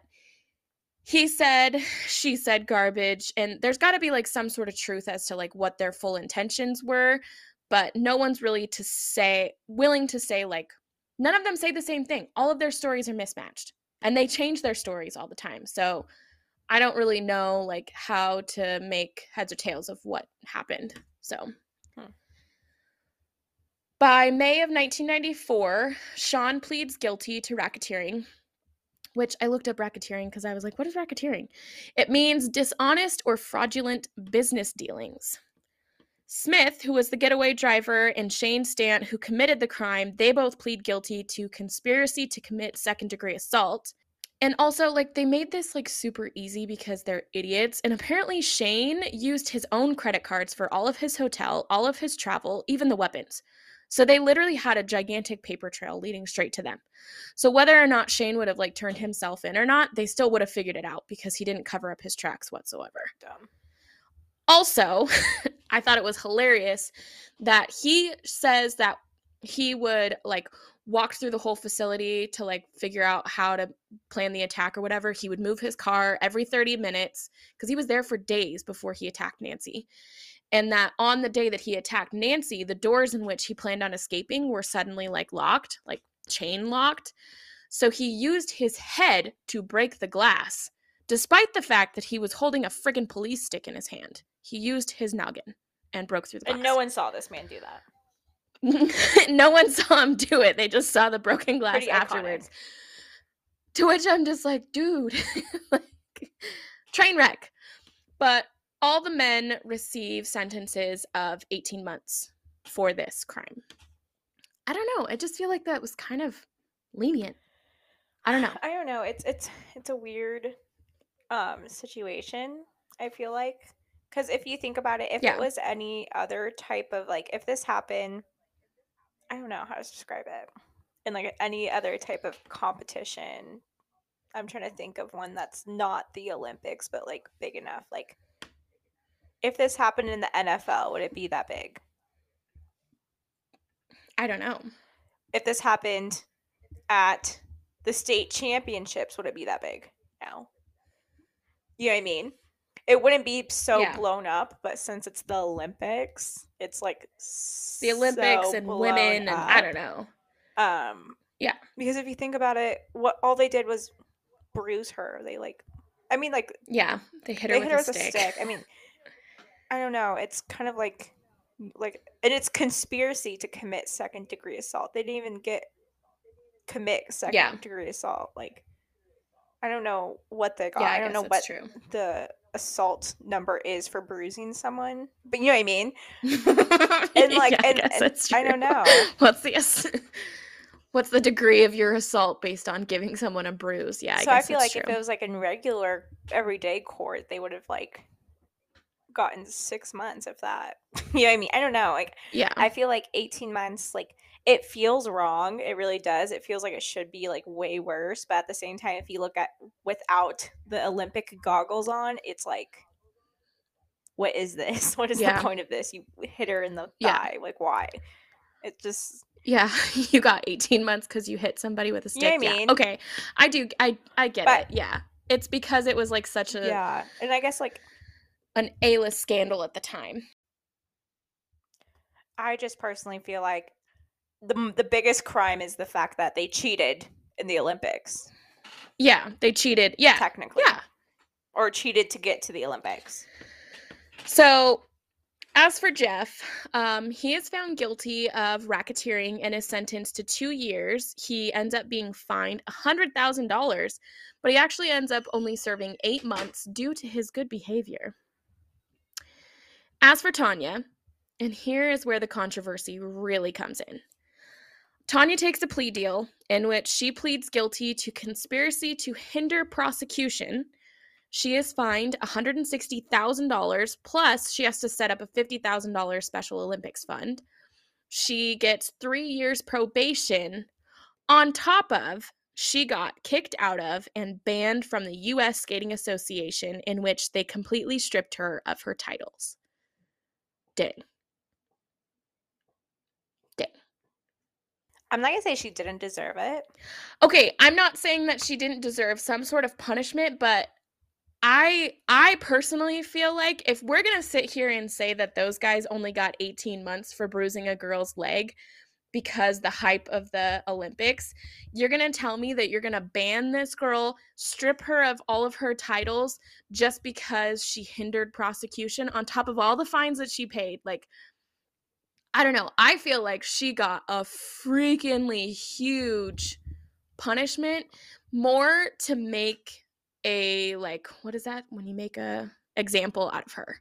he said, she said garbage, and there's got to be, like, some sort of truth as to, like, what their full intentions were, but no one's really to say, willing to say, like, none of them say the same thing. All of their stories are mismatched, and they change their stories all the time, so I don't really know, like, how to make heads or tails of what happened, so. Hmm. By May of nineteen ninety-four, Shawn pleads guilty to racketeering, which I looked up racketeering because I was like, what is racketeering? It means dishonest or fraudulent business dealings. Smith, who was the getaway driver, and Shane Stant, who committed the crime, they both plead guilty to conspiracy to commit second-degree assault. And also, like, they made this, like, super easy because they're idiots. And apparently Shane used his own credit cards for all of his hotel, all of his travel, even the weapons. So they literally had a gigantic paper trail leading straight to them. So whether or not Shane would have, like, turned himself in or not, they still would have figured it out because he didn't cover up his tracks whatsoever. Dumb. Also, I thought it was hilarious that he says that he would, like, walk through the whole facility to, like, figure out how to plan the attack or whatever. He would move his car every thirty minutes because he was there for days before he attacked Nancy. And that on the day that he attacked Nancy, the doors in which he planned on escaping were suddenly, like, locked, like, chain locked. So he used his head to break the glass, despite the fact that he was holding a friggin' police stick in his hand. He used his noggin and broke through the glass. And no one saw this man do that. No one saw him do it. They just saw the broken glass Pretty afterwards. Iconic. To which I'm just like, dude, like, train wreck. But all the men receive sentences of eighteen months for this crime. I don't know. I just feel like that was kind of lenient. I don't know. I don't know. It's it's it's a weird um, situation, I feel like. Because if you think about it, if yeah. it was any other type of, like, if this happened, I don't know how to describe it. In, like, any other type of competition, I'm trying to think of one that's not the Olympics, but, like, big enough. Like, if this happened in the N F L, would it be that big? I don't know. If this happened at the state championships, would it be that big? No. You know what I mean? It wouldn't be so yeah. blown up, but since it's the Olympics, it's like the Olympics so and women, and up. I don't know. Um, yeah, because if you think about it, what all they did was bruise her. They like, I mean, like yeah, they hit her, they with, hit her a, with stick. a stick. I mean, I don't know. It's kind of like Like, and it's conspiracy to commit second degree assault. They didn't even get commit second yeah. degree assault. Like, I don't know what they got. Yeah, I, I don't know what true. the assault number is for bruising someone, but you know what I mean. And like, yeah, and, I, and I don't know what's the what's the degree of your assault based on giving someone a bruise. Yeah, I so guess I feel like true. If it was like in regular everyday court, they would have like gotten six months of that. You know what I mean? I don't know. Like, yeah, I feel like eighteen months. Like, it feels wrong. It really does. It feels like it should be like way worse. But at the same time, if you look at without the Olympic goggles on, it's like, what is this? What is yeah. the point of this? You hit her in the thigh. Yeah. Like, why? It just. Yeah, you got eighteen months because you hit somebody with a stick. You know what I mean? Yeah. Okay, I do. I I get but, it. Yeah, it's because it was like such a. Yeah, and I guess like. An A-list scandal at the time. I just personally feel like the the biggest crime is the fact that they cheated in the Olympics. Yeah, they cheated. Yeah. Technically. Yeah. Or cheated to get to the Olympics. So, as for Jeff, um, he is found guilty of racketeering and is sentenced to two years. He ends up being fined one hundred thousand dollars, but he actually ends up only serving eight months due to his good behavior. As for Tonya, and here is where the controversy really comes in. Tonya takes a plea deal in which she pleads guilty to conspiracy to hinder prosecution. She is fined one hundred sixty thousand dollars, plus she has to set up a fifty thousand dollars Special Olympics fund. She gets three years probation. On top of, she got kicked out of and banned from the U S Skating Association, in which they completely stripped her of her titles. Dang. Dang. I'm not going to say she didn't deserve it. Okay, I'm not saying that she didn't deserve some sort of punishment, but I I personally feel like if we're going to sit here and say that those guys only got eighteen months for bruising a girl's leg because the hype of the Olympics, you're going to tell me that you're going to ban this girl, strip her of all of her titles just because she hindered prosecution on top of all the fines that she paid. Like, I don't know. I feel like she got a freaking huge punishment, more to make a, like, what is that? When you make a example out of her.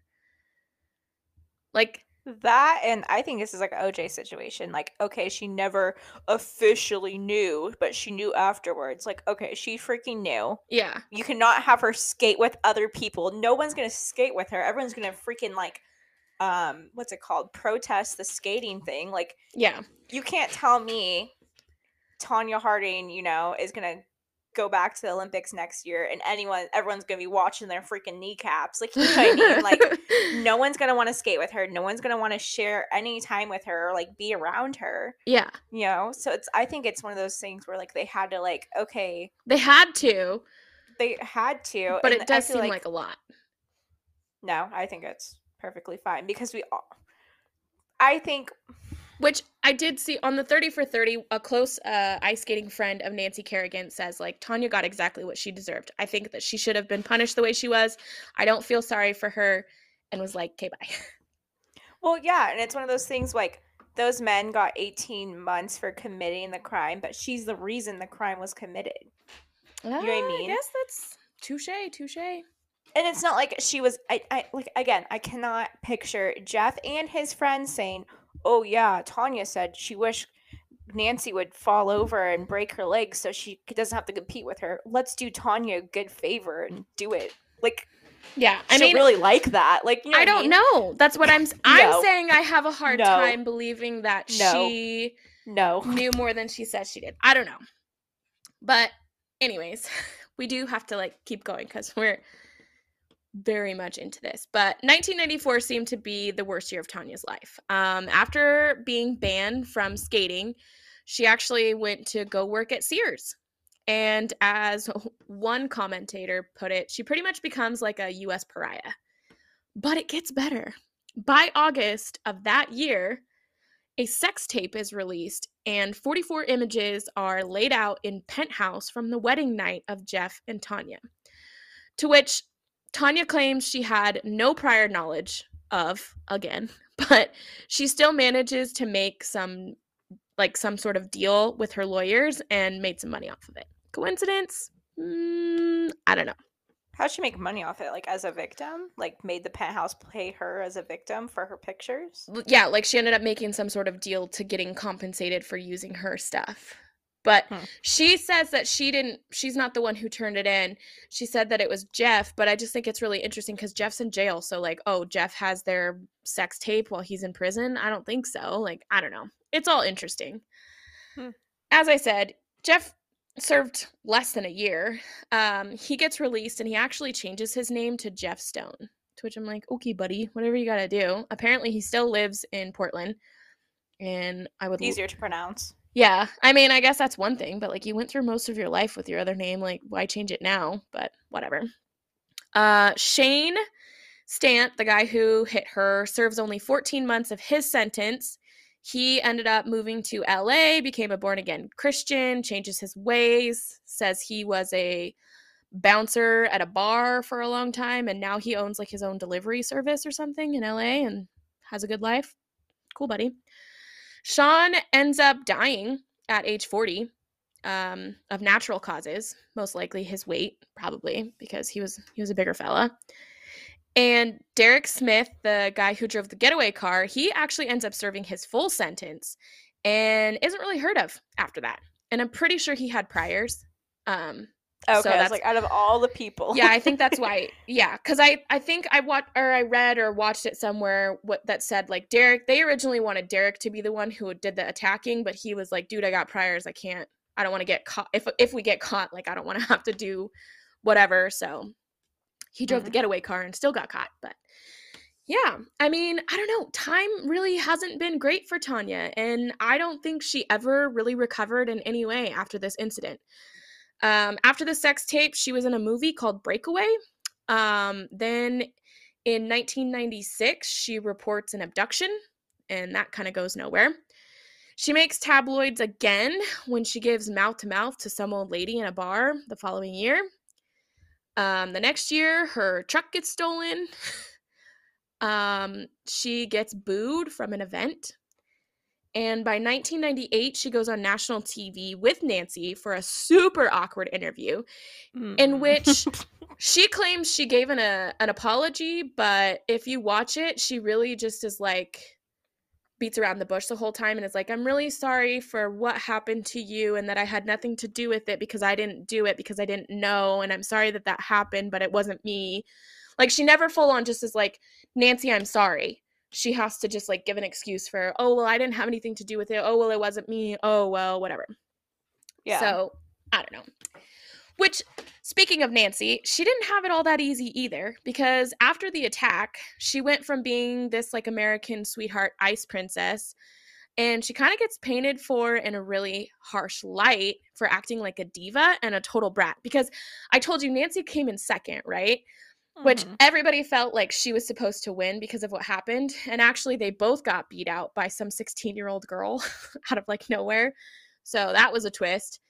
Like, that, and I think this is like an O J situation. Like, okay, she never officially knew, but she knew afterwards. Like, okay, she freaking knew. Yeah. You cannot have her skate with other people. No one's going to skate with her. Everyone's going to freaking, like, um, what's it called? protest the skating thing. Like, yeah. You can't tell me Tonya Harding, you know, is going to go back to the Olympics next year and anyone everyone's gonna be watching their freaking kneecaps. Like, you know what I mean? Like, no one's gonna want to skate with her, no one's gonna want to share any time with her or like be around her. Yeah, you know, so it's I think it's one of those things where like they had to like okay they had to they had to but and it does seem like, like a lot. No, I think it's perfectly fine because we all I think Which I did see on the thirty for thirty, a close uh, ice skating friend of Nancy Kerrigan says, like, Tonya got exactly what she deserved. I think that she should have been punished the way she was. I don't feel sorry for her, and was like, okay, bye. Well, yeah, and it's one of those things, like, those men got eighteen months for committing the crime, but she's the reason the crime was committed. You uh, know what I mean? Yes, that's touche, touche. And it's not like she was, I, I like, again, I cannot picture Jeff and his friends saying, oh yeah, Tonya said she wished Nancy would fall over and break her legs so she doesn't have to compete with her. Let's do Tonya a good favor and do it. Like, yeah, I mean, really like that. Like, you know I don't I mean? know. That's what I'm. I'm no. saying. I have a hard no. time believing that no. she no knew more than she said she did. I don't know. But anyways, we do have to like keep going because we're very much into this, but nineteen ninety-four seemed to be the worst year of Tonya's life. Um, after being banned from skating, she actually went to go work at Sears. And as one commentator put it, she pretty much becomes like a U S pariah. But it gets better. By August of that year, a sex tape is released and forty-four images are laid out in Penthouse from the wedding night of Jeff and Tonya, to which Tonya claims she had no prior knowledge of, again, but she still manages to make some, like, some sort of deal with her lawyers and made some money off of it. Coincidence? Mm, I don't know. How'd she make money off it? Like, as a victim? Like, made the penthouse pay her as a victim for her pictures? Yeah, like, she ended up making some sort of deal to getting compensated for using her stuff. But hmm. she says that she didn't, she's not the one who turned it in. She said that it was Jeff, but I just think it's really interesting because Jeff's in jail. So, like, oh, Jeff has their sex tape while he's in prison? I don't think so. Like, I don't know. It's all interesting. Hmm. As I said, Jeff served less than a year. Um, he gets released and he actually changes his name to Jeff Stone, to which I'm like, okay, buddy, whatever you gotta do. Apparently he still lives in Portland, and I would easier l- to pronounce. Yeah, I mean, I guess that's one thing, but, like, you went through most of your life with your other name, like, why change it now? But whatever. Uh, Shane Stant, the guy who hit her, serves only fourteen months of his sentence. He ended up moving to L A, became a born-again Christian, changes his ways, says he was a bouncer at a bar for a long time, and now he owns, like, his own delivery service or something in L A and has a good life. Cool, buddy. Shawn ends up dying at age forty um, of natural causes, most likely his weight, probably, because he was he was a bigger fella. And Derrick Smith, the guy who drove the getaway car, he actually ends up serving his full sentence and isn't really heard of after that. And I'm pretty sure he had priors. Um, okay, so that's, I was like, out of all the people. Yeah, I think that's why. Yeah, because I, I think I watched or I read or watched it somewhere what that said, like, Derrick, they originally wanted Derrick to be the one who did the attacking, but he was like, dude, I got priors. I can't, I don't want to get caught. If, if we get caught, like, I don't want to have to do whatever, so... He drove mm-hmm. the getaway car and still got caught. But yeah, I mean, I don't know. Time really hasn't been great for Tonya. And I don't think she ever really recovered in any way after this incident. Um, after the sex tape, she was in a movie called Breakaway. Um, then in nineteen ninety-six, she reports an abduction. And that kind of goes nowhere. She makes tabloids again when she gives mouth-to-mouth to some old lady in a bar the following year. Um, the next year, her truck gets stolen. um, she gets booed from an event. And by nineteen ninety-eight, she goes on national T V with Nancy for a super awkward interview mm. in which she claims she gave an, a, an apology. But if you watch it, she really just is like beats around the bush the whole time. And is like, I'm really sorry for what happened to you and that I had nothing to do with it because I didn't do it because I didn't know. And I'm sorry that that happened, but it wasn't me. Like, she never full on just is like, Nancy, I'm sorry. She has to just, like, give an excuse for, oh, well, I didn't have anything to do with it. Oh, well, it wasn't me. Oh, well, whatever. Yeah. So I don't know. Which, speaking of Nancy, she didn't have it all that easy either, because after the attack, she went from being this, like, American sweetheart ice princess, and she kind of gets painted for in a really harsh light for acting like a diva and a total brat. Because I told you, Nancy came in second, right? Mm-hmm. Which everybody felt like she was supposed to win because of what happened. And actually, they both got beat out by some sixteen-year-old girl out of, like, nowhere. So that was a twist.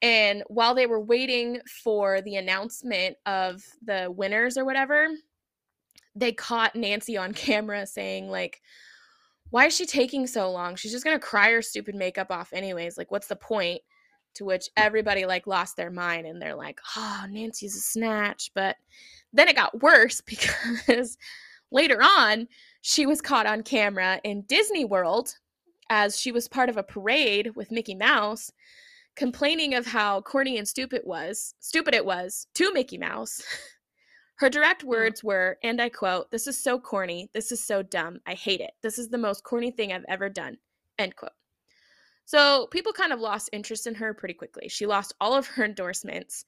And while they were waiting for the announcement of the winners or whatever, they caught Nancy on camera saying, like, why is she taking so long? She's just going to cry her stupid makeup off anyways. Like, what's the point? To which everybody, like, lost their mind. And they're like, oh, Nancy's a snatch. But then it got worse because later on, she was caught on camera in Disney World as she was part of a parade with Mickey Mouse, complaining of how corny and stupid was, stupid it was to Mickey Mouse. Her direct words were, and I quote, "This is so corny. This is so dumb. I hate it. This is the most corny thing I've ever done." End quote. So people kind of lost interest in her pretty quickly. She lost all of her endorsements.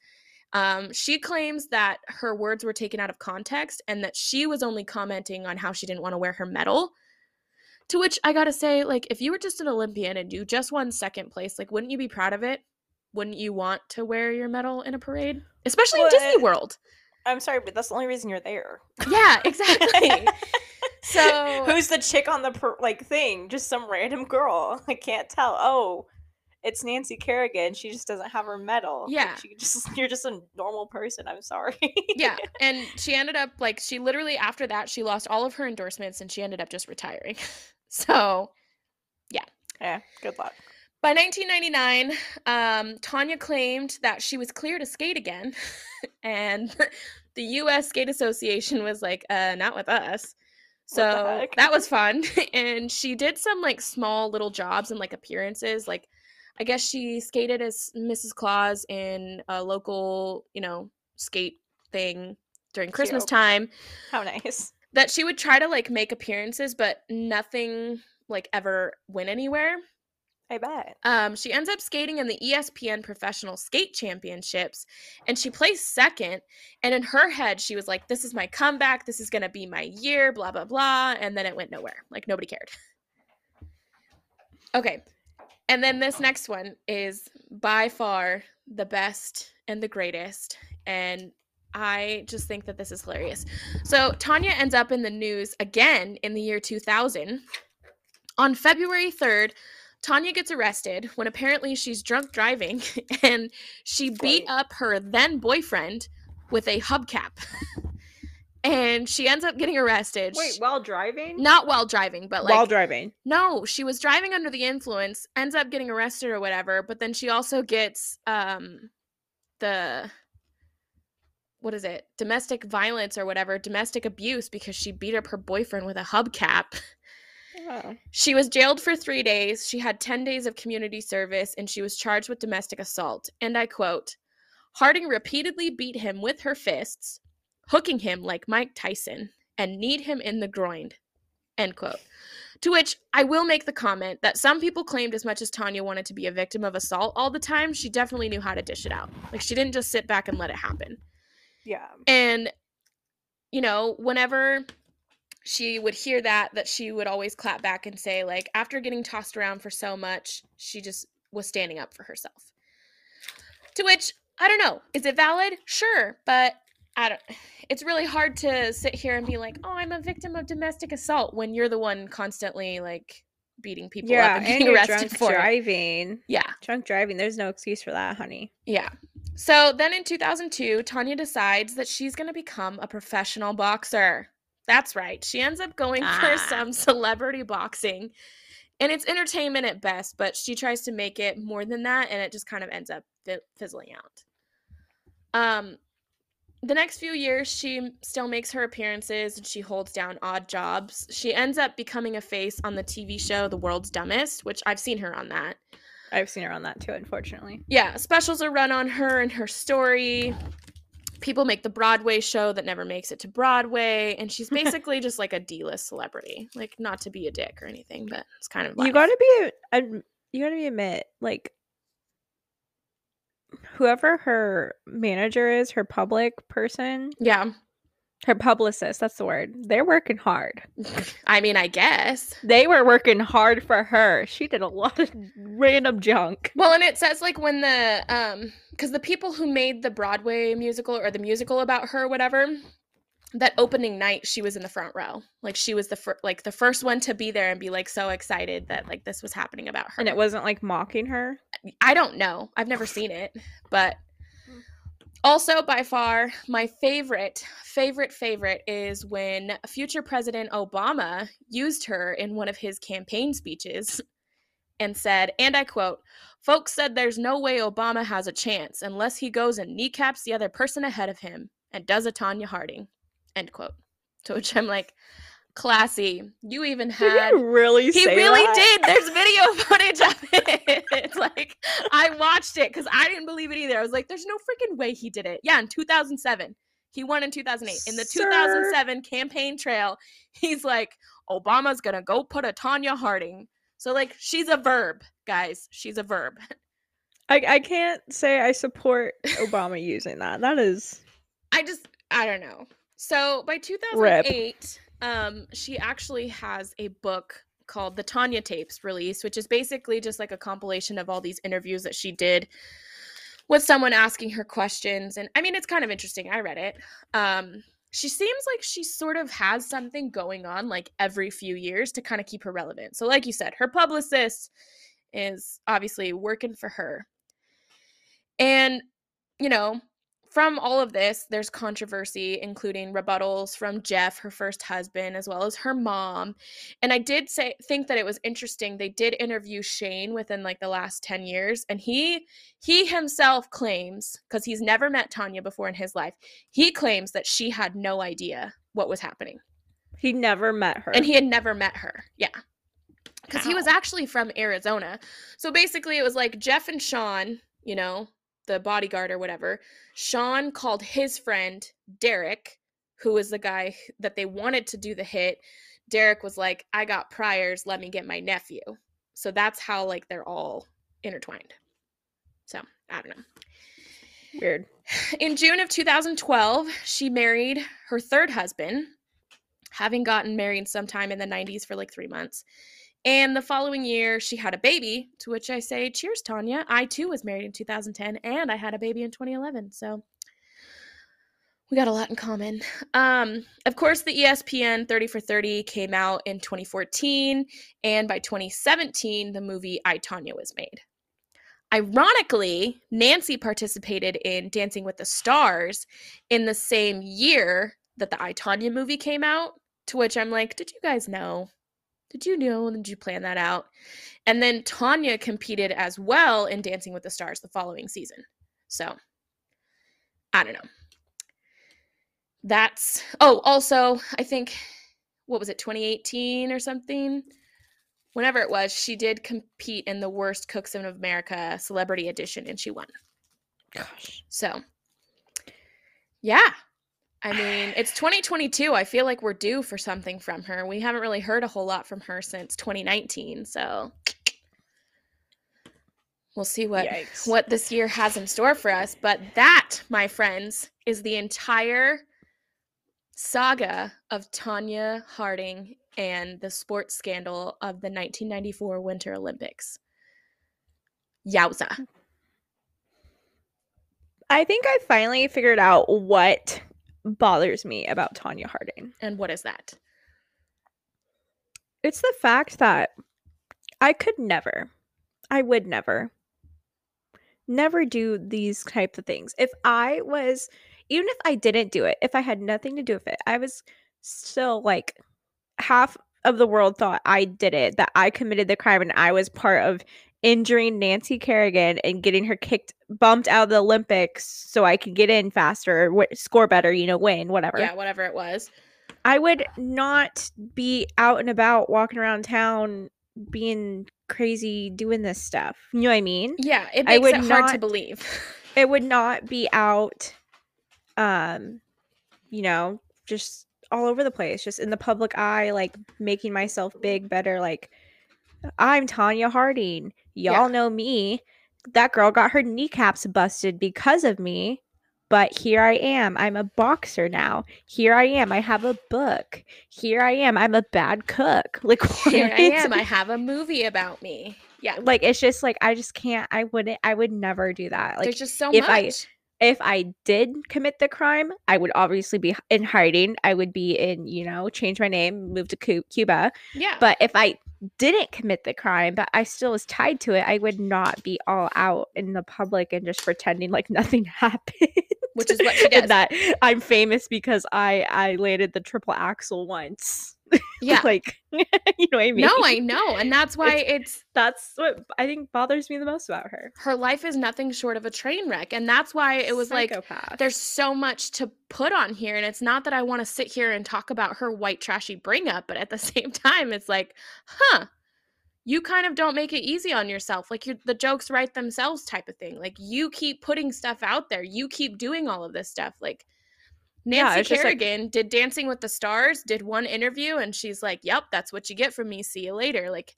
Um, she claims that her words were taken out of context and that she was only commenting on how she didn't want to wear her medal. To which I gotta say, like, if you were just an Olympian and you just won second place, like, wouldn't you be proud of it? Wouldn't you want to wear your medal in a parade? Especially well, in Disney it, World. I'm sorry, but that's the only reason you're there. Yeah, exactly. So who's the chick on the, per- like, thing? Just some random girl. I can't tell. Oh, it's Nancy Kerrigan. She just doesn't have her medal. Yeah. Like she just, you're just a normal person. I'm sorry. Yeah. And she ended up, like, she literally, after that, she lost all of her endorsements and she ended up just retiring. So, yeah. Yeah. Good luck. By nineteen ninety-nine, um, Tonya claimed that she was clear to skate again. And the U S Skate Association was like, uh, not with us. So that was fun. And she did some, like, small little jobs and, like, appearances. Like, I guess she skated as Missus Claus in a local, you know, skate thing during Christmas time. How nice. That she would try to, like, make appearances, but nothing, like, ever went anywhere. I bet. Um, she ends up skating in the E S P N Professional Skate Championships, and she placed second. And in her head, she was like, this is my comeback. This is going to be my year, blah, blah, blah. And then it went nowhere. Like, nobody cared. Okay. And then this next one is by far the best and the greatest. And I just think that this is hilarious. So Tonya ends up in the news again in the year two thousand. On February third, Tonya gets arrested when apparently she's drunk driving, and she beat up her then boyfriend with a hubcap. And she ends up getting arrested. Wait, while driving? Not while driving, but like. While driving. No, she was driving under the influence, ends up getting arrested or whatever, but then she also gets um, the, what is it? Domestic violence or whatever, domestic abuse, because she beat up her boyfriend with a hubcap. Oh. She was jailed for three days. She had ten days of community service, and she was charged with domestic assault. And I quote, Harding repeatedly beat him with her fists, hooking him like Mike Tyson, and kneed him in the groin, end quote. To which I will make the comment that some people claimed as much as Tonya wanted to be a victim of assault all the time, she definitely knew how to dish it out. Like, she didn't just sit back and let it happen. Yeah. And, you know, whenever she would hear that, that she would always clap back and say, like, after getting tossed around for so much, she just was standing up for herself. To which, I don't know, is it valid? Sure, but I don't, it's really hard to sit here and be like, oh, I'm a victim of domestic assault when you're the one constantly, like, beating people yeah, up and being and arrested drunk for driving. It. Yeah. Drunk driving. There's no excuse for that, honey. Yeah. So then in two thousand two, Tonya decides that she's going to become a professional boxer. That's right. She ends up going ah. for some celebrity boxing, and it's entertainment at best, but she tries to make it more than that, and it just kind of ends up fizzling out. Um, the next few years, she still makes her appearances, and she holds down odd jobs. She ends up becoming a face on the T V show The World's Dumbest, which I've seen her on that. I've seen her on that, too, unfortunately. Yeah, specials are run on her and her story. People make the Broadway show that never makes it to Broadway, and she's basically just like a D-list celebrity. Like, not to be a dick or anything, but it's kind of life. You gotta be, um, you gotta be admit, like, whoever her manager is, her public person, yeah, her publicist, that's the word. They're working hard. I mean, I guess. They were working hard for her. She did a lot of random junk. Well, and it says, like, when the, um, because the people who made the Broadway musical or the musical about her, whatever, that opening night, she was in the front row. Like, she was the, fir- like, the first one to be there and be, like, so excited that, like, this was happening about her. And it wasn't, like, mocking her? I don't know. I've never seen it, but... Also, by far, my favorite, favorite, favorite is when future President Obama used her in one of his campaign speeches and said, and I quote, folks said there's no way Obama has a chance unless he goes and kneecaps the other person ahead of him and does a Tonya Harding, end quote. To which I'm like, classy. You even had. Did you really say that? He really did. There's video footage of it. It's like, I watched it because I didn't believe it either. I was like, there's no freaking way he did it. Yeah, in two thousand seven. He won in two thousand eight. In the Sir. two thousand seven campaign trail, he's like, Obama's going to go put a Tonya Harding. So, like, she's a verb, guys. She's a verb. I, I can't say I support Obama using that. That is. I just, I don't know. So, by two thousand eight. Rip. Um, she actually has a book called The Tonya Tapes released, which is basically just like a compilation of all these interviews that she did with someone asking her questions. And I mean, it's kind of interesting. I read it. Um, she seems like she sort of has something going on like every few years to kind of keep her relevant. So like you said, her publicist is obviously working for her. And, you know, from all of this, there's controversy, including rebuttals from Jeff, her first husband, as well as her mom. And I did say think that it was interesting. They did interview Shane within like the last ten years, and he he himself claims, because he's never met Tonya before in his life, he claims that she had no idea what was happening. He never met her. And he had never met her. Yeah. Because he was actually from Arizona. So basically it was like Jeff and Shawn, you know, the bodyguard or whatever, Shawn called his friend Derrick, who was the guy that they wanted to do the hit. Derrick was like, I got priors, let me get my nephew. So that's how like they're all intertwined. So I don't know. Weird. In June of two thousand twelve, she married her third husband, having gotten married sometime in the nineties for like three months. And the following year, she had a baby, to which I say, cheers, Tonya. I, too, was married in two thousand ten, and I had a baby in twenty eleven, so we got a lot in common. Um, of course, the E S P N thirty for thirty came out in twenty fourteen, and by twenty seventeen, the movie I, Tonya was made. Ironically, Nancy participated in Dancing with the Stars in the same year that the I, Tonya movie came out, to which I'm like, did you guys know? Did you know? Did you plan that out? And then Tonya competed as well in Dancing with the Stars the following season. So, I don't know. That's, oh, also, I think, what was it, twenty eighteen or something? Whenever it was, she did compete in the Worst Cooks in America Celebrity Edition, and she won. Gosh. So, yeah. I mean, it's twenty twenty-two. I feel like we're due for something from her. We haven't really heard a whole lot from her since twenty nineteen, so we'll see what, what this year has in store for us. But that, my friends, is the entire saga of Tonya Harding and the sports scandal of the nineteen ninety-four Winter Olympics. Yowza. I think I finally figured out what bothers me about Tonya Harding. And what is that? It's the fact that I could never, I would never, never do these type of things. If I was, even if I didn't do it, if I had nothing to do with it, I was still like half of the world thought I did it, that I committed the crime and I was part of injuring Nancy Kerrigan and getting her kicked, bumped out of the Olympics so I could get in faster, w- score better, you know, win, whatever. Yeah, whatever it was. I would not be out and about walking around town being crazy doing this stuff. You know what I mean? Yeah, it makes I would it hard not, to believe. It would not be out, um, you know, just all over the place, just in the public eye, like making myself big, better, like, I'm Tonya Harding. Y'all yeah. know me. That girl got her kneecaps busted because of me. But here I am. I'm a boxer now. Here I am. I have a book. Here I am. I'm a bad cook. Like here I am. I have a movie about me. Yeah. Like it's just like I just can't. I wouldn't. I would never do that. Like there's just so if much. I, if I did commit the crime, I would obviously be in hiding. I would be in, you know, change my name, move to Cuba. Yeah. But if I didn't commit the crime, but I still was tied to it, I would not be all out in the public and just pretending like nothing happened. Which is what she does. And that I'm famous because I, I landed the triple axel once. Yeah. Like, you know what I mean? No, I know. And that's why it's, it's... That's what I think bothers me the most about her. Her life is nothing short of a train wreck. And that's why it was Psychopath. Like, there's so much to put on here. And it's not that I want to sit here and talk about her white trashy bring up. But at the same time, it's like, huh, you kind of don't make it easy on yourself. Like, you're, the jokes write themselves type of thing. Like, you keep putting stuff out there. You keep doing all of this stuff. Like, Nancy yeah, Kerrigan like, did Dancing with the Stars, did one interview, and she's like, yep, that's what you get from me. See you later. Like,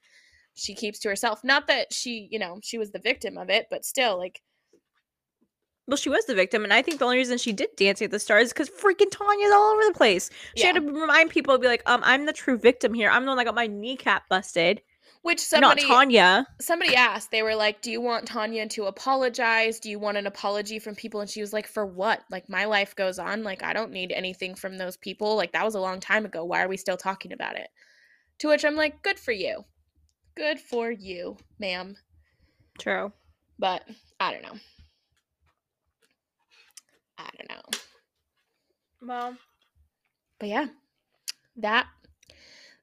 she keeps to herself. Not that she, you know, she was the victim of it, but still, like. Well, she was the victim, and I think the only reason she did Dancing with the Stars is because freaking Tonya's all over the place. She yeah. had to remind people, be like, um, I'm the true victim here. I'm the one that got my kneecap busted. Which somebody, not Tonya. Somebody asked, they were like, do you want Tonya to apologize? Do you want an apology from people? And she was like, for what? Like, my life goes on. Like, I don't need anything from those people. Like, that was a long time ago. Why are we still talking about it? To which I'm like, good for you. Good for you, ma'am. True. But I don't know. I don't know. Well. But yeah. That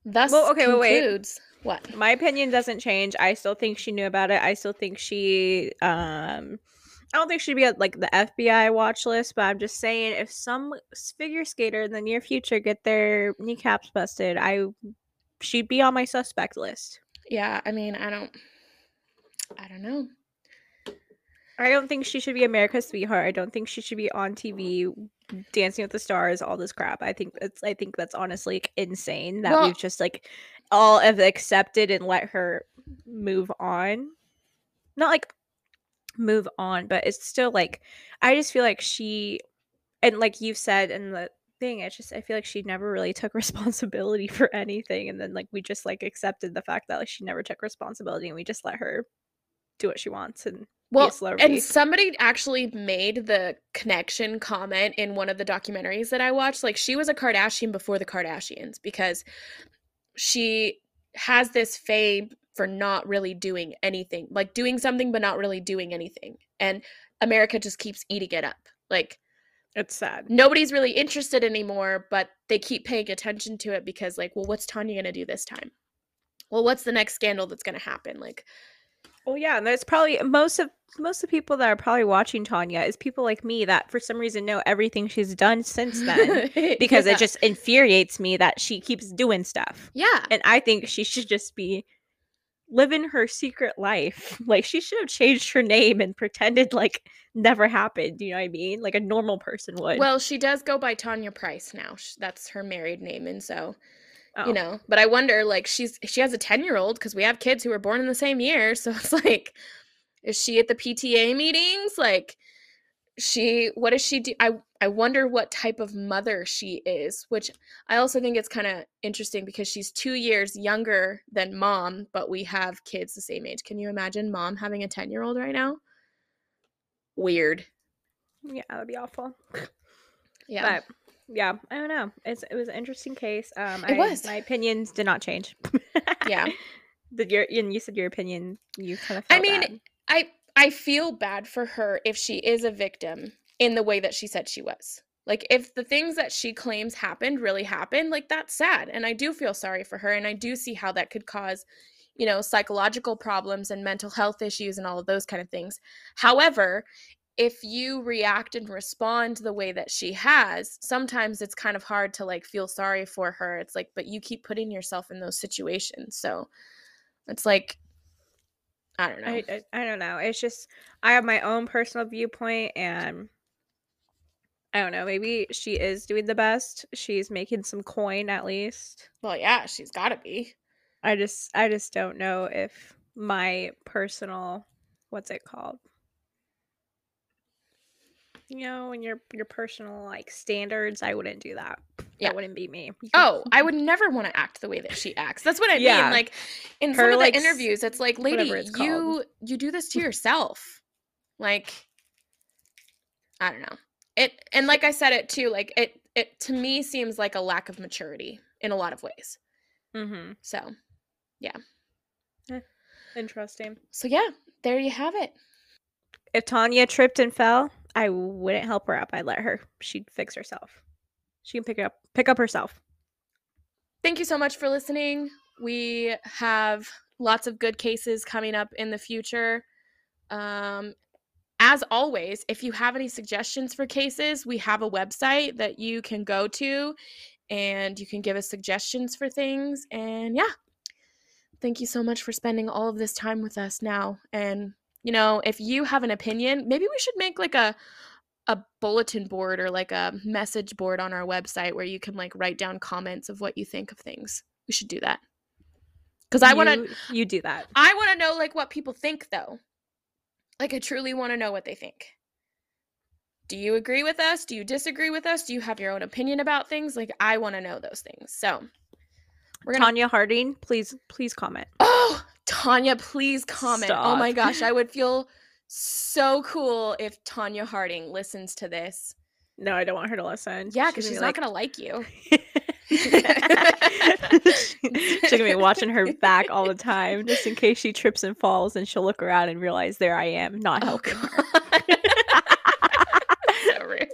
thus well, okay, concludes wait, wait. what? My opinion doesn't change. I still think she knew about it. I still think she um I don't think she'd be at, like, the F B I watch list, but I'm just saying if some figure skater in the near future get their kneecaps busted, I she'd be on my suspect list. Yeah, I mean, I don't I don't know. I don't think she should be America's sweetheart. I don't think she should be on T V, Dancing with the Stars, all this crap. I think it's I think that's honestly like, insane that well, we've just like all have accepted and let her move on. Not like move on, but it's still like I just feel like she, and like you've said in the thing, it's just I feel like she never really took responsibility for anything, and then like we just like accepted the fact that like she never took responsibility, and we just let her do what she wants and well be a celebrity. And somebody actually made the connection comment in one of the documentaries that I watched, like she was a Kardashian before the Kardashians because she has this fame for not really doing anything, like doing something but not really doing anything, and America just keeps eating it up. Like it's sad. Nobody's really interested anymore, but they keep paying attention to it because like, well, what's Tonya gonna do this time? Well, what's the next scandal that's gonna happen? Like, well, yeah, and there's probably most of most of the people that are probably watching Tonya is people like me that for some reason know everything she's done since then because yeah. It just infuriates me that she keeps doing stuff. Yeah, and I think she should just be living her secret life. Like she should have changed her name and pretended like never happened. You know what I mean? Like a normal person would. Well, she does go by Tonya Price now. That's her married name, and so. Oh. You know, but I wonder, like, she's she has a ten-year-old because we have kids who were born in the same year. So it's like, is she at the P T A meetings? Like, she, what does she do? I, I wonder what type of mother she is, which I also think it's kind of interesting because she's two years younger than mom, but we have kids the same age. Can you imagine mom having a ten-year-old right now? Weird. Yeah, that would be awful. Yeah. But- Yeah, I don't know. It's, it was an interesting case. Um, it I, was. My opinions did not change. Yeah. But your, and you said your opinion, you kind of felt I mean, bad. I, I feel bad for her if she is a victim in the way that she said she was. Like, if the things that she claims happened really happened, like, that's sad. And I do feel sorry for her. And I do see how that could cause, you know, psychological problems and mental health issues and all of those kind of things. However, if you react and respond the way that she has, sometimes it's kind of hard to like feel sorry for her. It's like, but you keep putting yourself in those situations. So it's like, I don't know. I, I, I don't know. It's just, I have my own personal viewpoint, and I don't know. Maybe she is doing the best. She's making some coin at least. Well, yeah, she's gotta be. I just, I just don't know if my personal, what's it called? You know, and your your personal like standards, I wouldn't do that. Yeah. That wouldn't be me. Oh, I would never want to act the way that she acts. That's what I yeah. mean. Like in Her, some of like, the interviews, it's like, lady, it's you you do this to yourself. Like, I don't know. It and like I said it too. Like it it to me seems like a lack of maturity in a lot of ways. Mm-hmm. So, yeah. Eh, interesting. So yeah, there you have it. If Tonya tripped and fell, I wouldn't help her up. I'd let her. She'd fix herself. She can pick it up, pick up herself. Thank you so much for listening. We have lots of good cases coming up in the future. Um, as always, if you have any suggestions for cases, we have a website that you can go to and you can give us suggestions for things. And yeah, thank you so much for spending all of this time with us now. And you know, if you have an opinion, maybe we should make like a a bulletin board or like a message board on our website where you can like write down comments of what you think of things. We should do that. Because I want to... You do that. I want to know like what people think though. Like I truly want to know what they think. Do you agree with us? Do you disagree with us? Do you have your own opinion about things? Like I want to know those things. So we're gonna... Tonya Harding, please, please comment. Oh! Tonya, please comment. Stop. Oh my gosh, I would feel so cool if Tonya Harding listens to this. No, I don't want her to listen. Yeah, because she's, she's gonna be not like... gonna like you. She's gonna be watching her back all the time just in case she trips and falls, and she'll look around and realize there I am not helping oh, her. So rude.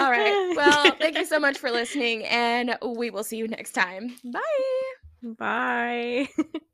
All right. Well, thank you so much for listening, and we will see you next time. Bye. Bye.